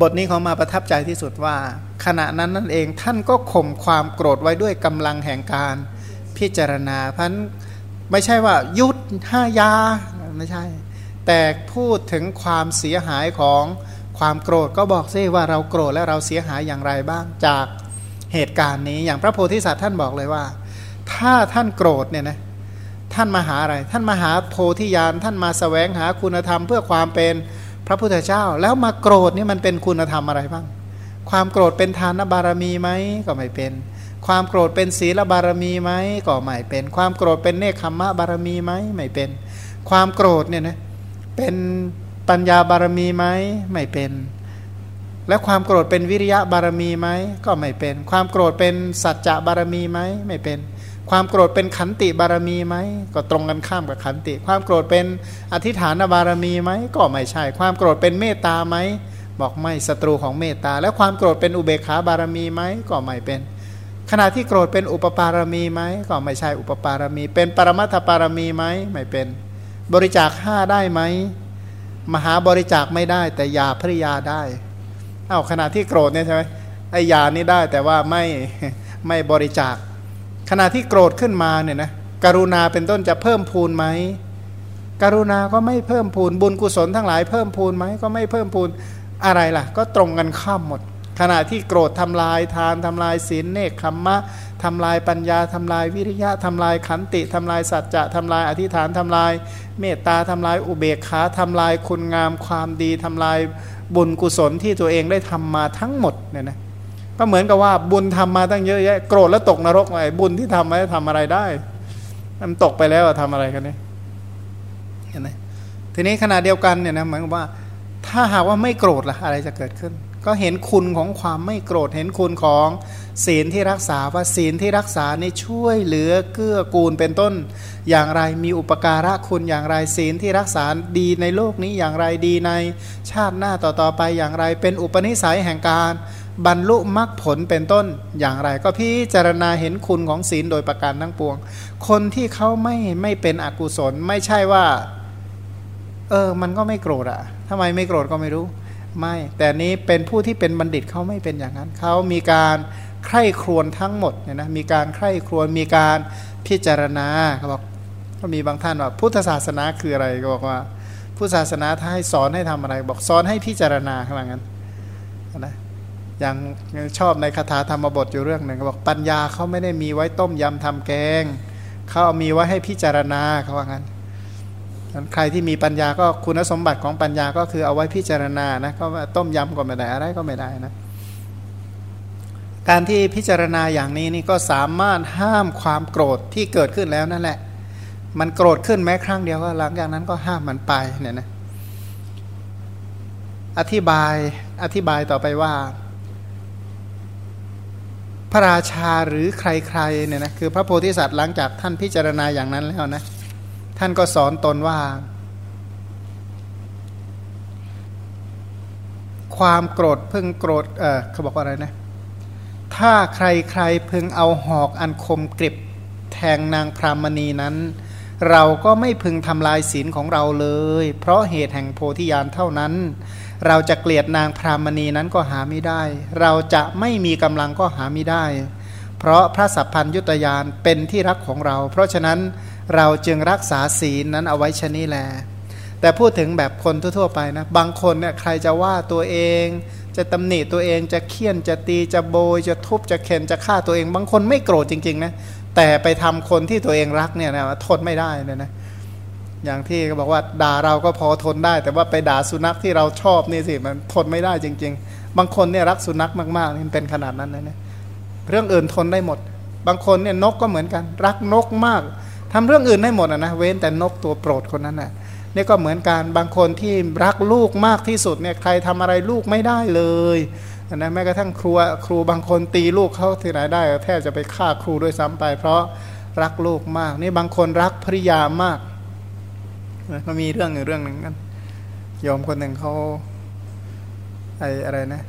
บทนี้เขามาประทับใจที่สุดว่าขณะนั้นนั่นเองท่านก็ข่มความโกรธไว้ด้วยกำลังแห่งการพิจารณาพันไม่ใช่ว่ายุดห้ายาไม่ใช่แต่พูดถึงความเสียหายของความโกรธก็บอกซิว่าเราโกรธแล้วเราเสียหายอย่างไรบ้างจากเหตุการณ์นี้อย่างพระโพธิสัตว์ท่านบอกเลยว่าถ้าท่านโกรธเนี่ยนะท่านมาหาอะไรท่านมาหาโพธิญาณท่านมาแสวงหาคุณธรรมเพื่อความเป็นพระพุทธเจ้าแล้วมาโกรธนี่มันเป็นคุณธรรมอะไรบ้างความโกรธเป็นทานบารมีไหมก็ไม่เป็นความโกรธเป็นศีลบารมีไหมก็ไม่เป็นความโกรธเป็นเนคขมมะบารมีไหมไม่เป็นความโกรธเนี่ยนะเป็นปัญญาบารมีไหมไม่เป็นและความโกรธเป็นวิริยะบารมีไหมก็ไม่เป็นความโกรธเป็นสัจจะบารมีไหมไม่เป็นความโกรธเป็นขันติบารมีไหมก็ตรงกันข้ามกับขันติความโกรธเป็นอธิฐานบารมีไหมก็ไม่ใช่ความโกรธเป็นเมตตาไหมบอกไม่ศัตรูของเมตตาและความโกรธเป็นอุเบกขาบารมีไหมก็ไม่เป็นขณะที่โกรธเป็นอุปปารมีไหมก็ไม่ใช่อุปปารมีเป็นปรมัตถปารมีไหมไม่เป็นบริจาคห้าได้ไหมมหาบริจาคไม่ได้แต่ยาภริยาได้อ้าวขณะที่โกรธเนี่ยใช่ไหมไอ้ยานี่ได้แต่ว่าไม่ไม่บริจาคขณะที่โกรธขึ้นมาเนี่ยนะกรุณาเป็นต้นจะเพิ่มพูนไหมกรุณาก็ไม่เพิ่มพูนบุญกุศลทั้งหลายเพิ่มพูนไหมก็ไม่เพิ่มพูนอะไรล่ะก็ตรงกันข้ามหมดขณะที่โกรธทำลายทานทำลายศีลเนคขมมะทำลายปัญญาทำลายวิริยะทำลายขันติทำลายสัจจะทำลายอธิษฐานทำลายเมตตาทำลายอุเบกขาทำลายคุณงามความดีทำลายบุญกุศลที่ตัวเองได้ทำมาทั้งหมดเนี่ยนะก็เหมือนกับว่าบุญทำมาตั้งเยอะแยะโกรธแล้วตกนรกไอ้บุญที่ทำไว้ทำอะไรได้มันตกไปแล้วทำอะไรกันเนี่ยเห็นไหมทีนี้ขณะเดียวกันเนี่ยนะเหมือนกับว่าถ้าหากว่าไม่โกรธล่ะอะไรจะเกิดขึ้นก็เห็นคุณของความไม่โกรธเห็นคุณของศีลที่รักษาว่าศีลที่รักษานี่ช่วยเหลือเกื้อกูลเป็นต้นอย่างไรมีอุปการะคุณอย่างไรศีลที่รักษาดีในโลกนี้อย่างไรดีในชาติหน้าต่อๆไปอย่างไรเป็นอุปนิสัยแห่งการบรรลุมรรคผลเป็นต้นอย่างไรก็พิจารณาเห็นคุณของศีลโดยประการทั้งปวงคนที่เขาไม่ไม่เป็นอกุศลไม่ใช่ว่าเออมันก็ไม่โกรธอะทำไมไม่โกรธก็ไม่รู้ไม่แต่นี้เป็นผู้ที่เป็นบัณฑิตเขาไม่เป็นอย่างนั้นเขามีการใคร่ครวญทั้งหมดเนี่ยนะมีการใคร่ครวญมีการพิจารณาเขาบอกก็มีบางท่านว่าพุทธศาสนาคืออะไรก็บอกว่าพุทธศาสนาถ้าให้สอนให้ทำอะไรบอกสอนให้พิจารณาเขาบอกงั้นนะอย่างชอบในคาถาธรรมบทอยู่เรื่องหนึ่งเขาบอกปัญญาเขาไม่ได้มีไว้ต้มยำทำแกงเขาเอามีไว้ให้พิจารณาเขาบอกงั้นใครที่มีปัญญาก็คุณสมบัติของปัญญาก็คือเอาไว้พิจารณานะก็ต้มยำก็ไม่ได้อะไรก็ไม่ได้นะการที่พิจารณาอย่างนี้นี่ก็สามารถห้ามความโกรธที่เกิดขึ้นแล้วนั่นแหละมันโกรธขึ้นแม้ครั้งเดียวก็หลังจากนั้นก็ห้ามมันไปเนี่ยนะอธิบายอธิบายต่อไปว่าพระราชาหรือใครๆเนี่ยนะคือพระโพธิสัตว์หลังจากท่านพิจารณาอย่างนั้นแล้วนะท่านก็สอนตนว่าความโกรธพึงโกรธเออเขาบอกว่าอะไรนะถ้าใครใครพึงเอาหอกอันคมกริบแทงนางพรามณีนั้นเราก็ไม่พึงทำลายศีลของเราเลยเพราะเหตุแห่งโพธิญาณเท่านั้นเราจะเกลียดนางพรามณีนั้นก็หาไม่ได้เราจะไม่มีกำลังก็หาไม่ได้เพราะพระสัพพัญญุตญาณเป็นที่รักของเราเพราะฉะนั้นเราจึงรักษาศีลนั้นเอาไว้ชะนี้แลแต่พูดถึงแบบคนทั่วๆไปนะบางคนเนี่ยใครจะว่าตัวเองจะตำหนิตัวเองจะเคี่ยนจะตีจะโบยจะทุบจะเข็นจะฆ่าตัวเองบางคนไม่โกรธจริงๆนะแต่ไปทำคนที่ตัวเองรักเนี่ยนะทนไม่ได้นะนะอย่างที่เขาบอกว่าด่าเราก็พอทนได้แต่ว่าไปด่าสุนัขที่เราชอบนี่สิมันทนไม่ได้จริงๆบางคนเนี่ยรักสุนัขมากๆนี่เป็นขนาดนั้นนะนะเรื่องอื่นทนได้หมดบางคนเนี่ยนกก็เหมือนกันรักนกมากทำเรื่องอื่นได้หมดอ่ะนะเว้นแต่นกตัวโปรดคนนั้นน่ะ นี่ก็เหมือนกันบางคนที่รักลูกมากที่สุดเนี่ยใครทำอะไรลูกไม่ได้เลยนะแม้กระทั่งครูครูบางคนตีลูกเขาที่ไหนได้แทบจะไปฆ่าครูด้วยซ้ำไปเพราะรักลูกมากนี่บางคนรักภริยามากนะก็มีเรื่องอยู่เรื่องหนึ่งกันโยมคนหนึ่งเขาไอ้อะไรนะ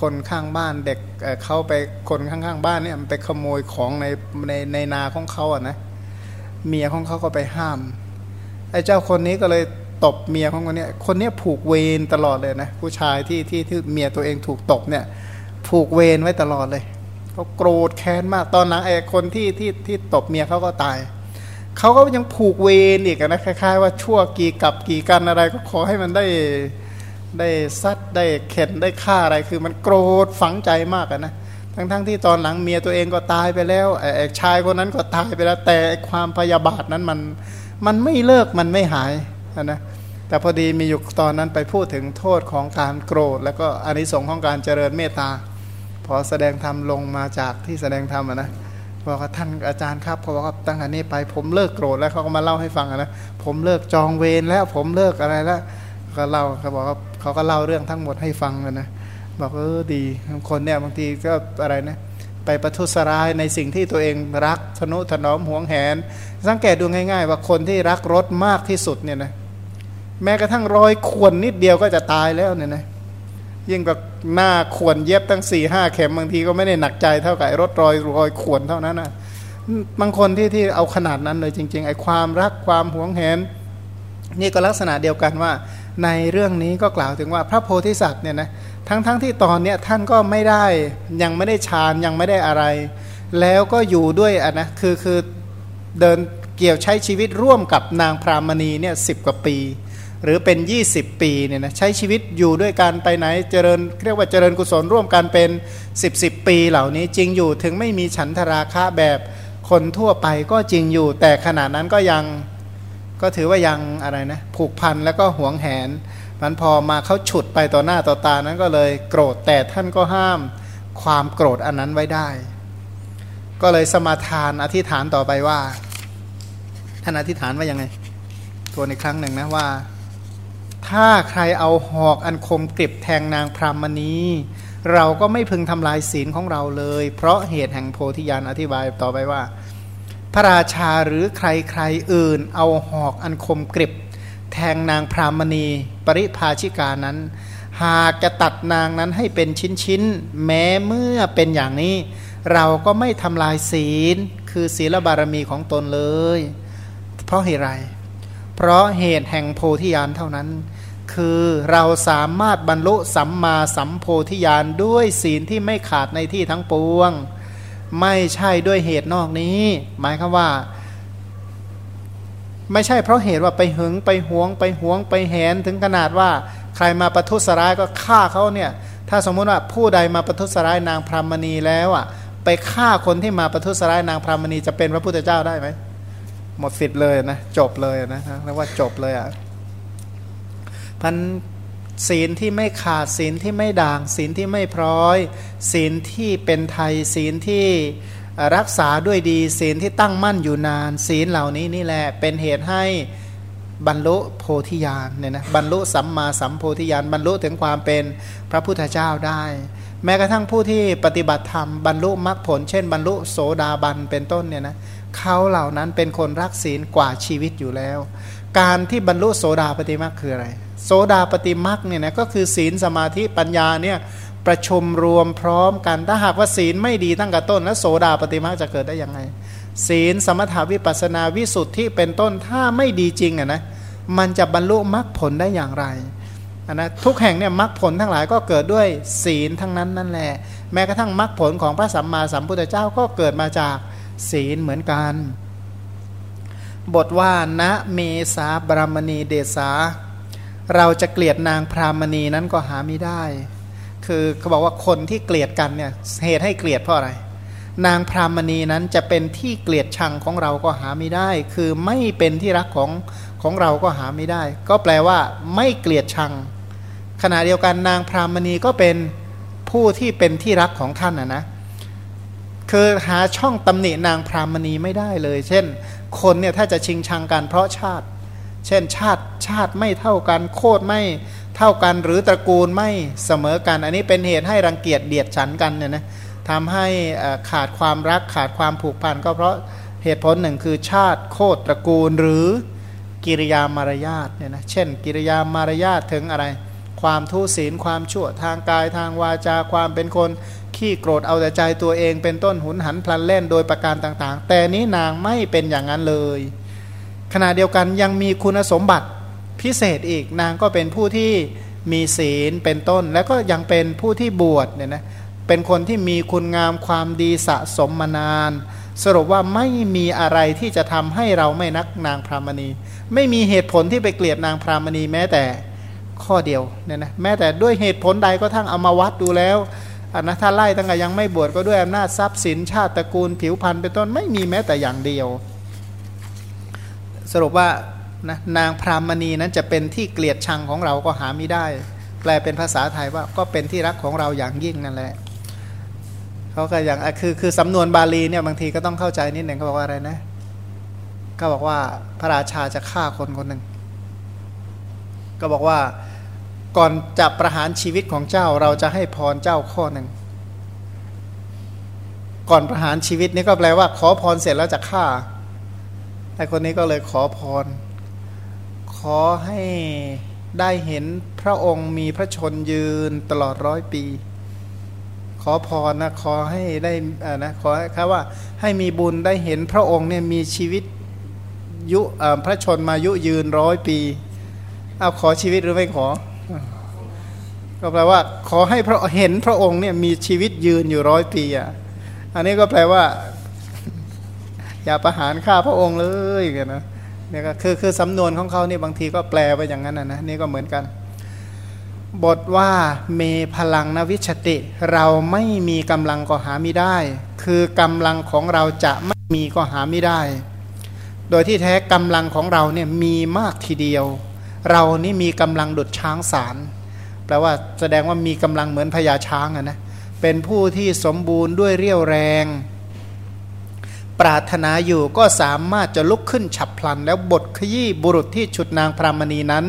คนข้างบ้านเด็กเขาไปคนข้างๆบ้านเนี่ยมันไปขโมยของในในในนาของเขาอ่ะนะเมียของเขาก็ไปห้ามไอ้เจ้าคนนี้ก็เลยตบเมียของคนนี้คนนี้ผูกเวรตลอดเลยนะผู้ชายที่ที่ที่เมียตัวเองถูกตบเนี่ยผูกเวรไว้ตลอดเลยเขาโกรธแค้นมากตอนนั้นไอ้คนที่ที่ที่ตบเมียเขาก็ตายเขาก็ยังผูกเวรอีกนะคล้ายๆว่าชั่วกี่กับกี่กันอะไรก็ขอให้มันได้ได้ซัดได้เข็นได้ฆ่าอะไรคือมันโกรธฝังใจมากนะทั้งๆ ท, ที่ตอนหลังเมียตัวเองก็ตายไปแล้วไอ้ชายคนนั้นก็ตายไปแล้วแต่ความพยาบาทนั้นมันมันไม่เลิกมันไม่หายนะแต่พอดีมีอยู่ตอนนั้นไปพูดถึงโทษของการโกรธแล้วก็อานิสงส์ของการเจริญเมตตาพอแสดงธรรมลงมาจากที่แสดงธรรมนะบอกว่าท่านอาจารย์ครับเขาบอกว่าตั้งแต่นี้ไปผมเลิกโกรธแล้วเขาก็มาเล่าให้ฟังนะผมเลิกจองเวรแล้วผมเลิกอะไรแล้วก็เล่าเขาบอกว่าเขาก็เล่าเรื่องทั้งหมดให้ฟังกันนะบอกเออดีคนเนี่ยบางทีก็อะไรนะไปประทุษร้ายในสิ่งที่ตัวเองรักทนุถนอมหวงแหนสังเกตดูง่ายๆว่าคนที่รักรถมากที่สุดเนี่ยนะแม้กระทั่งรอยข่วนนิดเดียวก็จะตายแล้วเนี่ยนะยิ่งกับหน้าข่วนเย็บตั้ง สี่ห้า เข็มบางทีก็ไม่ได้หนักใจเท่ากับรถรอยรอยข่วนเท่านั้นนะบางคนที่ที่เอาขนาดนั้นเลยจริงๆไอ้ความรักความหวงแหนนี่ก็ลักษณะเดียวกันว่าในเรื่องนี้ก็กล่าวถึงว่าพระโพธิสัตว์เนี่ยนะทั้งๆ ท, ที่ตอนเนี้ยท่านก็ไม่ได้ยังไม่ได้ฌานยังไม่ได้อะไรแล้วก็อยู่ด้วยอ่ะนะคือคือเดินเกี่ยวใช้ชีวิตร่วมกับนางพรามณีเนี่ยสิบกว่าปีหรือเป็นยี่สิบปีเนี่ยนะใช้ชีวิตอยู่ด้วยกันไปไหนเจริญเรียกว่าเจริญกุศลร่วมกันเป็นสิบ สิบปีเหล่านี้จริงอยู่ถึงไม่มีฉันทราคะแบบคนทั่วไปก็จริงอยู่แต่ขณะนั้นก็ยังก็ถือว่ายังอะไรนะผูกพันแล้วก็หวงแหนมันพอมาเขาฉุดไปต่อหน้าต่อตานั้นก็เลยโกรธแต่ท่านก็ห้ามความโกรธอันนั้นไว้ได้ก็เลยสมาทานอธิษฐานต่อไปว่าท่านอธิษฐานว่ายังไงตัวในครั้งหนึ่งนะว่าถ้าใครเอาหอกอันคมกริบแทงนางพรามณีเราก็ไม่พึงทำลายศีลของเราเลยเพราะเหตุแห่งโพธิญาณอธิบายต่อไปว่าพระราชาหรือใครใครอื่นเอาหอกอันคมกริบแทงนางพรามณีปริภาชิกานั้นหากจะตัดนางนั้นให้เป็นชิ้นๆแม้เมื่อเป็นอย่างนี้เราก็ไม่ทำลายศีลคือศีลบารมีของตนเลยเพราะเหตุไรเพราะเหตุแห่งโพธิญาณเท่านั้นคือเราสามารถบรรลุสัมมาสัมโพธิญาณด้วยศีลที่ไม่ขาดในที่ทั้งปวงไม่ใช่ด้วยเหตุนอกนี้หมายคือว่าไม่ใช่เพราะเหตุว่าไปหึงไปหวงไปหวงไปแหนถึงขนาดว่าใครมาประทุษร้ายก็ฆ่าเขาเนี่ยถ้าสมมติว่าผู้ใดมาประทุษร้ายนางพรามณีแล้วอ่ะไปฆ่าคนที่มาประทุษร้ายนางพรามณีจะเป็นพระพุทธเจ้าได้ไหมหมดสิทธิ์เลยนะจบเลยนะเรียกว่าจบเลยอ่ะพันศีลที่ไม่ขาดศีลที่ไม่ด่างศีลที่ไม่พร้อยศีลที่เป็นไทยศีลที่รักษาด้วยดีศีลที่ตั้งมั่นอยู่นานศีลเหล่านี้นี่แหละเป็นเหตุให้บรรลุโพธิญาณเนี่ยนะบรรลุสัมมาสัมโพธิญาณบรรลุถึงความเป็นพระพุทธเจ้าได้แม้กระทั่งผู้ที่ปฏิบัติธรรมบรรลุมรรคผลเช่นบรรลุโสดาบันเป็นต้นเนี่ยนะเขาเหล่านั้นเป็นคนรักศีลกว่าชีวิตอยู่แล้วการที่บรรลุโสดาปฏิมรรคคืออะไรโสดาปฏิมรรคเนี่ยนะก็คือศีลสมาธิปัญญาเนี่ยประชุมรวมพร้อมกันถ้าหากว่าศีลไม่ดีตั้งแต่ต้นแล้วโสดาปฏิมรรคจะเกิดได้ยังไงศีลสมถะวิปัสสนาวิสุทธิเป็นต้นถ้าไม่ดีจริงอ่ะนะมันจะบรรลุมรรคผลได้อย่างไรอ่ะนะทุกแห่งเนี่ยมรรคผลทั้งหลายก็เกิดด้วยศีลทั้งนั้นนั่นแหละแม้กระทั่งมรรคผลของพระสัมมาสัมพุทธเจ้าก็เกิดมาจากศีลเหมือนกันบทว่านะเมสาบรามณีเดสาเราจะเกลียดนางพรามณีนั้นก็หาไม่ได้คือเขาบอกว่าคนที่เกลียดกันเนี่ยเหตุให้เกลียดเพราะอะไรนางพรามณีนั้นจะเป็นที่เกลียดชังของเราก็หาไม่ได้คือไม่เป็นที่รักของของเราก็หาไม่ได้ก็แปลว่าไม่เกลียดชังขณะเดียวกันนางพรามณีก็เป็นผู้ที่เป็นที่รักของท่านนะนะคือหาช่องตำหนินางพรามณีไม่ได้เลยเช่นคนเนี่ยถ้าจะชิงชังกันเพราะชาติ เช่นชาติชาติไม่เท่ากันโคตรไม่เท่ากันหรือตระกูลไม่เสมอกันอันนี้เป็นเหตุให้รังเกียจเดียดฉันกันเนี่ยนะทำให้ขาดความรักขาดความผูกพันก็เพราะเหตุผลหนึ่งคือชาติโคตรตระกูลหรือกิริยามารยาทเนี่ยนะเช่นกิริยามารยาทถึงอะไรความทุศีลความชั่วทางกายทางวาจาความเป็นคนขี้โกรธเอาแต่ใจตัวเองเป็นต้นหุนหันพลันเล่นโดยประการต่างๆแต่นี้นางไม่เป็นอย่างนั้นเลยขณะเดียวกันยังมีคุณสมบัติพิเศษอีกนางก็เป็นผู้ที่มีศีลเป็นต้นแล้วก็ยังเป็นผู้ที่บวชเนี่ยนะเป็นคนที่มีคุณงามความดีสะสมมานานสรุปว่าไม่มีอะไรที่จะทำให้เราไม่นักนางพรามณีไม่มีเหตุผลที่ไปเกลียดนางพรามณีแม้แต่ข้อเดียวเนี่ยนะแม้แต่ด้วยเหตุผลใดก็ทั้งเอามาวัดดูแล้วอันนะถ้าไล่ตั้งแต่ยังไม่บวชก็ด้วยอำนาจทรัพย์สินชาติตระกูลผิวพรรณเป็นต้นไม่มีแม้แต่อย่างเดียวสรุปว่านะนางพรามณีนั้นจะเป็นที่เกลียดชังของเราก็หาไม่ได้แปลเป็นภาษาไทยว่าก็เป็นที่รักของเราอย่างยิ่งนั่นแหละเขาก็อย่างคือคือสำนวนบาลีเนี่ยบางทีก็ต้องเข้าใจนิดหนึ่งเขาบอกว่าอะไรนะเขาบอกว่าพระราชาจะฆ่าคนคนหนึ่งก็บอกว่าก่อนจะประหารชีวิตของเจ้าเราจะให้พรเจ้าข้อหนึ่งก่อนประหารชีวิตนี่ก็แปลว่าขอพรเสร็จแล้วจะฆ่าไอ้คนนี้ก็เลยขอพรขอให้ได้เห็นพระองค์มีพระชนยืนตลอดร้อยปีขอพรนะขอให้ได้อ่านะขอให้ครับว่าให้มีบุญได้เห็นพระองค์เนี่ยมีชีวิตยุพระชนมายุยืนร้อยปีเอาขอชีวิตหรือไม่ขอก็แปลว่าขอให้พระเห็นพระองค์เนี่ยมีชีวิตยืนอยู่ร้อยปีอ่ะอันนี้ก็แปลว่าอย่าประหารฆ่าพระองค์เลยกันนะเนี่ยก็คือคือสำนวนของเขาเนี่ยบางทีก็แปลไปอย่างนั้นนะนะนี่ก็เหมือนกันบทว่าเมพลังนวิชติเราไม่มีกำลังก็หาไม่ได้คือกำลังของเราจะไม่มีก็หาไม่ได้โดยที่แท้กำลังของเราเนี่ยมีมากทีเดียวเรานี่มีกำลังดุจช้างสารแปลว่าแสดงว่ามีกำลังเหมือนพญาช้างอะนะเป็นผู้ที่สมบูรณ์ด้วยเรี่ยวแรงปรารถนาอยู่ก็สามารถจะลุกขึ้นฉับพลันแล้วบทขยี้บุรุษที่ฉุดนางพรามณีนั้น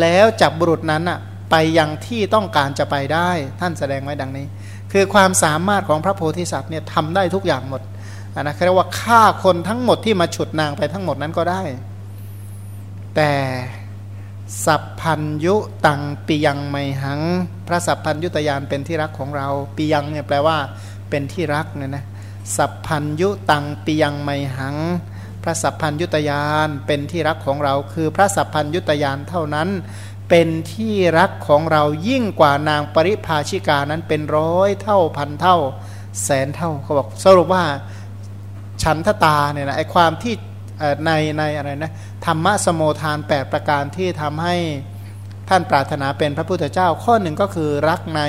แล้วจับบุรุษนั้นอะไปยังที่ต้องการจะไปได้ท่านแสดงไว้ดังนี้คือความสามารถของพระโพธิสัตว์เนี่ยทำได้ทุกอย่างหมดนะเรียกว่าฆ่าคนทั้งหมดที่มาฉุดนางไปทั้งหมดนั้นก็ได้แต่สัพพัญยุตังปิยังไมหังพระสัพพัญยุตยานเป็นที่รักของเราปิยังเนี่ยแปลว่าเป็นที่รักเนี่ยนะสัพพัญยุตังปิยังไมหังพระสัพพัญยุตยานเป็นที่รักของเราคือพระสัพพัญยุตยานเท่านั้นเป็นที่รักของเรายิ่งกว่านางปริภาชิกานั้นเป็นร้อยเท่าพันเท่าแสนเท่าเขาบอกสรุปว่าฉันทตาเนี่ยนะไอความที่ในในอะไรนะธรรมะสโมทานแปดประการที่ทำให้ท่านปรารถนาเป็นพระพุทธเจ้าข้อหนึ่งก็คือรักใน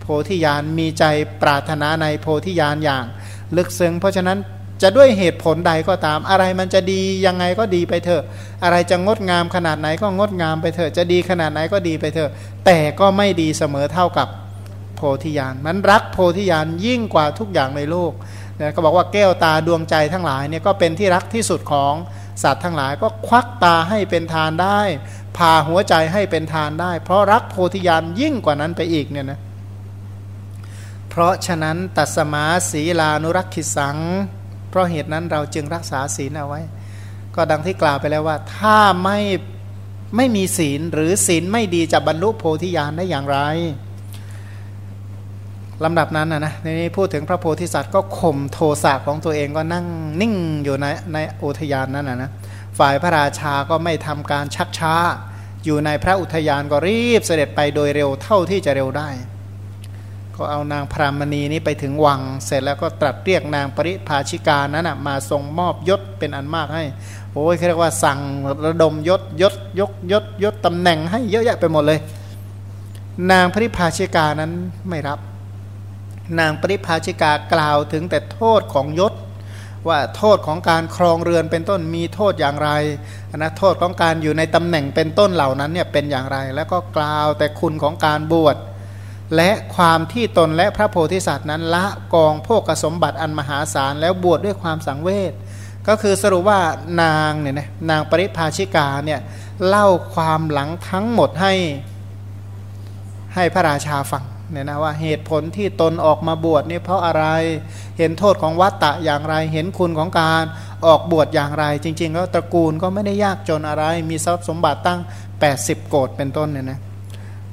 โพธิญาณมีใจปรารถนาในโพธิญาณอย่างลึกซึ้งเพราะฉะนั้นจะด้วยเหตุผลใดก็ตามอะไรมันจะดียังไงก็ดีไปเถอะอะไรจะงดงามขนาดไหนก็งดงามไปเถอะจะดีขนาดไหนก็ดีไปเถอะแต่ก็ไม่ดีเสมอเท่ากับโพธิญาณมันรักโพธิญาณยิ่งกว่าทุกอย่างในโลกนะก็บอกว่าแก้วตาดวงใจทั้งหลายเนี่ยก็เป็นที่รักที่สุดของสัตว์ทั้งหลายก็ควักตาให้เป็นทานได้พาหัวใจให้เป็นทานได้เพราะรักโพธิญาณยิ่งกว่านั้นไปอีกเนี่ยนะเพราะฉะนั้นตัสมาสีลานุรักขิสังเพราะเหตุนั้นเราจึงรักษาศีลเอาไว้ก็ดังที่กล่าวไปแล้วว่าถ้าไม่ไม่มีศีลหรือศีลไม่ดีจะบรรลุโพธิญาณได้อย่างไรลำดับนั้นนะนะในนี้พูดถึงพระโพธิสัตว์ก็ข่มโทสะของตัวเองก็นั่งนิ่งอยู่ในในอุทยานนั้นนะนะฝ่ายพระราชาก็ไม่ทำการชักช้าอยู่ในพระอุทยานก็รีบเสด็จไปโดยเร็วเท่าที่จะเร็วได้ก็เอานางพรามณีนี้ไปถึงวังเสร็จแล้วก็ตรัสเรียกนางปริภาชิกานั้นนะมาทรงมอบยศเป็นอันมากให้โอ้ยเรียกว่าสั่งระดมยศยศยกยศยศตำแหน่งให้เยอะแยะไปหมดเลยนางปริภาชิกานั้นไม่รับนางปริภาชิกากล่าวถึงแต่โทษของยศว่าโทษของการครองเรือนเป็นต้นมีโทษอย่างไรนะโทษของการอยู่ในตำแหน่งเป็นต้นเหล่านั้นเนี่ยเป็นอย่างไรแล้วก็กล่าวแต่คุณของการบวชและความที่ตนและพระโพธิสัตว์นั้นละกองโภคสมบัติอันมหาศาลแล้วบวชด้วยความสังเวช ก็คือสรุปว่านางเนี่ยนะนางปริภาชิกาเนี่ยเล่าความหลังทั้งหมดให้ให้พระราชาฟังเนี่ยนะว่าเหตุผลที่ตนออกมาบวชนี่เพราะอะไรเห็นโทษของวัฏฏะอย่างไรเห็นคุณของการออกบวชอย่างไรจริงๆแล้วตระกูลก็ไม่ได้ยากจนอะไรมีทรัพย์สมบัติตั้งแปดสิบโกฏเป็นต้นเนี่ยนะ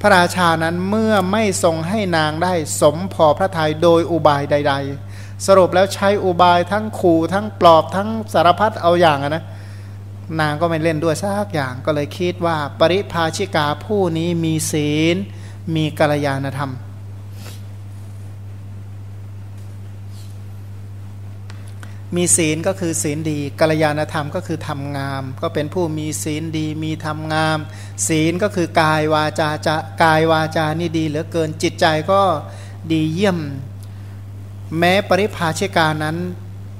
พระราชานั้นเมื่อไม่ทรงให้นางได้สมพอพระทัยโดยอุบายใดๆสรุปแล้วใช้อุบายทั้งขู่ทั้งปลอบทั้งสารพัดเอาอย่างนะนางก็ไม่เล่นด้วยสักอย่างก็เลยคิดว่าปริภาชิกาผู้นี้มีศีลมีกัลยาณธรรมมีศีลก็คือศีลดีกัลยาณธรรมก็คือธรรมงามก็เป็นผู้มีศีลดีมีธรรมงามศีลก็คือกายวาจาจะกายวาจานี่ดีเหลือเกินจิตใจก็ดีเยี่ยมแม้ปริภาชิกานั้น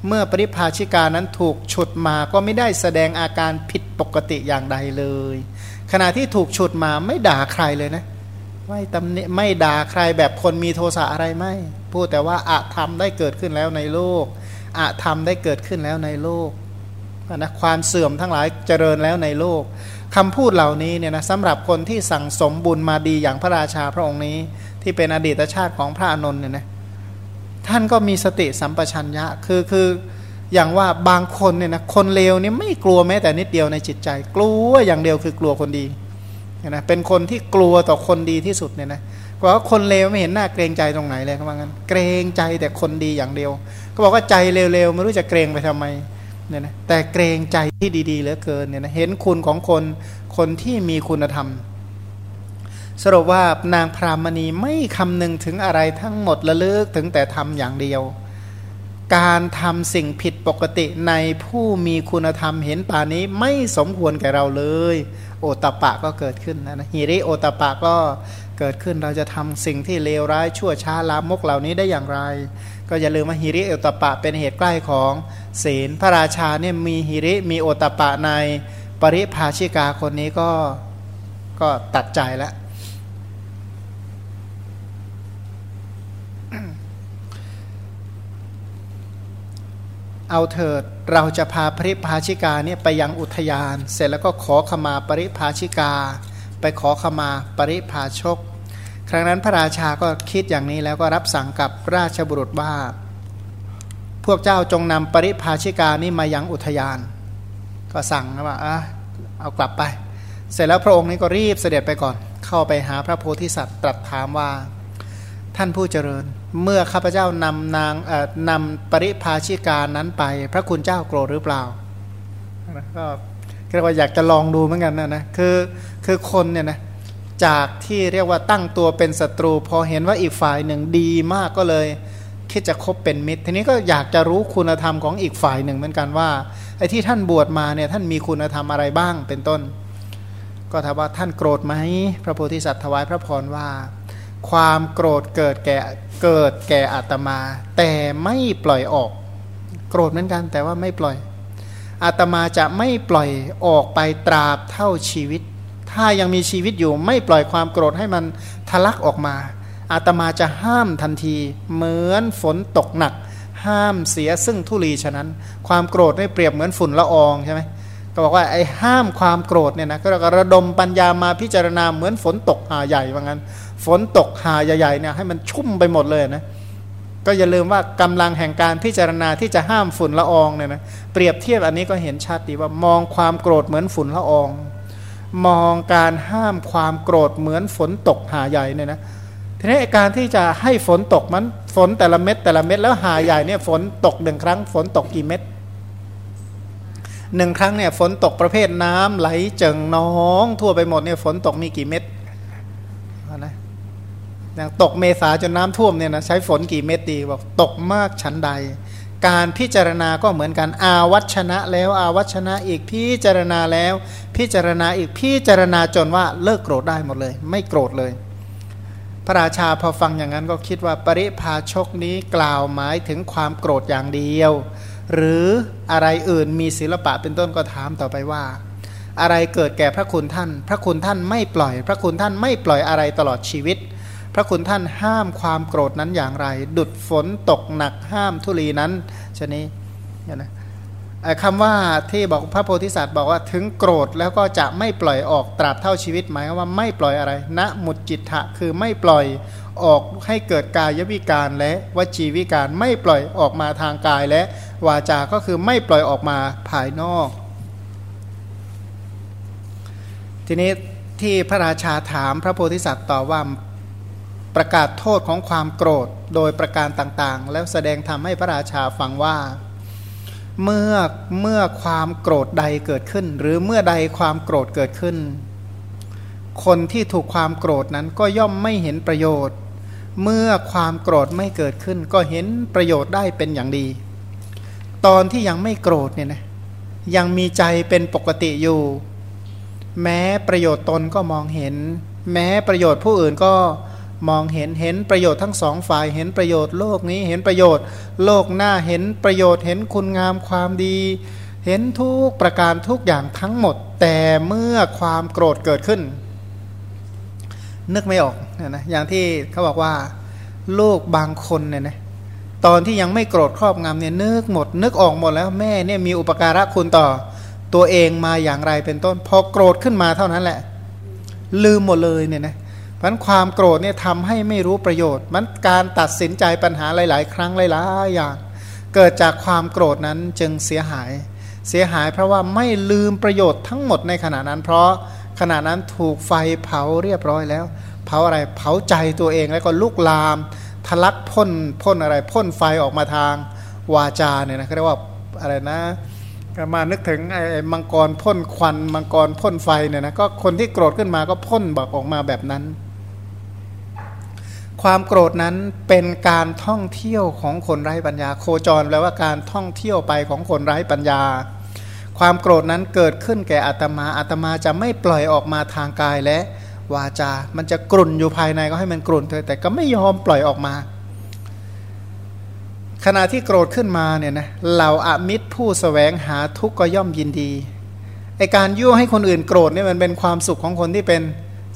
เมื่อปริภาชิกานั้นถูกฉุดมาก็ไม่ได้แสดงอาการผิดปกติอย่างใดเลยขณะที่ถูกฉุดมาไม่ด่าใครเลยนะไม่ตำหนิไม่ด่าใครแบบคนมีโทสะอะไรไม่พูดแต่ว่าอธรรมได้เกิดขึ้นแล้วในโลกอธรรมได้เกิดขึ้นแล้วในโลกนะความเสื่อมทั้งหลายเจริญแล้วในโลกคำพูดเหล่านี้เนี่ยนะสำหรับคนที่สั่งสมบุญมาดีอย่างพระราชาพระองค์นี้ที่เป็นอดีตชาติของพระอานนท์เนี่ยนะท่านก็มีสติสัมปชัญญะคือคืออย่างว่าบางคนเนี่ยนะคนเลวนี่ไม่กลัวแม้แต่นิดเดียวในจิตใจกลัวอย่างเดียวคือกลัวคนดีนะเป็นคนที่กลัวต่อคนดีที่สุดเนี่ยนะเพราะคนเลวไม่เห็นหน้าเกรงใจตรงไหนเลยเขาบอกงั้นเกรงใจแต่คนดีอย่างเดียวก็บอกว่าใจเลวๆไม่รู้จะเกรงไปทำไมเนี่ยนะแต่เกรงใจที่ดีๆเหลือเกินเนี่ยนะเห็นคุณของคนคนที่มีคุณธรรมสรุปว่านางพรามณีไม่คำนึงถึงอะไรทั้งหมดละเลิกถึงแต่ทำอย่างเดียวการทำสิ่งผิดปกติในผู้มีคุณธรรมเห็นป่านี้ไม่สมควรแก่เราเลยโอตปะก็เกิดขึ้นนะหิริโอตปะก็เกิดขึ้นเราจะทำสิ่งที่เลวร้ายชั่วช้าลามกเหล่านี้ได้อย่างไรก็อย่าลืมว่าหิริโอตปะเป็นเหตุใกล้ของศีลพระราชาเนี่ยมีหิริมีโอตปะในปริภาชิกาคนนี้ก็ก็ตัดใจแล้วเอาเถิดเราจะพาปริภาชิกาเนี่ยไปยังอุทยานเสร็จแล้วก็ขอขมาปริภาชิกาไปขอขมาปริภาชกครั้งนั้นพระราชาก็คิดอย่างนี้แล้วก็รับสั่งกับราชบุรุษว่าพวกเจ้าจงนำปริภาชิกานี่มายังอุทยานก็สั่งว่าอ่ะเอากลับไปเสร็จแล้วพระองค์นี้ก็รีบเสด็จไปก่อนเข้าไปหาพระโพธิสัตว์ตรัสถามว่าท่านผู้เจริญเมื่อข้าพเจ้านำนางเอ่อนำปริภาชิกานั้นไปพระคุณเจ้าโกรธหรือเปล่าก็เรียกว่าอยากจะลองดูเหมือนกันนะนะคือคือคนเนี่ยนะจากที่เรียกว่าตั้งตัวเป็นศัตรูพอเห็นว่าอีกฝ่ายหนึ่งดีมากก็เลยคิดจะคบเป็นมิตรทีนี้ก็อยากจะรู้คุณธรรมของอีกฝ่ายหนึ่งเหมือนกันว่าไอ้ที่ท่านบวชมาเนี่ยท่านมีคุณธรรมอะไรบ้างเป็นต้นก็ถามว่าท่านโกรธไหมพระโพธิสัตว์ถวายพระพรว่าความโกรธเกิดแก่เกิดแก่อาตมาแต่ไม่ปล่อยออกโกรธเหมือนกันแต่ว่าไม่ปล่อยอาตมาจะไม่ปล่อยออกไปตราบเท่าชีวิตถ้ายังมีชีวิตอยู่ไม่ปล่อยความโกรธให้มันทะลักออกมาอาตมาจะห้ามทันทีเหมือนฝนตกหนักห้ามเสียซึ่งธุลีฉะนั้นความโกรธได้เปรียบเหมือนฝุ่นละอองใช่ไหมก็บอกว่าไอ้ห้ามความโกรธเนี่ยนะก็ระดมปัญญามาพิจารณาเหมือนฝนตกหาใหญ่ว่างั้นฝนตกหาใหญ่ๆเนี่ยให้มันชุ่มไปหมดเลยนะก็อย่าลืมว่ากำลังแห่งการพิจารณาที่จะห้ามฝุ่นละอองเนี่ยนะเปรียบเทียบอันนี้ก็เห็นชัดดีว่ามองความโกรธเหมือนฝุ่นละอองมองการห้ามความโกรธเหมือนฝนตกหาใหญ่เนี่ยนะทีนี้การที่จะให้ฝนตกมันฝนแต่ละเม็ดแต่ละเม็ดแล้วหาใหญ่เนี่ยฝนตกหนึ่งครั้งฝนตกกี่เม็ดหนึ่งครั้งเนี่ยฝนตกประเภทน้ำไหลเจิ่งน้องทั่วไปหมดเนี่ยฝนตกมีกี่เม็ดนะอย่างตกเมษาจนน้ำท่วมเนี่ยนะใช้ฝนกี่เม็ดดีบอกตกมากชั้นใดการพิจารณาก็เหมือนกันอาวัชนะแล้วอาวัชนะอีกพิจารณาแล้วพิจารณาอีกพิจารณาจนว่าเลิกโกรธได้หมดเลยไม่โกรธเลยพระราชาพอฟังอย่างนั้นก็คิดว่าปริภาชกนี้กล่าวหมายถึงความโกรธอย่างเดียวหรืออะไรอื่นมีศิลปะเป็นต้นก็ถามต่อไปว่าอะไรเกิดแก่พระคุณท่านพระคุณท่านไม่ปล่อยพระคุณท่านไม่ปล่อยอะไรตลอดชีวิตพระคุณท่านห้ามความโกรธนั้นอย่างไรดุจฝนตกหนักห้ามธุลีนั้นชะนี้นะ คำว่าที่บอกพระโพธิสัตว์บอกว่าถึงโกรธแล้วก็จะไม่ปล่อยออกตราบเท่าชีวิตหมายว่าไม่ปล่อยอะไรณมุจจิตถะคือไม่ปล่อยออกให้เกิดกายวิการและวจีวิการไม่ปล่อยออกมาทางกายและวาจา ก็คือไม่ปล่อยออกมาภายนอกทีนี้ที่พระราชาถามพระโพธิสัตว์ตอบว่าประกาศโทษของความโกรธโดยประการต่างๆแล้วแสดงธรรมให้พระราชาฟังว่าเมื่อเมื่อความโกรธใดเกิดขึ้นหรือเมื่อใดความโกรธเกิดขึ้นคนที่ถูกความโกรธนั้นก็ย่อมไม่เห็นประโยชน์เมื่อความโกรธไม่เกิดขึ้นก็เห็นประโยชน์ได้เป็นอย่างดีตอนที่ยังไม่โกรธเนี่ยนะยังมีใจเป็นปกติอยู่แม้ประโยชน์ตนก็มองเห็นแม้ประโยชน์ผู้อื่นก็มองเห็นเห็นประโยชน์ทั้งสองฝ่ายเห็นประโยชน์โลกนี้เห็นประโยชน์โลกหน้าเห็นประโยชน์เห็นคุณงามความดีเห็นทุกประการทุกอย่างทั้งหมดแต่เมื่อความโกรธเกิดขึ้นนึกไม่ออกนะอย่างที่เขาบอกว่าลูกบางคนเนี่ยนะตอนที่ยังไม่โกรธครอบงำเนี่ยนึกหมดนึกออกหมดแล้วแม่เนี่ยมีอุปการะคุณต่อตัวเองมาอย่างไรเป็นต้นพอโกรธขึ้นมาเท่านั้นแหละลืมหมดเลยเนี่ยนะเพราะความโกรธเนี่ยทำให้ไม่รู้ประโยชน์มันการตัดสินใจปัญหาหลายๆครั้งหลายๆอย่างเกิดจากความโกรธนั้นจึงเสียหายเสียหายเพราะว่าไม่ลืมประโยชน์ทั้งหมดในขณะนั้นเพราะขณะนั้นถูกไฟเผาเรียบร้อยแล้วเผาอะไรเผาใจตัวเองแล้วก็ลุกลามทะลักพ่นพ่นอะไรพ่นไฟออกมาทางวาจาเนี่ยนะเขาเรียกว่าอะไรนะมานึกถึงไอ้มังกรพ่นควันมังกรพ่นไฟเนี่ยนะก็คนที่โกรธขึ้นมาก็พ่นบอกออกมาแบบนั้นความโกรธนั้นเป็นการท่องเที่ยวของคนไร้ปัญญาโคจรแปลว่าการท่องเที่ยวไปของคนไร้ปัญญาความโกรธนั้นเกิดขึ้นแก่อาตมาอาตมาจะไม่ปล่อยออกมาทางกายและวาจามันจะกรุ่นอยู่ภายในก็ให้มันกรุ่นเถอะแต่ก็ไม่ยอมปล่อยออกมาขณะที่โกรธขึ้นมาเนี่ยนะเหล่าอมิตรผู้แสวงหาทุกข์ก็ย่อมยินดีไอการยั่วให้คนอื่นโกรธเนี่ยมันเป็นความสุขของคนที่เป็น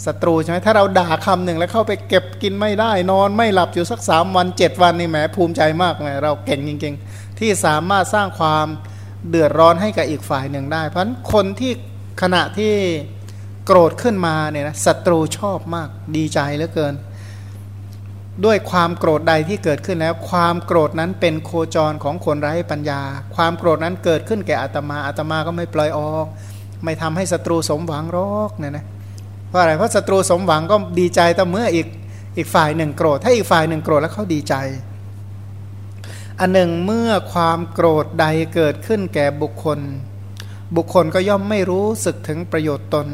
ศัตรูใช่ไหมถ้าเราด่าคำหนึ่งแล้วเข้าไปเก็บกินไม่ได้นอนไม่หลับอยู่สักสามวันเจ็ดวันนี่แหมภูมิใจมากเลยเราเก่งจริงๆที่สามารถสร้างความเดือดร้อนให้กับอีกฝ่ายหนึ่งได้เพราะคนที่ขณะที่โกรธขึ้นมาเนี่ยนะศัตรูชอบมากดีใจเหลือเกินด้วยความโกรธใดที่เกิดขึ้นแล้วความโกรธนั้นเป็นโคจรของคนไร้ปัญญาความโกรธนั้นเกิดขึ้นแก่อาตมาอาตมาก็ไม่ปล่อยออกไม่ทำให้ศัตรูสมหวังหรอกเนี่ยนะเพราะอะไรเพราะศัตรูสมหวังก็ดีใจแต่เมื่ออีกอีกฝ่ายหนึ่งโกรธถ้าอีกฝ่ายหนึ่งโกรธแล้วเขาดีใจอันหนึ่งเมื่อความโกรธใดเกิดขึ้นแก่บุคคลบุคคลก็ย่อมไม่รู้สึกถึงประโยชน์ตน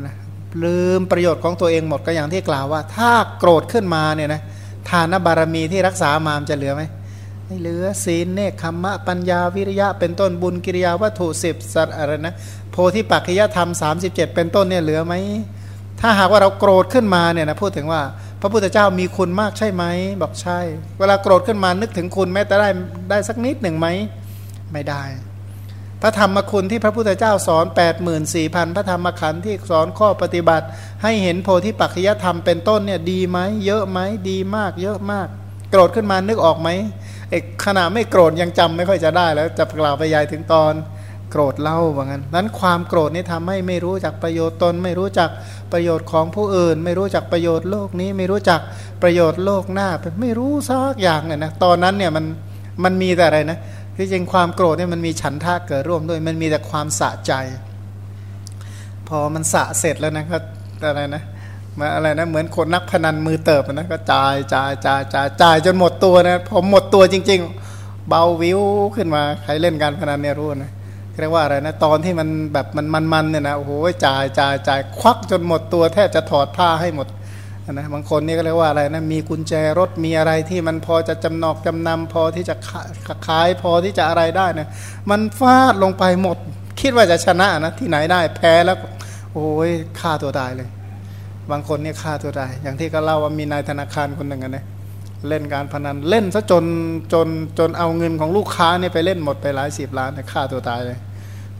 นะลืมประโยชน์ของตัวเองหมดก็อย่างที่กล่าวว่าถ้าโกรธขึ้นมาเนี่ยนะทานบารมีที่รักษามามจะเหลือไหมไม่เหลือศีลเนคขมมะปัญญาวิริยะเป็นต้นบุญกิริยาวัตถุสิบสัตอะไรนะโพธิปัจจะธรรมสามสิบเจ็ดเป็นต้นเนี่ยเหลือไหมถ้าหากว่าเราโกรธขึ้นมาเนี่ยนะพูดถึงว่าพระพุทธเจ้ามีคุณมากใช่ไหมบอกใช่เวลาโกรธขึ้นมานึกถึงคุณแม้แต่ได้ได้สักนิดหนึ่งไหมไม่ได้พระธรรมคุณที่พระพุทธเจ้าสอน แปดหมื่นสี่พัน พระธรรมขันธ์ที่สอนข้อปฏิบัติให้เห็นโพธิปัจจะธรรมเป็นต้นเนี่ยดีไหมเยอะไหมดีมากเยอะมากโกรธขึ้นมานึกออกไหมไอ้ขณะไม่โกรธยังจำไม่ค่อยจะได้แล้วจะกล่าวไปยายถึงตอนโกรธเล่าว่างั้นนั้นความโกรธนี่ทำให้ไม่รู้จักประโยชน์ตนไม่รู้จักประโยชน์ของผู้อื่นไม่รู้จักประโยชน์โลกนี้ไม่รู้จักประโยชน์โลกหน้าไม่รู้ซักอย่างเนี่ยนะตอนนั้นเนี่ยมันมันมีแต่อะไรนะที่จริงความโกรธเนี่ยมันมีฉันทะเกิดร่วมด้วยมันมีแต่ความสะใจพอมันสะเสร็จแล้วนะก็อะไรนะมาอะไรนะเหมือนคนนักพนันมือเติบนะก็จ่ายจ่ายจ่ายจ่ายจ่ายจนหมดตัวนะพอหมดตัวจริงๆเบาวิวขึ้นมาใครเล่นการพนันเนี่ยรู้นะเรียกว่าอะไรนะตอนที่มันแบบมันมันๆเนี่ยนะโอ้โหจ่ายจ่ายจ่ายควักจนหมดตัวแทบจะถอดผ้าให้หมดนะบางคนนี่ก็เรียกว่าอะไรนะมีกุญแจรถมีอะไรที่มันพอจะจำนอกจำนำพอที่จะขายพอที่จะอะไรได้นะมันฟาดลงไปหมดคิดว่าจะชนะนะที่ไหนได้แพ้แล้วโอ้ยฆ่าตัวตายเลยบางคนนี่ฆ่าตัวตายอย่างที่ก็เล่าว่ามีนายธนาคารคนหนึ่งนะเล่นการพนันเล่นซะจนจนจนเอาเงินของลูกค้าเนี่ยไปเล่นหมดไปหลายสิบล้านนะฆ่าตัวตายเลย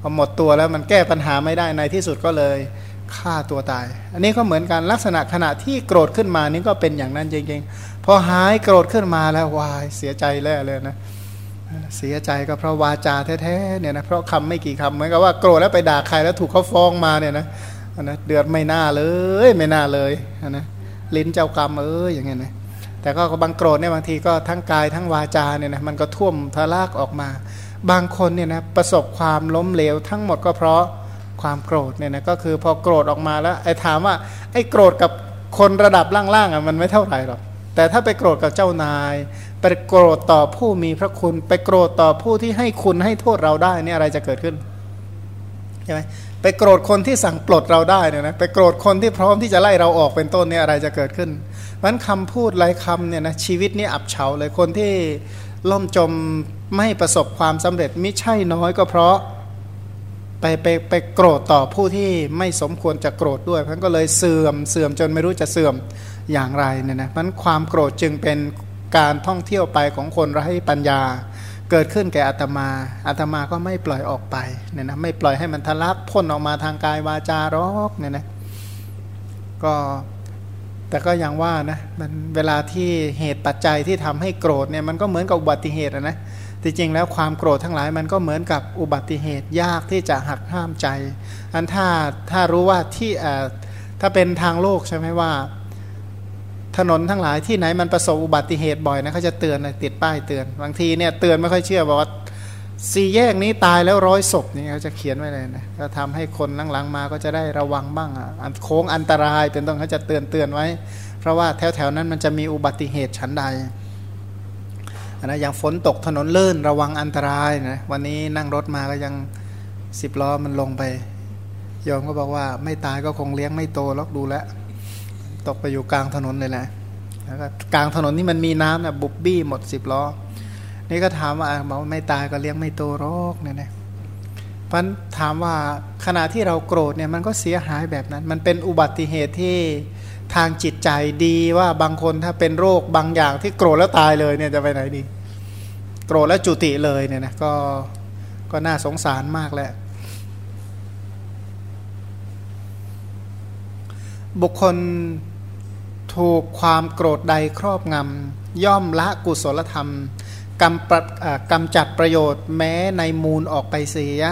พอหมดตัวแล้วมันแก้ปัญหาไม่ได้ในที่สุดก็เลยฆ่าตัวตายอันนี้ก็เหมือนกันลักษณะขณะที่โกรธขึ้นมานี่ก็เป็นอย่างนั้นจริงๆพอหายโกรธขึ้นมาแล้ววายเสียใจแล่เลยนะ เสียใจก็เพราะวาจาแท้ๆเนี่ยนะเพราะคำไม่กี่คำเหมือนกับว่าโกรธแล้วไปด่าใครแล้วถูกเขาฟ้องมาเนี่ยนะนะเดือดไม่น่าเลยไม่น่าเลยนะลิ้นเจ้ากรรมเอออย่างเงี้ยนะแต่ก็บางโกรธเนี่ยบางทีก็ทั้งกายทั้งวาจาเนี่ยนะมันก็ท่วมทะลากออกมาบางคนเนี่ยนะประสบความล้มเหลวทั้งหมดก็เพราะความโกรธเนี่ยนะก็คือพอโกรธออกมาแล้วไอ้ถามว่าไอ้โกรธกับคนระดับล่างๆอ่ะมันไม่เท่าไหร่หรอกแต่ถ้าไปโกรธกับเจ้านายไปโกรธต่อผู้มีพระคุณไปโกรธต่อผู้ที่ให้คุณให้โทษเราได้เนี่ยอะไรจะเกิดขึ้นใช่ไหมไปโกรธคนที่สั่งปลดเราได้เนี่ยนะไปโกรธคนที่พร้อมที่จะไล่เราออกเป็นต้นเนี่ยอะไรจะเกิดขึ้นมันคำพูดหลายคำเนี่ยนะชีวิตนี่อับเฉาเลยคนที่ล่มจมไม่ประสบความสำเร็จมิใช่น้อยก็เพราะไปไปไปโกรธต่อผู้ที่ไม่สมควรจะโกรธด้วยมันก็เลยเสื่อมเสื่อมจนไม่รู้จะเสื่อมอย่างไรเนี่ยนะมันความโกรธจึงเป็นการท่องเที่ยวไปของคนไร้ปัญญาเกิดขึ้นแก่อาตมาอาตมาก็ไม่ปล่อยออกไปเนี่ยนะไม่ปล่อยให้มันทะลักพ่นออกมาทางกายวาจาหรอกเนี่ยนะก็แต่ก็อย่างว่านะมันเวลาที่เหตุปัจจัยที่ทำให้โกรธเนี่ยมันก็เหมือนกับอุบัติเหตุนะที่จริงแล้วความโกรธทั้งหลายมันก็เหมือนกับอุบัติเหตุยากที่จะหักห้ามใจอันถ้าถ้ารู้ว่าที่เอ่อถ้าเป็นทางโลกใช่ไหมว่าถนนทั้งหลายที่ไหนมันประสบอุบัติเหตุบ่อยนะเขาจะเตือนเลยติดป้ายเตือนบางทีเนี่ยเตือนไม่ค่อยเชื่อบอกว่าสี่แยกนี้ตายแล้วร้อยศพนี่เขาจะเขียนไว้เลยนะก็ทำให้คนหลังๆมาก็จะได้ระวังบ้างอ่ะโค้งอันตรายเป็นต้องเขาจะเตือนเตือนไว้เพราะว่าแถวๆนั้นมันจะมีอุบัติเหตุชั้นใดนะอย่างฝนตกถนนลื่นระวังอันตรายนะวันนี้นั่งรถมาก็ยังสิบล้อมันลงไปโยมก็บอกว่าไม่ตายก็คงเลี้ยงไม่โตล็อกดูแลตกไปอยู่กลางถนนเลยนะแล้วก็กลางถนนนี่มันมีน้ำนะบุบบี้หมดสิบล้อนี่ก็ถามว่าบอกไม่ตายก็เลี้ยงไม่โตหรอกเนี่ยนะเพราะถามว่าขณะที่เราโกรธเนี่ยมันก็เสียหายแบบนั้นมันเป็นอุบัติเหตุที่ทางจิตใจดีว่าบางคนถ้าเป็นโรคบางอย่างที่โกรธแล้วตายเลยเนี่ยจะไปไหนดีโกรธแล้วจุติเลยเนี่ยนะก็ก็น่าสงสารมากแหละบุคคลถูกความโกรธใดครอบงำย่อมละกุศลธรรมกำกำจัดประโยชน์แม้ในมูลออกไปเสีย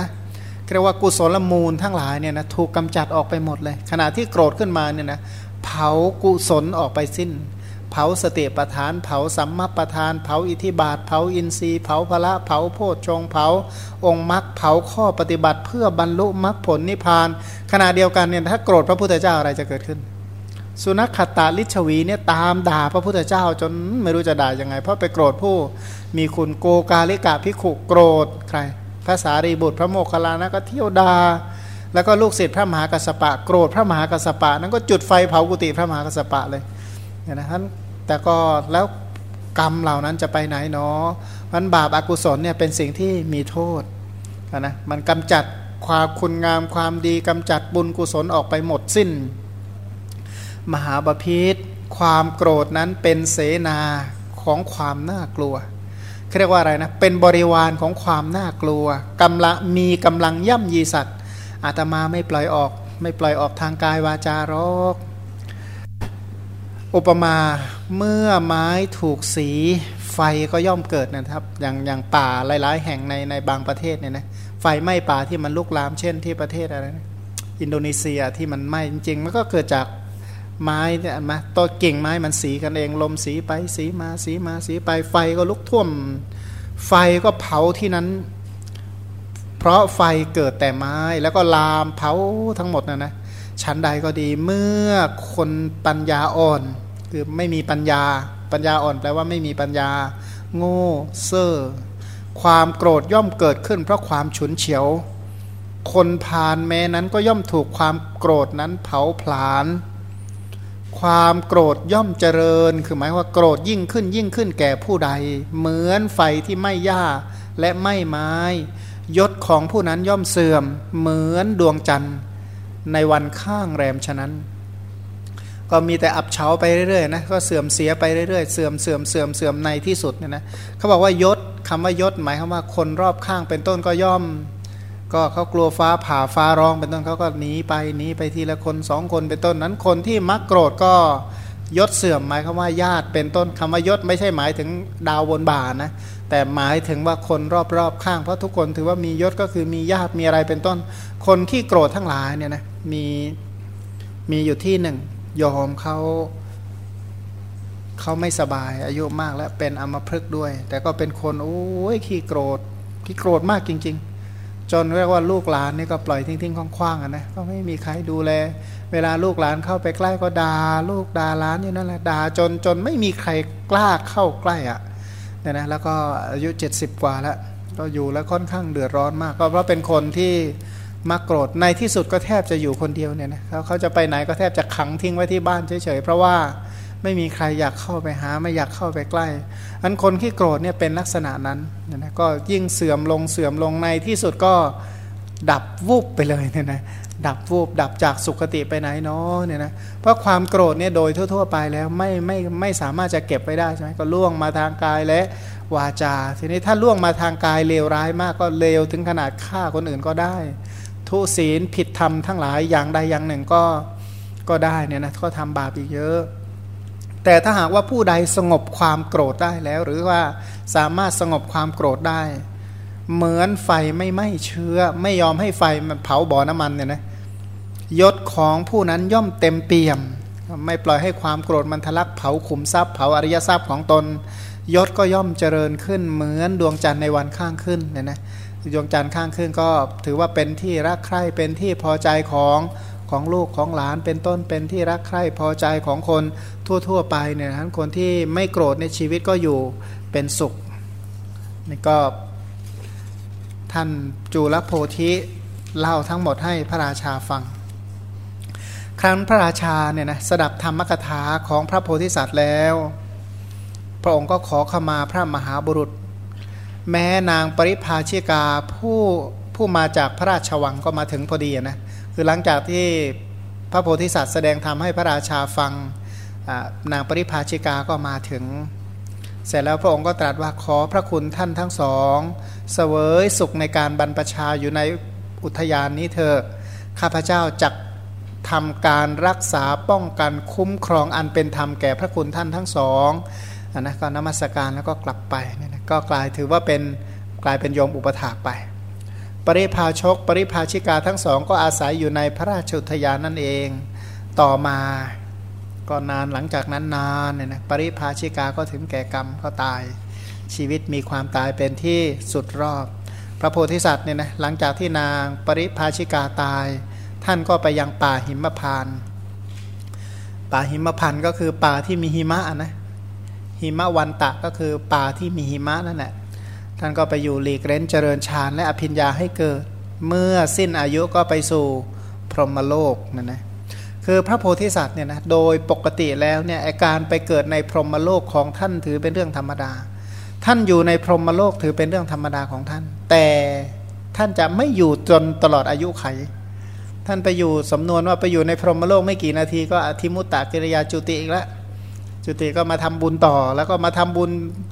เรียกว่ากุศลมูลทั้งหลายเนี่ยนะถูกกำจัดออกไปหมดเลยขณะที่โกรธขึ้นมาเนี่ยนะเผากุศลออกไปสิ้นเผาสติปัฏฐานเผาสัมมาปัฏฐานเผาอิทธิบาทเผาอินทรีย์เผาพละเผาโพชฌงค์เผาองค์มรรคเผาข้อปฏิบัติเพื่อบรรลุมรรคผลนิพพานขณะเดียวกันเนี่ยถ้าโกรธพระพุทธเจ้าอะไรจะเกิดขึ้นสุนัขขตาลิชวีเนี่ยตามด่าพระพุทธเจ้าจนไม่รู้จะด่ายังไงเพราะไปโกรธผู้มีคุณโกกาลิกะภิกขุโกรธใครพระสารีบุตรพระโมคคัลลานะก็เที่ยวด่าแล้วก็ลูกศิษย์พระมหากัสสปะโกรธพระมหากัสสปะนั้นก็จุดไฟเผากุฏิพระมหากัสสปะเลยเนี่ยนะท่านแต่ก็แล้วกรรมเหล่านั้นจะไปไหนเนาะมันบาปอกุศลเนี่ยเป็นสิ่งที่มีโทษนะมันกำจัดความคุณงามความดีกำจัดบุญกุศลออกไปหมดสิ้นมหาบาพิษความโกรธนั้นเป็นเสนาของความน่ากลัวเรียกว่าอะไรนะเป็นบริวารของความน่ากลัวกำลังมีกำลังย่ำยีสัตว์อาตมาไม่ปล่อยออกไม่ปล่อยออกทางกายวาจาหรอกอุปมาเมื่อไม้ถูกสีไฟก็ย่อมเกิดนะครับอย่างอย่างป่าหลายๆแห่งในในบางประเทศเนี่ยนะไฟไหม้ป่าที่มันลุกลามเช่นที่ประเทศอะไรนะอินโดนีเซียที่มันไหม้จริงๆมันก็เกิดจากไม้เนี่ยมาต้นกิ่งไม้มันสีกันเองลมสีไปสีมาสีมาสีไปไฟก็ลุกท่วมไฟก็เผาที่นั้นเพราะไฟเกิดแต่ไม้แล้วก็ลามเผาทั้งหมดนะนะชั้นใดก็ดีเมื่อคนปัญญาอ่อนคือไม่มีปัญญาปัญญาอ่อนแปลว่าไม่มีปัญญาโง่เซ่อความโกรธย่อมเกิดขึ้นเพราะความฉุนเฉียวคนพาลแม้นั้นก็ย่อมถูกความโกรธนั้นเผาผลาญความโกรธย่อมเจริญคือหมายว่าโกรธยิ่งขึ้นยิ่งขึ้นแก่ผู้ใดเหมือนไฟที่ไหม้หญ้าและไหม้ไม้ยศของผู้นั้นย่อมเสื่อมเหมือนดวงจันทร์ในวันข้างแรมฉะนั้นก็มีแต่อับเฉาไปเรื่อยๆนะก็เสื่อมเสียไปเรื่อยๆเสื่อมเสื่อมเสื่อมเสื่อมในที่สุดเนี่ยนะเขาบอกว่ายศคำว่ายศหมายคำว่าคนรอบข้างเป็นต้นก็ย่อมก็เขากลัวฟ้าผ่าฟ้าร้องเป็นต้นเขาก็หนีไปหนีไปทีละคนสองคนเป็นต้นนั้นคนที่มักโกรธก็ ยศเสื่อมหมายคำว่าญาติเป็นต้นคำว่ายศไม่ใช่หมายถึงดาวบนบ่านะแต่หมายถึงว่าคนรอบๆข้างเพราะทุกคนถือว่ามียศก็คือมีญาติมีอะไรเป็นต้นคนขี้โกรธทั้งหลายเนี่ยนะมีมีอยู่ที่หนึ่งยอมเขาเขาไม่สบายอายุมากแล้วเป็นอัมพฤกษ์ด้วยแต่ก็เป็นคนโอ้ยขี้โกรธขี้โกรธมากจริงๆจนเรียกว่าลูกหลานนี่ก็ปล่อยทิ้งๆคว่างๆอ่ะนะก็ไม่มีใครดูแลเวลาลูกหลานเข้าไปใกล้ก็ด่าลูกด่าหลานอยู่นั่นแหละด่าจนจนไม่มีใครกล้าเข้าใกล้อ่ะเนี่ยนะแล้วก็อายุเจ็ดสิบกว่าแล้วก็อยู่แล้วค่อนข้างเดือดร้อนมากก็เพราะเป็นคนที่มักโกรธในที่สุดก็แทบจะอยู่คนเดียวเนี่ยนะแล้วเขาจะไปไหนก็แทบจะขังทิ้งไว้ที่บ้านเฉยๆเพราะว่าไม่มีใครอยากเข้าไปหาไม่อยากเข้าไปใกล้อันคนขี้โกรธเนี่ยเป็นลักษณะนั้นเนี่ยนะก็ยิ่งเสื่อมลงเสื่อมลงในที่สุดก็ดับวูบไปเลยเนี่ยนะดับวูบดับจากสุคติไปไหนเนาะเนี่ยนะเพราะความโกรธเนี่ยโดยทั่วๆไปแล้วไม่ไม่ไม่สามารถจะเก็บไว้ได้ใช่ไหมก็ล่วงมาทางกายและวาจาทีนี้ถ้าล่วงมาทางกายเลวร้ายมากก็เลวถึงขนาดฆ่าคนอื่นก็ได้ทุศีลผิดธรรมทั้งหลายอย่างใดอย่างหนึ่งก็ก็ได้เนี่ยนะก็ทำบาปอีกเยอะแต่ถ้าหากว่าผู้ใดสงบความโกรธได้แล้วหรือว่าสามารถสงบความโกรธได้เหมือนไฟไม่ไหม้เชื้อไม่ยอมให้ไฟมันเผาบ่อน้ำมันเนี่ยนะยศของผู้นั้นย่อมเต็มเปี่ยมไม่ปล่อยให้ความโกรธมันทะลักเผาขุมทรัพย์เผาอริยทรัพย์ของตนยศก็ย่อมเจริญขึ้นเหมือนดวงจันทร์ในวันข้างขึ้นเนี่ยนะดวงจันทร์ข้างขึ้นก็ถือว่าเป็นที่รักใคร่เป็นที่พอใจของของลูกของหลานเป็นต้นเป็นที่รักใคร่พอใจของคนทั่วๆไปเนี่ยนะคนที่ไม่โกรธในชีวิตก็อยู่เป็นสุขนี่ก็ท่านจุลโพธิเล่าทั้งหมดให้พระราชาฟังครั้นพระราชาเนี่ยนะสดับธรรมกถาของพระโพธิสัตว์แล้วพระองค์ก็ขอขมาพระมหาบุรุษแม้นางปริภาชิกาผู้ผู้มาจากพระราชวังก็มาถึงพอดีนะคือหลังจากที่พระโพธิสัตว์แสดงธรรมให้พระราชาฟังนางปริภาชิกาก็มาถึงเสร็จแล้วพระองค์ก็ตรัสว่าขอพระคุณท่านทั้งสองเสวยสุขในการบรรพชาอยู่ในอุทยานนี้เถอะข้าพเจ้าจักทำการรักษาป้องกันคุ้มครองอันเป็นธรรมแก่พระคุณท่านทั้งสองอันนั้นก็นมัสการแล้วก็กลับไปเนี่ยนะก็กลายถือว่าเป็นกลายเป็นโยมอุปถากไปปริภาชกปริภาชิกาทั้งสองก็อาศัยอยู่ในพระราชอุทยานนั่นเองต่อมาก็นานหลังจากนั้นนานเนี่ยนะปริภาชิกาก็ถึงแก่กรรมก็ตายชีวิตมีความตายเป็นที่สุดรอบพระโพธิสัตว์เนี่ยนะหลังจากที่นางปริภาชิกาตายท่านก็ไปยังป่าหิมพานต์ป่าหิมพานต์ก็คือป่าที่มีหิมะนะหิมะวันตะก็คือป่าที่มีหิมะนั่นแหละท่านก็ไปอยู่หลีกเร้นเจริญฌานและอภิญญาให้เกิดเมื่อสิ้นอายุก็ไปสู่พรหมโลกนั่นนะคือพระโพธิสัตว์เนี่ยนะโดยปกติแล้วเนี่ยการไปเกิดในพรหมโลกของท่านถือเป็นเรื่องธรรมดาท่านอยู่ในพรหมโลกถือเป็นเรื่องธรรมดาของท่านแต่ท่านจะไม่อยู่จนตลอดอายุไขท่านไปอยู่สำนวนว่าไปอยู่ในพรหมโลกไม่กี่นาทีก็อธิมุตตกิริยาจุติอีกแล้วจุติก็มาทำบุญต่อแล้วก็มาทำบุญ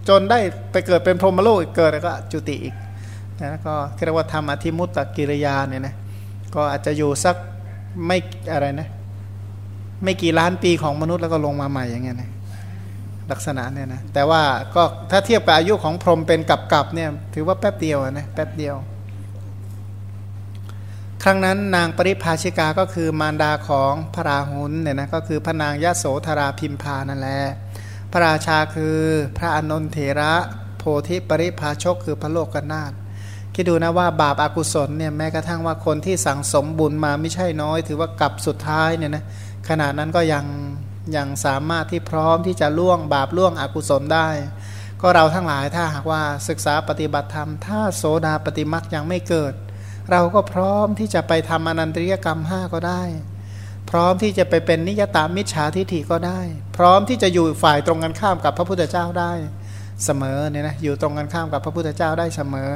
จนได้ไปเกิดเป็นพรหมโลกอีกเกิดแล้วก็จุติอีกนะก็เรียกว่าทำอธิมุตตกิริยาเนี่ยนะก็อาจจะอยู่สักไม่อะไรนะไม่กี่ล้านปีของมนุษย์แล้วก็ลงมาใหม่อย่างเงี้ยนะลักษณะเนี่ยนะแต่ว่าก็ถ้าเทียบกับอายุของพรหมเป็นกับกับเนี่ยถือว่าแป๊บเดียวนะแป๊บเดียวครั้งนั้นนางปริภาชิกาก็คือมารดาของพระราหุลเนี่ยนะก็คือพระนางยโสธราพิมพานั่นแหละพระราชาคือพระอานนทเถระโพธิปริภาชกคือพระโลกนาถคิดดูนะว่าบาปอากุศลเนี่ยแม้กระทั่งว่าคนที่สั่งสมบุญมาไม่ใช่น้อยถือว่ากลับสุดท้ายเนี่ยนะขณะนั้นก็ยังยังสามารถที่พร้อมที่จะล่วงบาปล่วงอกุศลได้ก็เราทั้งหลายถ้าหากว่าศึกษาปฏิบัติธรรมถ้าโสดาปฏิมักยังไม่เกิดเราก็พร้อมที่จะไปทำอนันตริยกรรมห้าก็ได้พร้อมที่จะไปเป็นนิยตามิจฉาทิฏฐิก็ได้พร้อมที่จะอยู่ฝ่ายตรงกันข้ามกับพระพุทธเจ้าได้เสมอเนี่ยนะอยู่ตรงกันข้ามกับพระพุทธเจ้าได้เสมอ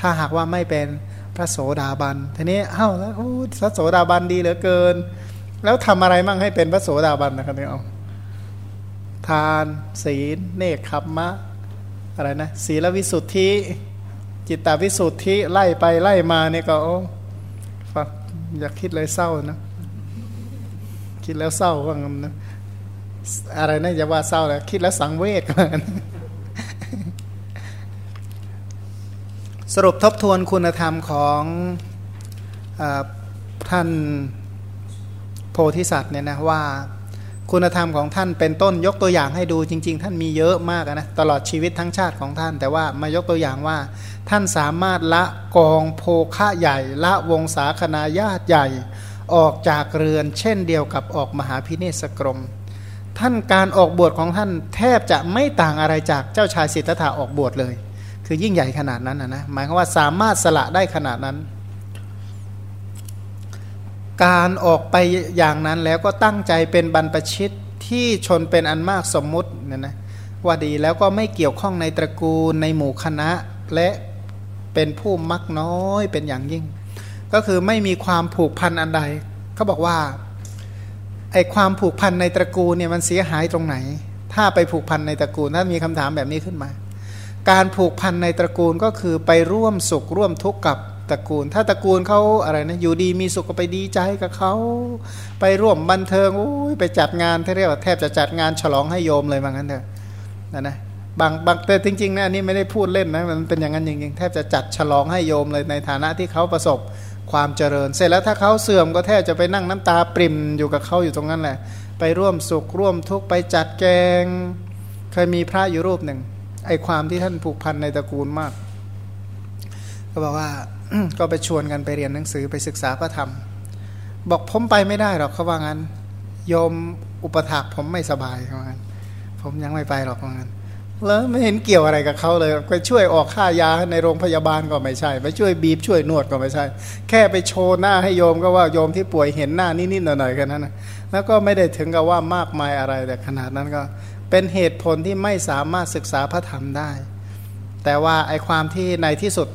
ถ้าหากว่าไม่เป็นพระโสดาบันทีนี้เอ้าแล้วพระโสดาบันดีเหลือเกินแล้วทำอะไรมั่งให้เป็นพระโสดาบันนะครับเนี่ยเอาทานศีลเนคขมะอะไรนะศีลวิสุทธิจิตตวิสุทธิไล่ไปไล่มาเนี่ยก็โอ้ฟังอยากคิดเลยเศร้านะคิดแล้วเศร้าว่างั้นนะ อะไรนะอย่าว่าเศร้าเลยคิดแล้วสังเวชกัน สรุปทบทวนคุณธรรมของท่านโพธิสัตว์เนี่ยนะว่าคุณธรรมของท่านเป็นต้นยกตัวอย่างให้ดูจริงๆท่านมีเยอะมากนะตลอดชีวิตทั้งชาติของท่านแต่ว่ามายกตัวอย่างว่าท่านสามารถละกองโภคะใหญ่ละวงศาคณาญาติใหญ่ออกจากเรือนเช่นเดียวกับออกมหาภิเนศกรมท่านการออกบวชของท่านแทบจะไม่ต่างอะไรจากเจ้าชายสิทธัตถะออกบวชเลยคือยิ่งใหญ่ขนาดนั้นนะนะหมายความว่าสามารถสละได้ขนาดนั้นการออกไปอย่างนั้นแล้วก็ตั้งใจเป็นบรรพชิตที่ชนเป็นอันมากสมมุติเนี่ยนะว่าดีแล้วก็ไม่เกี่ยวข้องในตระกูลในหมู่คณะและเป็นผู้มักน้อยเป็นอย่างยิ่งก็คือไม่มีความผูกพันอันใดเขาบอกว่าไอ้ความผูกพันในตระกูลเนี่ยมันเสียหายตรงไหนถ้าไปผูกพันในตระกูลถ้ามีคำถามแบบนี้ขึ้นมาการผูกพันในตระกูลก็คือไปร่วมสุขร่วมทุกข์กับตระกูลถ้าตระกูลเขาอะไรนะอยู่ดีมีสุขก็ไปดีใจกับเขาไปร่วมบันเทิงโอ้ยไปจัดงานที่เรียกว่าแทบจะจัดงานฉลองให้โยมเลยว่างั้นเถอะนะนะบางบางแต่จริงๆนะอันนี้ไม่ได้พูดเล่นนะมันเป็นอย่างนั้นจริงๆแทบจะจัดฉลองให้โยมเลยในฐานะที่เขาประสบความเจริญเสร็จแล้วถ้าเขาเสื่อมก็แทบจะไปนั่งน้ำตาปริ่มอยู่กับเขาอยู่ตรงนั้นแหละไปร่วมสุขร่วมทุกข์ไปจัดแกงเคยมีพระอยู่รูปหนึ่งไอ้ความที่ท่านผูกพันในตระกูลมากก็บอกว่าก็ไปชวนกันไปเรียนหนังสือไปศึกษาพระธรรมบอกผมไปไม่ได้หรอกเขาว่างั้นโยมอุปถากผมไม่สบายเขาว่างั้นผมยังไม่ไปหรอกเขาว่างั้นแล้วไม่เห็นเกี่ยวอะไรกับเขาเลยไปช่วยออกค่ายาในโรงพยาบาลก็ไม่ใช่ไปช่วยบีบช่วยนวดก็ไม่ใช่แค่ไปโชว์หน้าให้โยมก็ว่าโยมที่ป่วยเห็นหน้านิดๆหน่อยๆแค่นั้นนะแล้วก็ไม่ได้ถึงกับว่ามากมายอะไรแต่ขนาดนั้นก็เป็นเหตุผลที่ไม่สามารถศึกษาพระธรรมได้แต่ว่าไอความที่ในที่สุด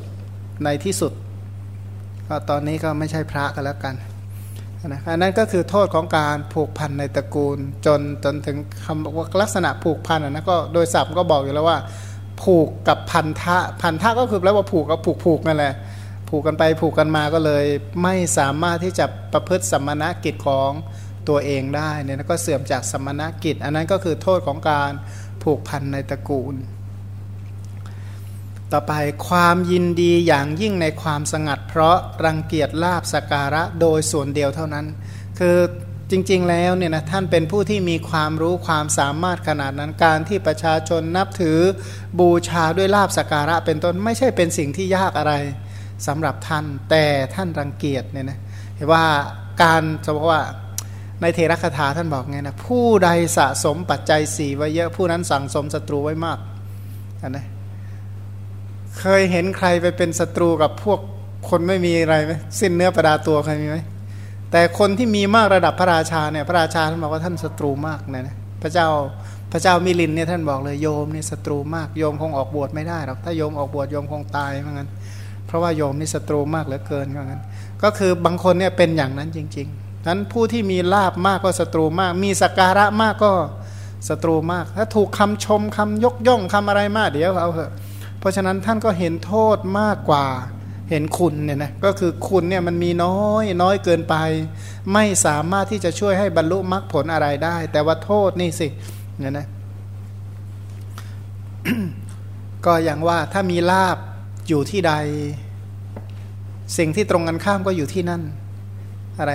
ในที่สุดก็ตอนนี้ก็ไม่ใช่พระกันแล้วกันนะอันนั้นก็คือโทษของการผูกพันในตระกูลจนจนถึงคำว่าลักษณะผูกพันอ่ะนะก็โดยศัพท์ก็บอกอยู่แล้วว่าผูกกับพันธะพันธะก็คือแปลว่าผูกกับผูกผูกนั่นแหละผูกกันไปผูกกันมาก็เลยไม่สามารถที่จะประพฤติสัมมณกิจของตัวเองได้เนี่ยนะก็เสื่อมจากสัมมณกิจอันนั้นก็คือโทษของการผูกพันในตระกูลต่อไปความยินดีอย่างยิ่งในความสงัดเพราะรังเกียจลาภสักการะโดยส่วนเดียวเท่านั้นคือจริงๆแล้วเนี่ยนะท่านเป็นผู้ที่มีความรู้ความสามารถขนาดนั้นการที่ประชาชนนับถือบูชาด้วยลาภสักการะเป็นต้นไม่ใช่เป็นสิ่งที่ยากอะไรสำหรับท่านแต่ท่านรังเกียจเนี่ยนะเห็นว่าการจะบอกว่าในเทระคาถาท่านบอกไงนะผู้ใดสะสมปัจจัยสี่ไว้เยอะผู้นั้นสั่งสมศัตรูไว้มากนะเคยเห็นใครไปเป็นศัตรูกับพวกคนไม่มีอะไรไหมสิ้นเนื้อประดาตัวเคยมีไหมแต่คนที่มีมากระดับพระราชาเนี่ยพระราชาท่านบอกว่าท่านศัตรูมากนะนะพระเจ้าพระเจ้ามิลินเนี่ยท่านบอกเลยโยมเนี่ยศัตรูมากโยมคงออกบวชไม่ได้หรอกถ้าโยมออกบวชโยมคงตายเหมือนกันเพราะว่าโยมนี่ศัตรูมากเหลือเกินเหมือนกันก็คือบางคนเนี่ยเป็นอย่างนั้นจริงๆนั้นผู้ที่มีลาภมากก็ศัตรูมากมีสักการะมากก็ศัตรูมากถ้าถูกคำชมคำยกย่องคำอะไรมากเดี๋ยวเอาเถอะเพราะฉะนั้นท่านก็เห็นโทษมากกว่าเห็นคุณเนี่ยนะก็คือคุณเนี่ยมันมีน้อยน้อยเกินไปไม่สามารถที่จะช่วยให้บรรลุมรรคผลอะไรได้แต่ว่าโทษนี่สิเนี่ยนะ ก็อย่างว่าถ้ามีลาภอยู่ที่ใดสิ่งที่ตรงกันข้ามก็อยู่ที่นั่นอะไร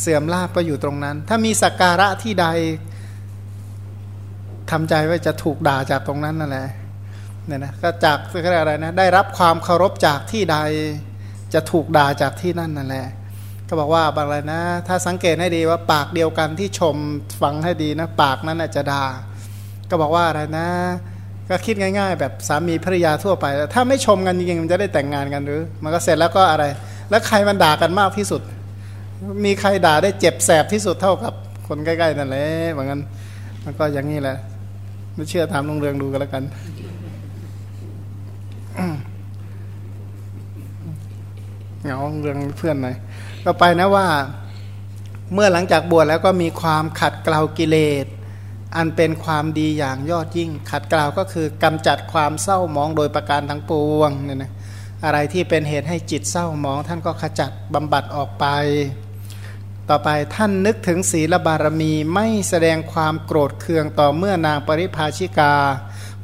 เสื่อมลาภก็อยู่ตรงนั้นถ้ามีสักการะที่ใดทำใจว่าจะถูกด่าจากตรงนั้นนั่นแหละเนี่ยนะก็จากอะไรนะได้รับความเคารพจากที่ใดจะถูกด่าจากที่นั่นนั่นแหละก็บอกว่าบางอะไรนะถ้าสังเกตให้ดีว่าปากเดียวกันที่ชมฟังให้ดีนะปากนั้นอาจจะด่าก็บอกว่าอะไรนะก็คิดง่ายๆแบบสามีภรรยาทั่วไปถ้าไม่ชมกันจริงๆมันจะได้แต่งงานกันหรือมันก็เสร็จแล้วก็อะไรแล้วใครมันด่ากันมากที่สุดมีใครด่าได้เจ็บแสบที่สุดเท่ากับคนใกล้ๆนั่นแหละว่างั้นมันก็อย่างนี้แหละไม่เชื่อถามลุงเรืองดูกันแล้วกันเงาเรื่องเพื่อนหน่อยก็ไปนะว่าเมื่อหลังจากบวชแล้วก็มีความขัดเกลากิเลสอันเป็นความดีอย่างยอดยิ่งขัดเกลาก็คือกำจัดความเศร้าหมองโดยประการทั้งปวงเนี่ยนะอะไรที่เป็นเหตุให้จิตเศร้าหมองท่านก็ขจัดบำบัดออกไป ต่อไปท่านนึกถึงศีลบารมีไม่แสดงความโกรธเคืองต่อเมื่อนางปริภาชิกา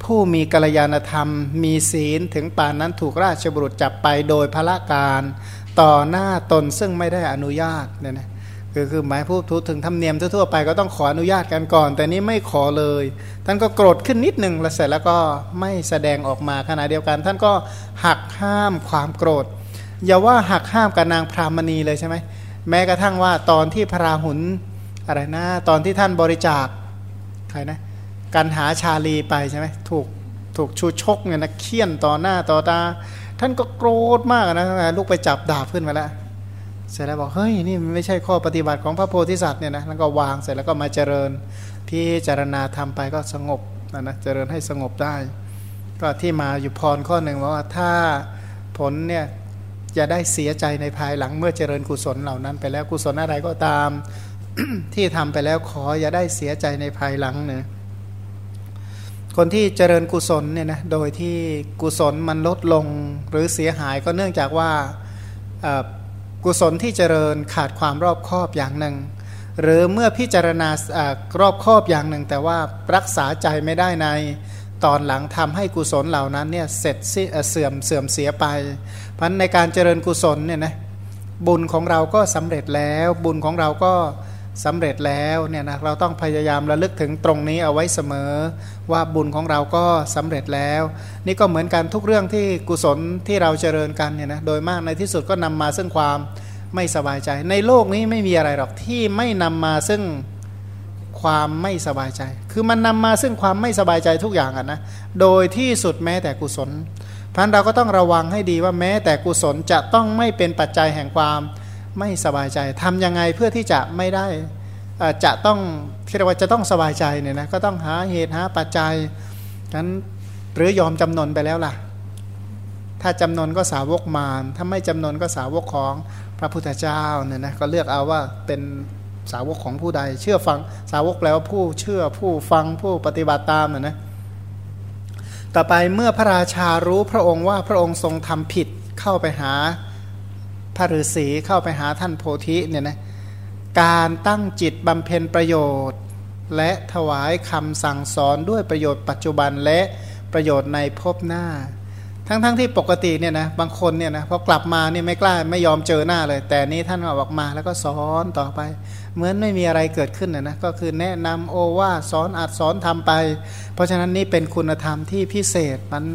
ผู้มีกัลยาณธรรมมีศีลถึงป่านนั้นถูกราชบุรุษจับไปโดยพละการต่อหน้าตนซึ่งไม่ได้อนุญาตเนี่ยนะคือคือหมายพูดถึงธรรมเนียมทั่วๆไปก็ต้องขออนุญาตกันก่อนแต่นี้ไม่ขอเลยท่านก็โกรธขึ้นนิดหนึ่งแล้วเสร็จแล้วก็ไม่แสดงออกมาขณะเดียวกันท่านก็หักห้ามความโกรธอย่าว่าหักห้ามกับนางพรามณีเลยใช่ไหมแม้กระทั่งว่าตอนที่พราหุลอะไรนะตอนที่ท่านบริจาคใครนะกันหาชาลีไปใช่ไหมถูกถูกชูชกเนี่ยนะเคี่ยนต่อหน้าต่อตาท่านก็โกรธมากนะลูกไปจับดาบขึ้นมาแล้วเสร็จแล้วบอกเฮ้ยนี่มันไม่ใช่ข้อปฏิบัติของพระโพธิสัตว์เนี่ยนะแล้วก็วางเสร็จแล้วก็มาเจริญพิจารณาทำไปก็สงบนะนะเจริญให้สงบได้ก็ที่มาอยู่พรข้อหนึ่งว่าถ้าผลเนี่ยจะได้เสียใจในภายหลังเมื่อเจริญกุศลเหล่านั้นไปแล้วกุศลอะไรก็ตาม ที่ทำไปแล้วขออย่าได้เสียใจในภายหลังนะคนที่เจริญกุศลเนี่ยนะโดยที่กุศลมันลดลงหรือเสียหายก็เนื่องจากว่ากุศลที่เจริญขาดความรอบคอบอย่างหนึ่งหรือเมื่อพิจารณารอบคอบอย่างหนึ่งแต่ว่ารักษาใจไม่ได้ในตอนหลังทำให้กุศลเหล่านั้นเนี่ยเสร็จเสื่อมเสื่อมเสียไปเพราะในการเจริญกุศลเนี่ยนะบุญของเราก็สำเร็จแล้วบุญของเราก็สำเร็จแล้วเนี่ยนะเราต้องพยายามระลึกถึงตรงนี้เอาไว้เสมอว่าบุญของเราก็สำเร็จแล้วนี่ก็เหมือนกันทุกเรื่องที่กุศลที่เราเจริญกันเนี่ยนะโดยมากในที่สุดก็นำมาซึ่งความไม่สบายใจในโลกนี้ไม่มีอะไรหรอกที่ไม่นำมาซึ่งความไม่สบายใจคือมันนำมาซึ่งความไม่สบายใจทุกอย่างอ่ะนะโดยที่สุดแม้แต่กุศลเพราะฉะนั้นเราก็ต้องระวังให้ดีว่าแม้แต่กุศลจะต้องไม่เป็นปัจจัยแห่งความไม่สบายใจทำยังไงเพื่อที่จะไม่ได้จะต้องที่เรียกว่าจะต้องสบายใจเนี่ยนะก็ต้องหาเหตุหาปัจจัยนั้นหรือยอมจำนนไปแล้วล่ะถ้าจำนนก็สาวกมารถ้าไม่จำนนก็สาวกของพระพุทธเจ้าเนี่ยนะก็เลือกเอาว่าเป็นสาวกของผู้ใดเชื่อฟังสาวกแล้วผู้เชื่อผู้ฟังผู้ปฏิบัติตามนะนะต่อไปเมื่อพระราชารู้พระองค์ว่าพระองค์ทรงทำผิดเข้าไปหาพระฤาษีเข้าไปหาท่านโพธิเนี่ยนะการตั้งจิตบำเพ็ญประโยชน์และถวายคำสั่งสอนด้วยประโยชน์ปัจจุบันและประโยชน์ในภพหน้าทั้งๆ ท, ที่ปกติเนี่ยนะบางคนเนี่ยนะพอกลับมาเนี่ยไม่กล้าไม่ยอมเจอหน้าเลยแต่นี้ท่านบอกมาแล้วก็สอนต่อไปเหมือนไม่มีอะไรเกิดขึ้นนะนะก็คือแนะนำโอวาทสอนอัดสอนทำไปเพราะฉะนั้นนี่เป็นคุณธรรมที่พิเศษมัน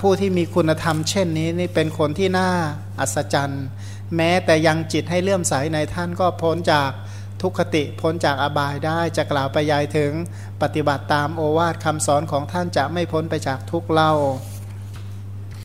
ผู้ที่มีคุณธรรมเช่นนี้นี่เป็นคนที่น่าอัศจรรย์แม้แต่ยังจิตให้เลื่อมใสในท่านก็พ้นจากทุกขติพ้นจากอบายได้จะกล่าวไปยายถึงปฏิบัติตามโอวาทคำสอนของท่านจะไม่พ้นไปจากทุกข์เล่า